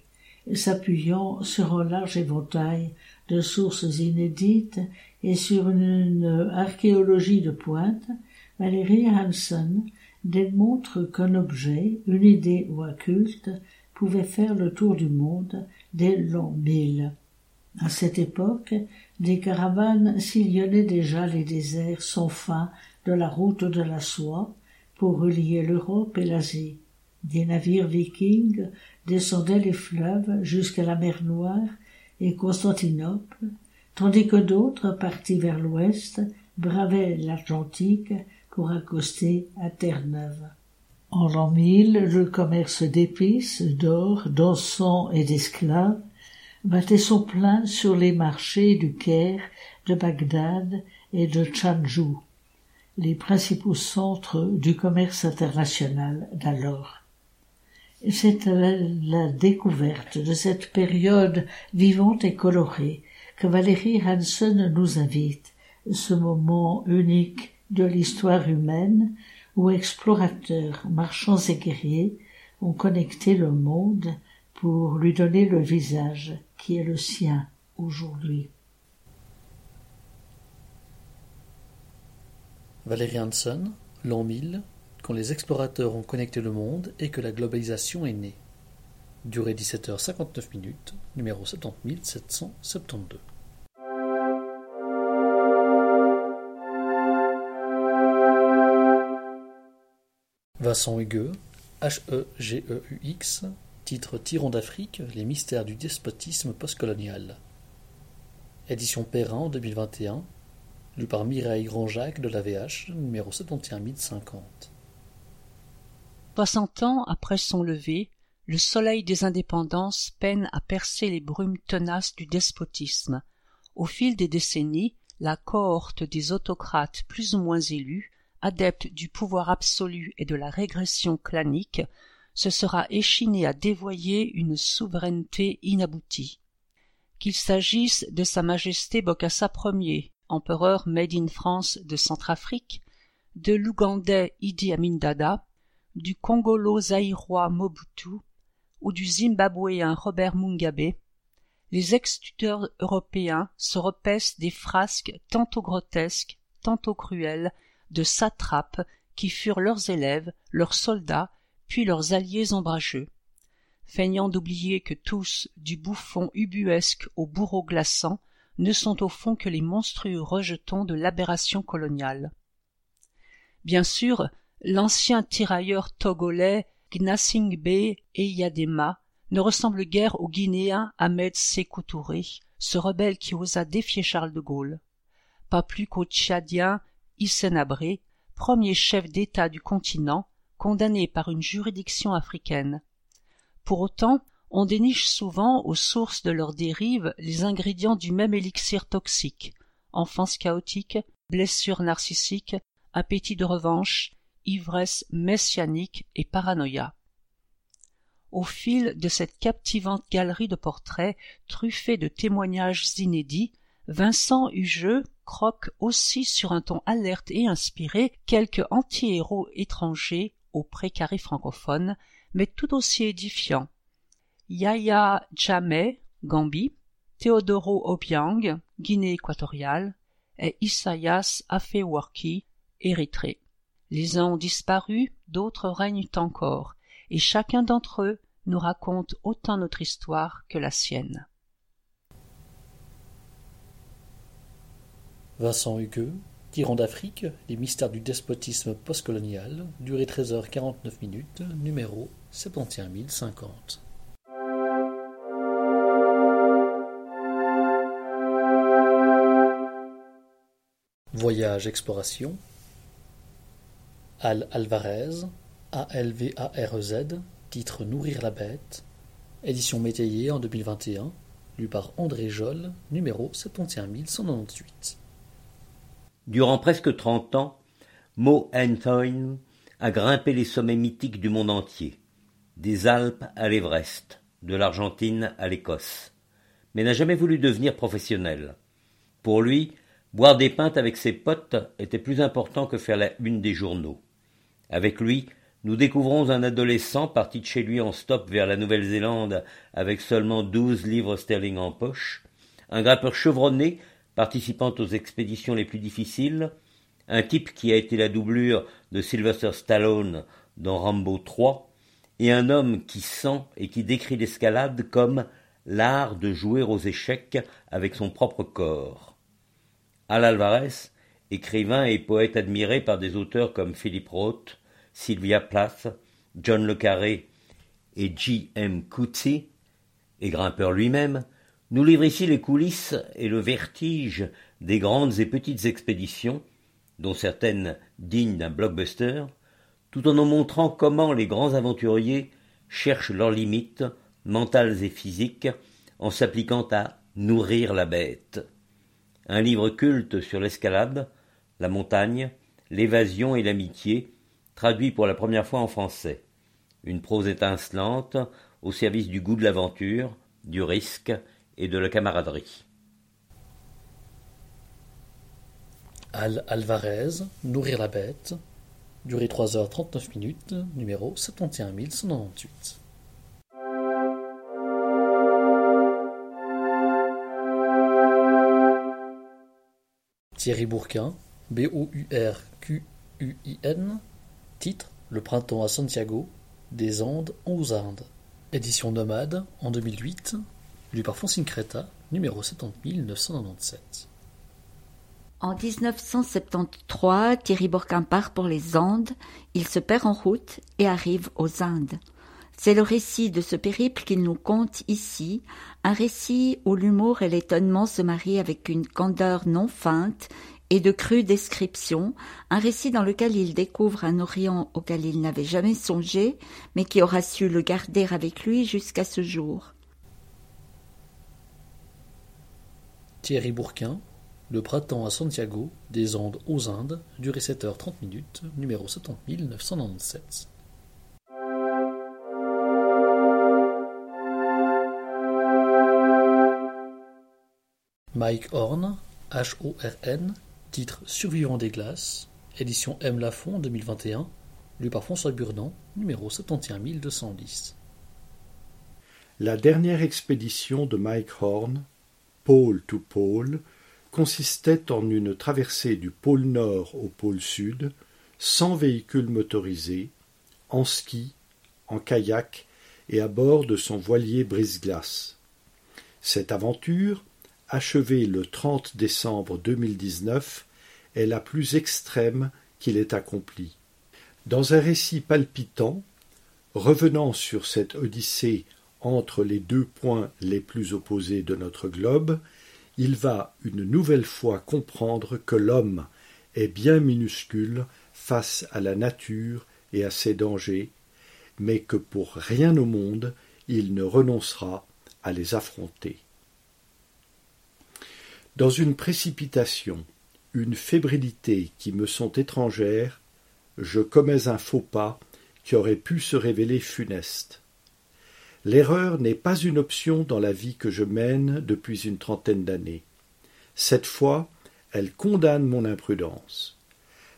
s'appuyant sur un large éventail de sources inédites et sur une archéologie de pointe, Valérie Hansen démontre qu'un objet, une idée ou un culte pouvait faire le tour du monde dès l'an mille. À cette époque, des caravanes sillonnaient déjà les déserts sans fin de la route de la soie pour relier l'Europe et l'Asie. Des navires vikings descendaient les fleuves jusqu'à la mer Noire et Constantinople, tandis que d'autres, partis vers l'ouest, bravaient l'Atlantique pour accoster à Terre-Neuve. En l'an mille, le commerce d'épices, d'or, d'encens et d'esclaves battait son plein sur les marchés du Caire, de Bagdad et de Tchandjou, les principaux centres du commerce international d'alors. C'est à la découverte de cette période vivante et colorée que Valérie Hansen nous invite, ce moment unique de l'histoire humaine où explorateurs, marchands et guerriers ont connecté le monde pour lui donner le visage qui est le sien aujourd'hui. Valérie Hansen, l'an mille, quand les explorateurs ont connecté le monde et que la globalisation est née. Durée dix-sept heures cinquante-neuf, numéro soixante mille sept cent soixante-douze. Vincent Hugueux, H E G E U X, titre Tyran d'Afrique, les mystères du despotisme postcolonial. Édition Perrin en deux mille vingt et un, lu par Mireille Grandjac de l'A V H, numéro soixante et onze mille cinquante. Soixante ans après son lever, le soleil des indépendances peine à percer les brumes tenaces du despotisme. Au fil des décennies, la cohorte des autocrates plus ou moins élus, adeptes du pouvoir absolu et de la régression clanique, se sera échinée à dévoyer une souveraineté inaboutie. Qu'il s'agisse de Sa Majesté Bokassa Ier, empereur made in France de Centrafrique, de l'Ougandais Idi Amin Dada, du Congolo-Zaïrois Mobutu ou du Zimbabwéen Robert Mugabe, les ex-tuteurs européens se repaissent des frasques tantôt grotesques, tantôt cruelles, de satrapes qui furent leurs élèves, leurs soldats, puis leurs alliés ombrageux. Feignant d'oublier que tous, du bouffon ubuesque au bourreau glaçant, ne sont au fond que les monstrueux rejetons de l'aberration coloniale. Bien sûr, l'ancien tirailleur togolais Gnassingbé Eyadema ne ressemble guère au Guinéen Ahmed Sékou Touré, ce rebelle qui osa défier Charles de Gaulle, pas plus qu'au Tchadien Hissenabré, premier chef d'État du continent, condamné par une juridiction africaine. Pour autant, on déniche souvent aux sources de leurs dérives les ingrédients du même élixir toxique, enfance chaotique, blessure narcissique, appétit de revanche, ivresse messianique et paranoïa. Au fil de cette captivante galerie de portraits, truffée de témoignages inédits, Vincent Hugeux croque aussi sur un ton alerte et inspiré quelque anti-héros étranger au précaré francophone, mais tout aussi édifiant. Yaya Jammeh, Gambie, Teodoro Obiang, Guinée équatoriale, et Isaias Afewerki, Érythrée. Les uns ont disparu, d'autres règnent encore, et chacun d'entre eux nous raconte autant notre histoire que la sienne. Vincent Hugueux, Tyran d'Afrique, les mystères du despotisme postcolonial, durée treize heures quarante-neuf minutes, numéro soixante et onze mille cinquante. Voyage exploration. Al Alvarez, A L V A R E Z, titre Nourrir la bête, édition Métayer en deux mille vingt et un, lu par André Jolle, numéro soixante et onze mille cent quatre-vingt-dix-huit. Durant presque trente ans, Mo Henthoin a grimpé les sommets mythiques du monde entier, des Alpes à l'Everest, de l'Argentine à l'Écosse, mais n'a jamais voulu devenir professionnel. Pour lui, boire des pintes avec ses potes était plus important que faire la une des journaux. Avec lui, nous découvrons un adolescent parti de chez lui en stop vers la Nouvelle-Zélande avec seulement douze livres sterling en poche, un grimpeur chevronné participant aux expéditions les plus difficiles, un type qui a été la doublure de Sylvester Stallone dans Rambo trois, et un homme qui sent et qui décrit l'escalade comme l'art de jouer aux échecs avec son propre corps. Al Alvarez, écrivain et poète admiré par des auteurs comme Philippe Roth, Sylvia Plath, John Le Carré et J M Coetzee, et grimpeur lui-même, nous livre ici les coulisses et le vertige des grandes et petites expéditions, dont certaines dignes d'un blockbuster, tout en nous montrant comment les grands aventuriers cherchent leurs limites, mentales et physiques, en s'appliquant à nourrir la bête. Un livre culte sur l'escalade, la montagne, l'évasion et l'amitié, traduit pour la première fois en français. Une prose étincelante au service du goût de l'aventure, du risque et de la camaraderie. Al Alvarez, Nourrir la bête, durée trois heures trente-neuf minutes, numéro soixante et onze mille cent quatre-vingt-dix-huit. Thierry Bourquin, B O U R Q U I N, titre Le printemps à Santiago, des Andes aux Indes, édition Nomade en deux mille huit, lu par Francine Creta, numéro soixante mille neuf cent quatre-vingt-dix-sept. En dix-neuf cent soixante-treize, Thierry Bourquin part pour les Andes, il se perd en route et arrive aux Indes. C'est le récit de ce périple qu'il nous conte ici, un récit où l'humour et l'étonnement se marient avec une candeur non feinte et de crues descriptions, un récit dans lequel il découvre un Orient auquel il n'avait jamais songé, mais qui aura su le garder avec lui jusqu'à ce jour. Thierry Bourquin, Le printemps à Santiago, des Andes aux Indes, durée sept heures trente minutes, numéro soixante mille neuf cent quatre-vingt-dix-sept. Mike Horn, H O R N, titre Survivant des glaces, édition M. Lafon deux mille vingt et un, lu par François Burdant, numéro soixante et onze mille deux cent dix. La dernière expédition de Mike Horn, pôle to pôle, consistait en une traversée du pôle Nord au pôle Sud, sans véhicule motorisé, en ski, en kayak et à bord de son voilier brise-glace. Cette aventure, achevée le trente décembre deux mille dix-neuf, est la plus extrême qu'il ait accomplie. Dans un récit palpitant, revenant sur cette odyssée entre les deux points les plus opposés de notre globe, il va une nouvelle fois comprendre que l'homme est bien minuscule face à la nature et à ses dangers, mais que pour rien au monde il ne renoncera à les affronter. Dans une précipitation, une fébrilité qui me sont étrangères, je commets un faux pas qui aurait pu se révéler funeste. L'erreur n'est pas une option dans la vie que je mène depuis une trentaine d'années. Cette fois, elle condamne mon imprudence.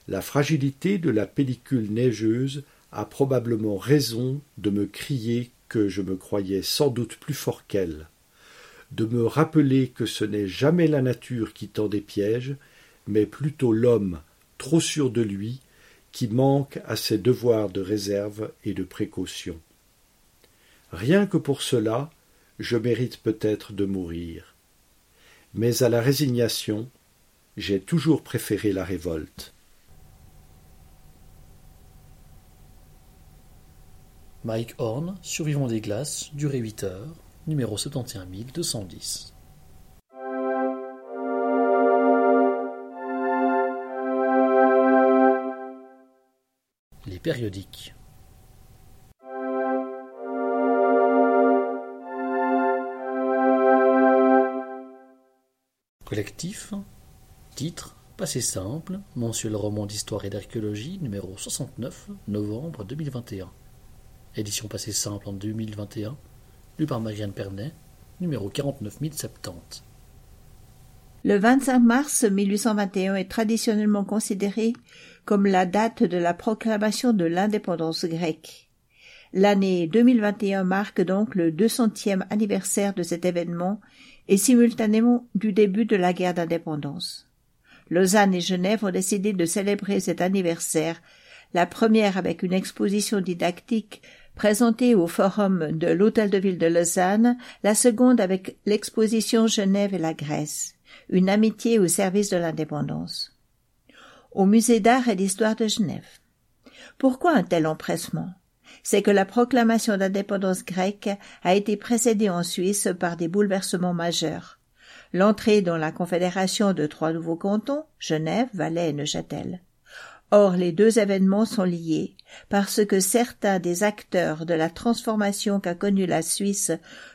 La fragilité de la pellicule neigeuse a probablement raison de me crier que je me croyais sans doute plus fort qu'elle, de me rappeler que ce n'est jamais la nature qui tend des pièges, mais plutôt l'homme, trop sûr de lui, qui manque à ses devoirs de réserve et de précaution. Rien que pour cela, je mérite peut-être de mourir. Mais à la résignation, j'ai toujours préféré la révolte. Mike Horn, Survivant des glaces, durée huit heures, numéro soixante et onze mille deux cent dix. Les périodiques. Collectif, titre, passé simple, mensuel roman d'histoire et d'archéologie, numéro soixante-neuf, novembre deux mille vingt et un. Édition passé simple en deux mille vingt et un, lu par Marianne Pernet, numéro quarante-neuf mille soixante-dix. Le vingt-cinq mars mille huit cent vingt et un est traditionnellement considéré comme la date de la proclamation de l'indépendance grecque. L'année deux mille vingt et un marque donc le deux centième anniversaire de cet événement et simultanément du début de la guerre d'indépendance. Lausanne et Genève ont décidé de célébrer cet anniversaire, la première avec une exposition didactique présentée au forum de l'Hôtel de Ville de Lausanne, la seconde avec l'exposition Genève et la Grèce, une amitié au service de l'indépendance, au Musée d'art et d'histoire de Genève. Pourquoi un tel empressement ? C'est que la proclamation d'indépendance grecque a été précédée en Suisse par des bouleversements majeurs. L'entrée dans la Confédération de trois nouveaux cantons, Genève, Valais et Neuchâtel. Or, les deux événements sont liés, parce que certains des acteurs de la transformation qu'a connue la Suisse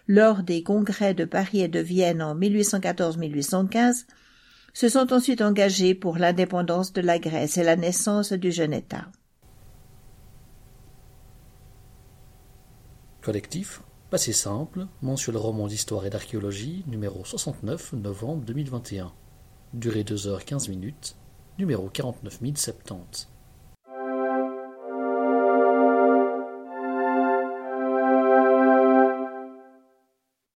lors des congrès de Paris et de Vienne en mille huit cent quatorze mille huit cent quinze se sont ensuite engagés pour l'indépendance de la Grèce et la naissance du jeune État. Collectif, passé simple, mensuel roman d'histoire et d'archéologie, numéro soixante-neuf, novembre deux mille vingt et un. Durée deux heures quinze minutes, numéro quarante-neuf mille soixante-dix.